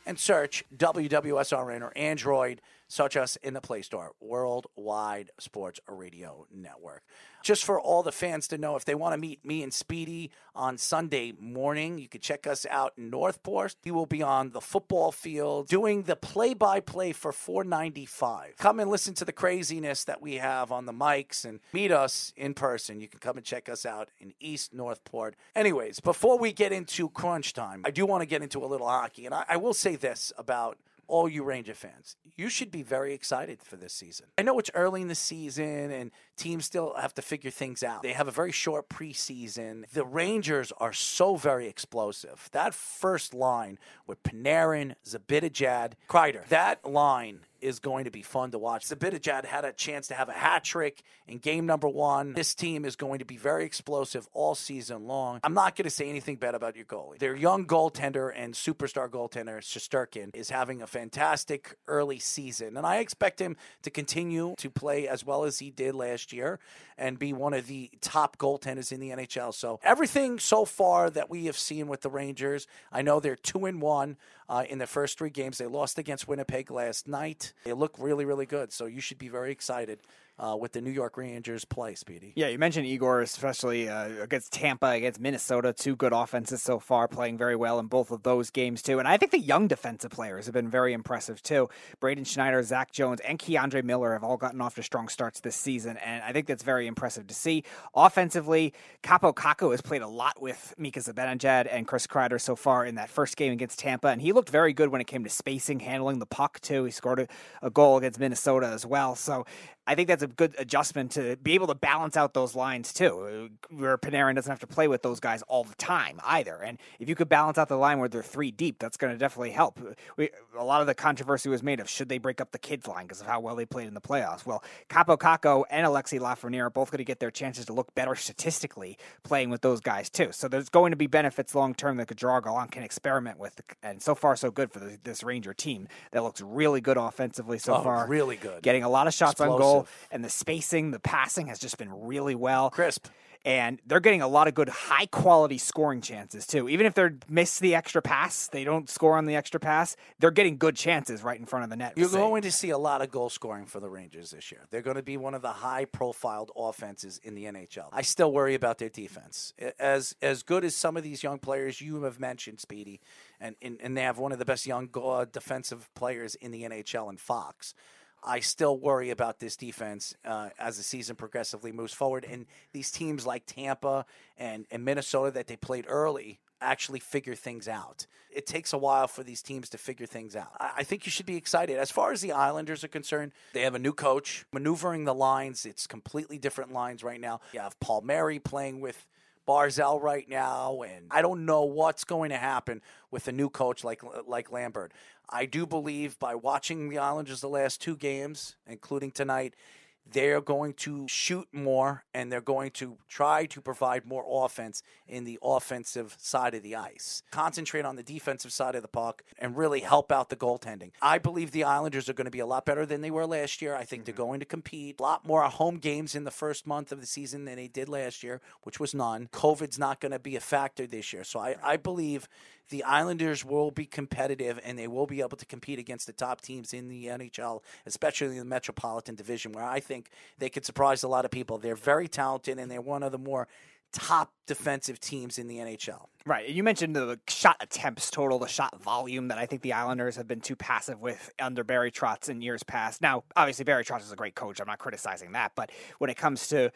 and search WWSRN or Android. Search us in the Play Store, Worldwide Sports Radio Network. Just for all the fans to know, if they want to meet me and Speedy on Sunday morning, you can check us out in Northport. He will be on the football field doing the play-by-play for $4.95. Come and listen to the craziness that we have on the mics and meet us in person. You can come and check us out in East Northport. Anyways, before we get into crunch time, I do want to get into a little hockey. And I will say this about all you Ranger fans, you should be very excited for this season. I know it's early in the season and teams still have to figure things out. They have a very short preseason. The Rangers are so very explosive. That first line with Panarin, Zibanejad, Kreider, that line is going to be fun to watch. Zibanejad had a chance to have a hat trick in game number one. This team is going to be very explosive all season long. I'm not going to say anything bad about your goalie. Their young goaltender and superstar goaltender, Shesterkin, is having a fantastic early season. And I expect him to continue to play as well as he did last year and be one of the top goaltenders in the NHL. So everything so far that we have seen with the Rangers, I know they're 2-1. In their first three games. They lost against Winnipeg last night. They look really, really good, so you should be very excited with the New York Rangers play, Speedy. Yeah, you mentioned Igor, especially against Tampa, against Minnesota, two good offenses so far, playing very well in both of those games, too. And I think the young defensive players have been very impressive, too. Braden Schneider, Zach Jones, and Keandre Miller have all gotten off to strong starts this season, and I think that's very impressive to see. Offensively, Kaapo Kakko has played a lot with Mika Zibanejad and Chris Kreider so far in that first game against Tampa, and he looked very good when it came to spacing, handling the puck, too. He scored a goal against Minnesota as well, so I think that's a good adjustment to be able to balance out those lines, too, where Panarin doesn't have to play with those guys all the time either. And if you could balance out the line where they're three deep, that's going to definitely help. A lot of the controversy was made of should they break up the kids line because of how well they played in the playoffs. Well, Kaapo Kakko and Alexi Lafreniere are both going to get their chances to look better statistically playing with those guys, too. So there's going to be benefits long-term that Gaudreau Gallant can experiment with. And so far, so good for this Ranger team that looks really good offensively so far. Really good. Getting a lot of shots on goal. And the spacing, the passing has just been really well. Crisp. And they're getting a lot of good high-quality scoring chances, too. Even if they miss the extra pass, they don't score on the extra pass, they're getting good chances right in front of the net. You're going to see a lot of goal scoring for the Rangers this year. They're going to be one of the high-profiled offenses in the NHL. I still worry about their defense. As good as some of these young players you have mentioned, Speedy, and they have one of the best young defensive players in the NHL in Fox, I still worry about this defense as the season progressively moves forward. And these teams like Tampa and Minnesota that they played early actually figure things out. It takes a while for these teams to figure things out. I think you should be excited. As far as the Islanders are concerned, they have a new coach maneuvering the lines. It's completely different lines right now. You have Palmieri playing with Barzell right now, and I don't know what's going to happen with a new coach like Lambert. I do believe by watching the Islanders the last two games, including tonight, they're going to shoot more, and they're going to try to provide more offense in the offensive side of the ice. Concentrate on the defensive side of the puck and really help out the goaltending. I believe the Islanders are going to be a lot better than they were last year. I think they're going to compete. A lot more home games in the first month of the season than they did last year, which was none. COVID's not going to be a factor this year. So I believe the Islanders will be competitive, and they will be able to compete against the top teams in the NHL, especially in the Metropolitan Division, where I think they could surprise a lot of people. They're very talented, and they're one of the more top defensive teams in the NHL. Right. You mentioned the shot attempts total, the shot volume that I think the Islanders have been too passive with under Barry Trotz in years past. Now, obviously, Barry Trotz is a great coach. I'm not criticizing that, but when it comes to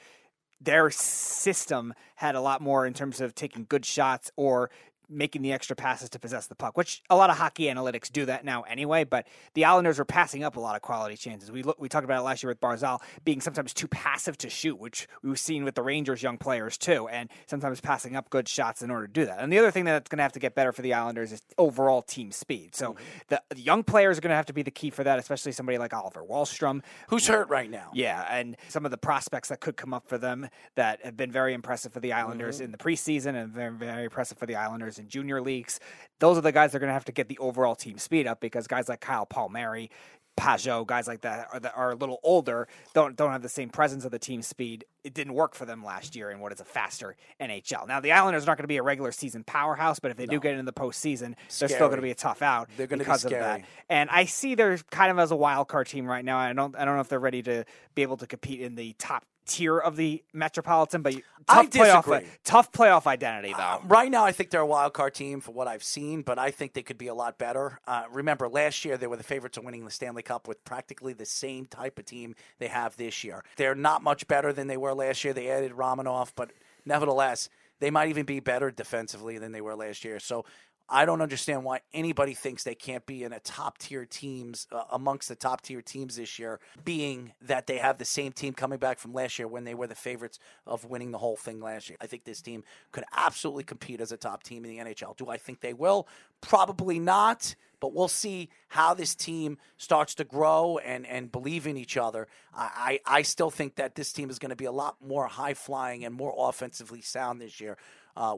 their system, had a lot more in terms of taking good shots or making the extra passes to possess the puck, which a lot of hockey analytics do that now anyway, but the Islanders were passing up a lot of quality chances. We talked about it last year with Barzal being sometimes too passive to shoot, which we've seen with the Rangers' young players too, and sometimes passing up good shots in order to do that. And the other thing that's going to have to get better for the Islanders is overall team speed. So the young players are going to have to be the key for that, especially somebody like Oliver Wahlstrom, who's hurt right now. Yeah, and some of the prospects that could come up for them that have been very impressive for the Islanders in the preseason and very, very impressive for the Islanders in junior leagues. Those are the guys that are going to have to get the overall team speed up, because guys like Kyle Palmieri, Pajot, guys like that are a little older, don't have the same presence of the team speed. It didn't work for them last year in what is a faster NHL. Now, the Islanders are not going to be a regular season powerhouse, but if they do get into the postseason, they're still going to be a tough out because of that. And I see they're kind of as a wild card team right now. I don't know if they're ready to be able to compete in the top tier of the Metropolitan, but tough playoff identity, though. Right now, I think they're a wild card team for what I've seen, but I think they could be a lot better. Remember, last year they were the favorites of winning the Stanley Cup with practically the same type of team they have this year. They're not much better than they were last year. They added Romanov, but nevertheless, they might even be better defensively than they were last year. So I don't understand why anybody thinks they can't be in a top-tier teams amongst the top-tier teams this year, being that they have the same team coming back from last year when they were the favorites of winning the whole thing last year. I think this team could absolutely compete as a top team in the NHL. Do I think they will? Probably not, but we'll see how this team starts to grow and believe in each other. I still think that this team is going to be a lot more high-flying and more offensively sound this year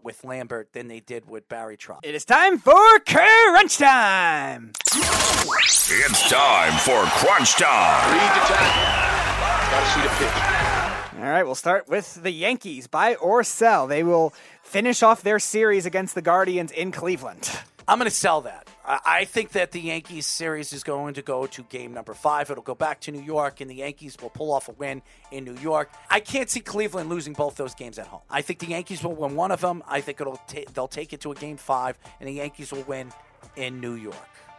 with Lambert than they did with Barry Trotz. It is time for Crunch Time! It's time for Crunch Time! Read the time. Gotta see the pitch. All right, we'll start with the Yankees. Buy or sell. They will finish off their series against the Guardians in Cleveland. I'm going to sell that. I think that the Yankees series is going to go to game number 5. It'll go back to New York, and the Yankees will pull off a win in New York. I can't see Cleveland losing both those games at home. I think the Yankees will win one of them. I think they'll take it to a game 5, and the Yankees will win in New York.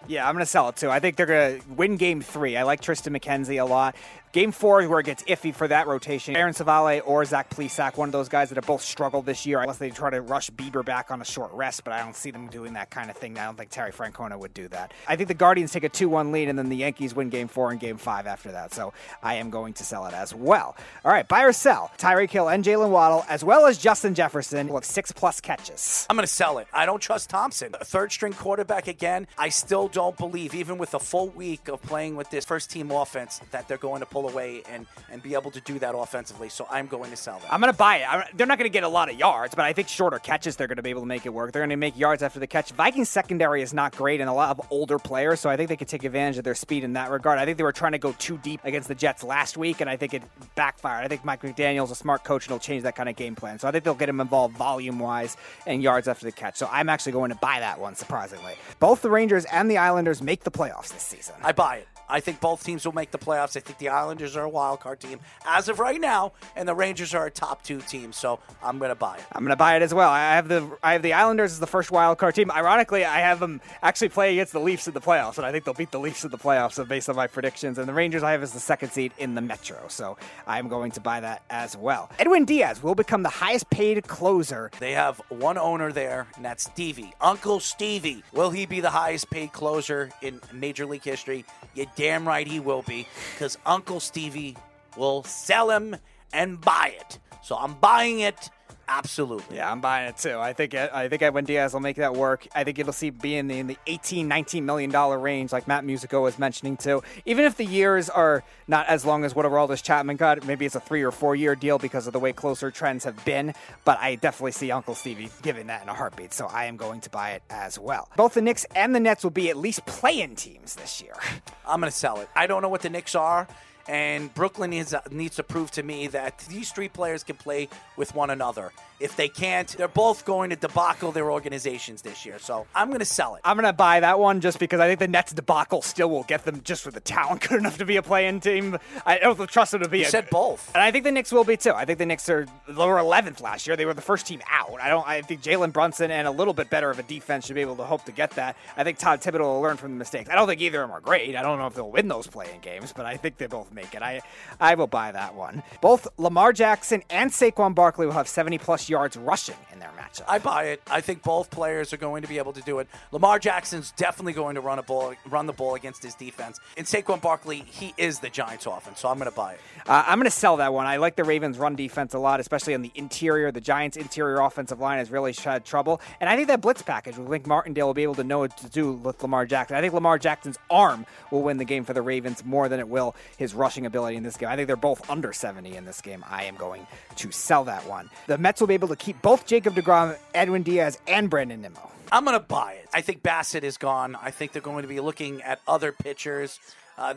Yeah, I'm going to sell it, too. I think they're going to win Game 3. I like Tristan McKenzie a lot. Game 4 is where it gets iffy for that rotation. Aaron Civale or Zach Plesac, one of those guys that have both struggled this year, unless they try to rush Bieber back on a short rest, but I don't see them doing that kind of thing. I don't think Terry Francona would do that. I think the Guardians take a 2-1 lead, and then the Yankees win Game 4 and Game 5 after that, so I am going to sell it as well. All right, buy or sell. Tyreek Hill and Jaylen Waddle, as well as Justin Jefferson, will have 6-plus catches. I'm going to sell it. I don't trust Thompson. A third-string quarterback again. I still don't believe, even with a full week of playing with this first-team offense, that they're going to pull away and be able to do that offensively, so I'm going to sell that. I'm going to buy it. They're not going to get a lot of yards, but I think shorter catches, they're going to be able to make it work. They're going to make yards after the catch. Vikings secondary is not great, and a lot of older players, so I think they could take advantage of their speed in that regard. I think they were trying to go too deep against the Jets last week, and I think it backfired. I think Mike McDaniel's a smart coach, and he'll change that kind of game plan, so I think they'll get him involved volume-wise and yards after the catch, so I'm actually going to buy that one, surprisingly. Both the Rangers and the Islanders make the playoffs this season. I buy it. I think both teams will make the playoffs. I think the Islanders are a wild card team as of right now, and the Rangers are a top two team. So I'm going to buy it. I'm going to buy it as well. I have the Islanders as the first wild card team. Ironically, I have them actually playing against the Leafs in the playoffs, and I think they'll beat the Leafs in the playoffs. So based on my predictions, and the Rangers I have as the second seed in the Metro. So I'm going to buy that as well. Edwin Diaz will become the highest paid closer. They have one owner there, and that's Stevie. Uncle Stevie. Will he be the highest paid closer in Major League history? You're damn right he will be, because Uncle Stevie will sell him and buy it. So I'm buying it. Absolutely. Yeah, I'm buying it too. I think Edwin Diaz will make that work. I think it'll be in the $18-19 million range, like Matt Musico was mentioning too. Even if the years are not as long as whatever Aroldis Chapman got, maybe it's a 3 or 4 year deal because of the way closer trends have been. But I definitely see Uncle Stevie giving that in a heartbeat, so I am going to buy it as well. Both the Knicks and the Nets will be at least play-in teams this year. I'm going to sell it. I don't know what the Knicks are. And Brooklyn needs to prove to me that these three players can play with one another. If they can't, they're both going to debacle their organizations this year. So I'm going to sell it. I'm going to buy that one just because I think the Nets debacle still will get them just with the talent good enough to be a play-in team. I don't trust them to be. You said both. And I think the Knicks will be too. I think the Knicks were 11th last year. They were the first team out. I think Jalen Brunson and a little bit better of a defense should be able to hope to get that. I think Todd Thibodeau will learn from the mistakes. I don't think either of them are great. I don't know if they'll win those play-in games, but I think they both make it. I will buy that one. Both Lamar Jackson and Saquon Barkley will have 70-plus yards rushing in their matchup. I buy it. I think both players are going to be able to do it. Lamar Jackson's definitely going to run the ball against his defense. And Saquon Barkley, he is the Giants offense, so I'm going to buy it. I'm going to sell that one. I like the Ravens' run defense a lot, especially on the interior. The Giants' interior offensive line has really had trouble. And I think that blitz package with Wink Martindale will be able to know what to do with Lamar Jackson. I think Lamar Jackson's arm will win the game for the Ravens more than it will his rushing ability in this game. I think they're both under 70 in this game. I am going to sell that one. The Mets will be able to keep both Jacob DeGrom, Edwin Diaz, and Brandon Nimmo. I'm going to buy it. I think Bassett is gone. I think they're going to be looking at other pitchers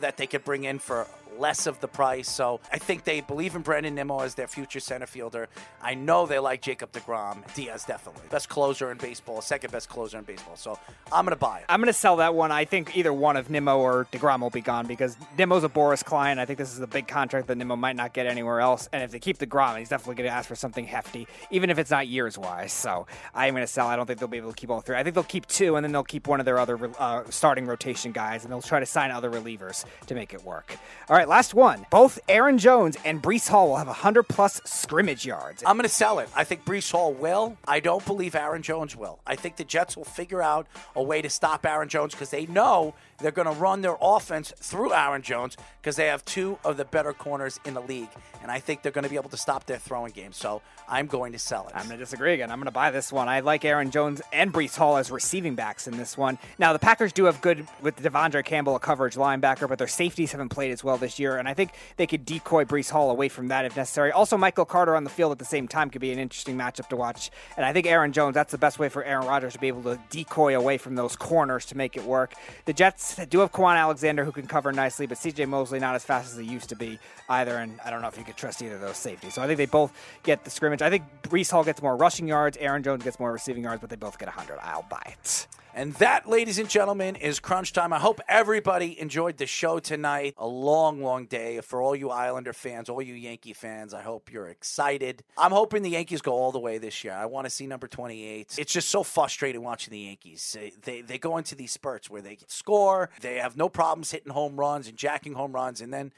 that they could bring in for less of the price. So I think they believe in Brandon Nimmo as their future center fielder. I know they like Jacob DeGrom. Diaz definitely. Best closer in baseball. Second best closer in baseball. So I'm going to buy it. I'm going to sell that one. I think either one of Nimmo or DeGrom will be gone because Nimmo's a Boris Klein. I think this is a big contract that Nimmo might not get anywhere else. And if they keep DeGrom, he's definitely going to ask for something hefty, even if it's not years-wise. So I'm going to sell. I don't think they'll be able to keep all three. I think they'll keep two, and then they'll keep one of their other starting rotation guys, and they'll try to sign other relievers to make it work. All right. Last one. Both Aaron Jones and Breece Hall will have 100-plus scrimmage yards. I'm going to sell it. I think Breece Hall will. I don't believe Aaron Jones will. I think the Jets will figure out a way to stop Aaron Jones because they know they're going to run their offense through Aaron Jones because they have two of the better corners in the league, and I think they're going to be able to stop their throwing game. So I'm going to sell it. I'm going to disagree again. I'm going to buy this one. I like Aaron Jones and Breece Hall as receiving backs in this one. Now, the Packers do have good with Devondre Campbell, a coverage linebacker, but their safeties haven't played as well this year, and I think they could decoy Breece Hall away from that if necessary. Also, Michael Carter on the field at the same time could be an interesting matchup to watch, and I think Aaron Jones, that's the best way for Aaron Rodgers to be able to decoy away from those corners to make it work. The Jets do have Quan Alexander who can cover nicely, but C.J. Mosley not as fast as he used to be either, and I don't know if you could trust either of those safeties. So I think they both get the scrimmage. I think Breece Hall gets more rushing yards, Aaron Jones gets more receiving yards, but they both get 100. I'll buy it. And that, ladies and gentlemen, is crunch time. I hope everybody enjoyed the show tonight. A long, long day. For all you Islander fans, all you Yankee fans, I hope you're excited. I'm hoping the Yankees go all the way this year. I want to see number 28. It's just so frustrating watching the Yankees. They go into these spurts where they score. They have no problems hitting home runs and jacking home runs. And then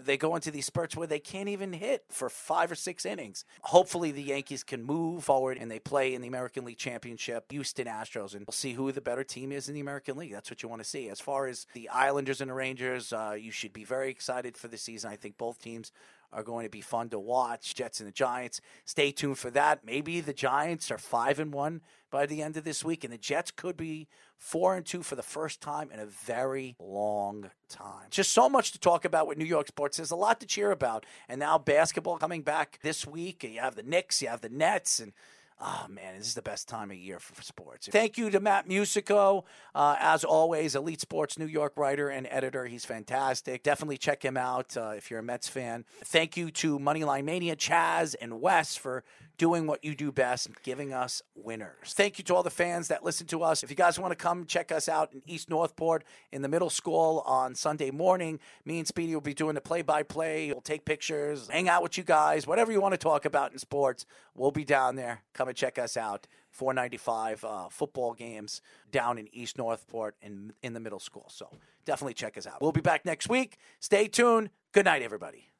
they go into these spurts where they can't even hit for 5 or 6 innings. Hopefully the Yankees can move forward and they play in the American League Championship, Houston Astros, and we'll see who the better team is in the American League. That's what you want to see. As far as the Islanders and the Rangers, you should be very excited for the season. I think both teams are going to be fun to watch. Jets and the Giants. Stay tuned for that. Maybe the Giants are 5-1 by the end of this week, and the Jets could be 4-2 for the first time in a very long time. Just so much to talk about with New York sports. There's a lot to cheer about, and now basketball coming back this week. You have the Knicks, you have the Nets, and oh, man, this is the best time of year for sports. Thank you to Matt Musico, as always, Elite Sports New York writer and editor. He's fantastic. Definitely check him out if you're a Mets fan. Thank you to Moneyline Mania, Chaz, and Wes for doing what you do best and giving us winners. Thank you to all the fans that listen to us. If you guys want to come check us out in East Northport in the middle school on Sunday morning, me and Speedy will be doing the play-by-play. We'll take pictures, hang out with you guys, whatever you want to talk about in sports. We'll be down there. Come and check us out. 495 football games down in East Northport in the middle school. So definitely check us out. We'll be back next week. Stay tuned. Good night, everybody.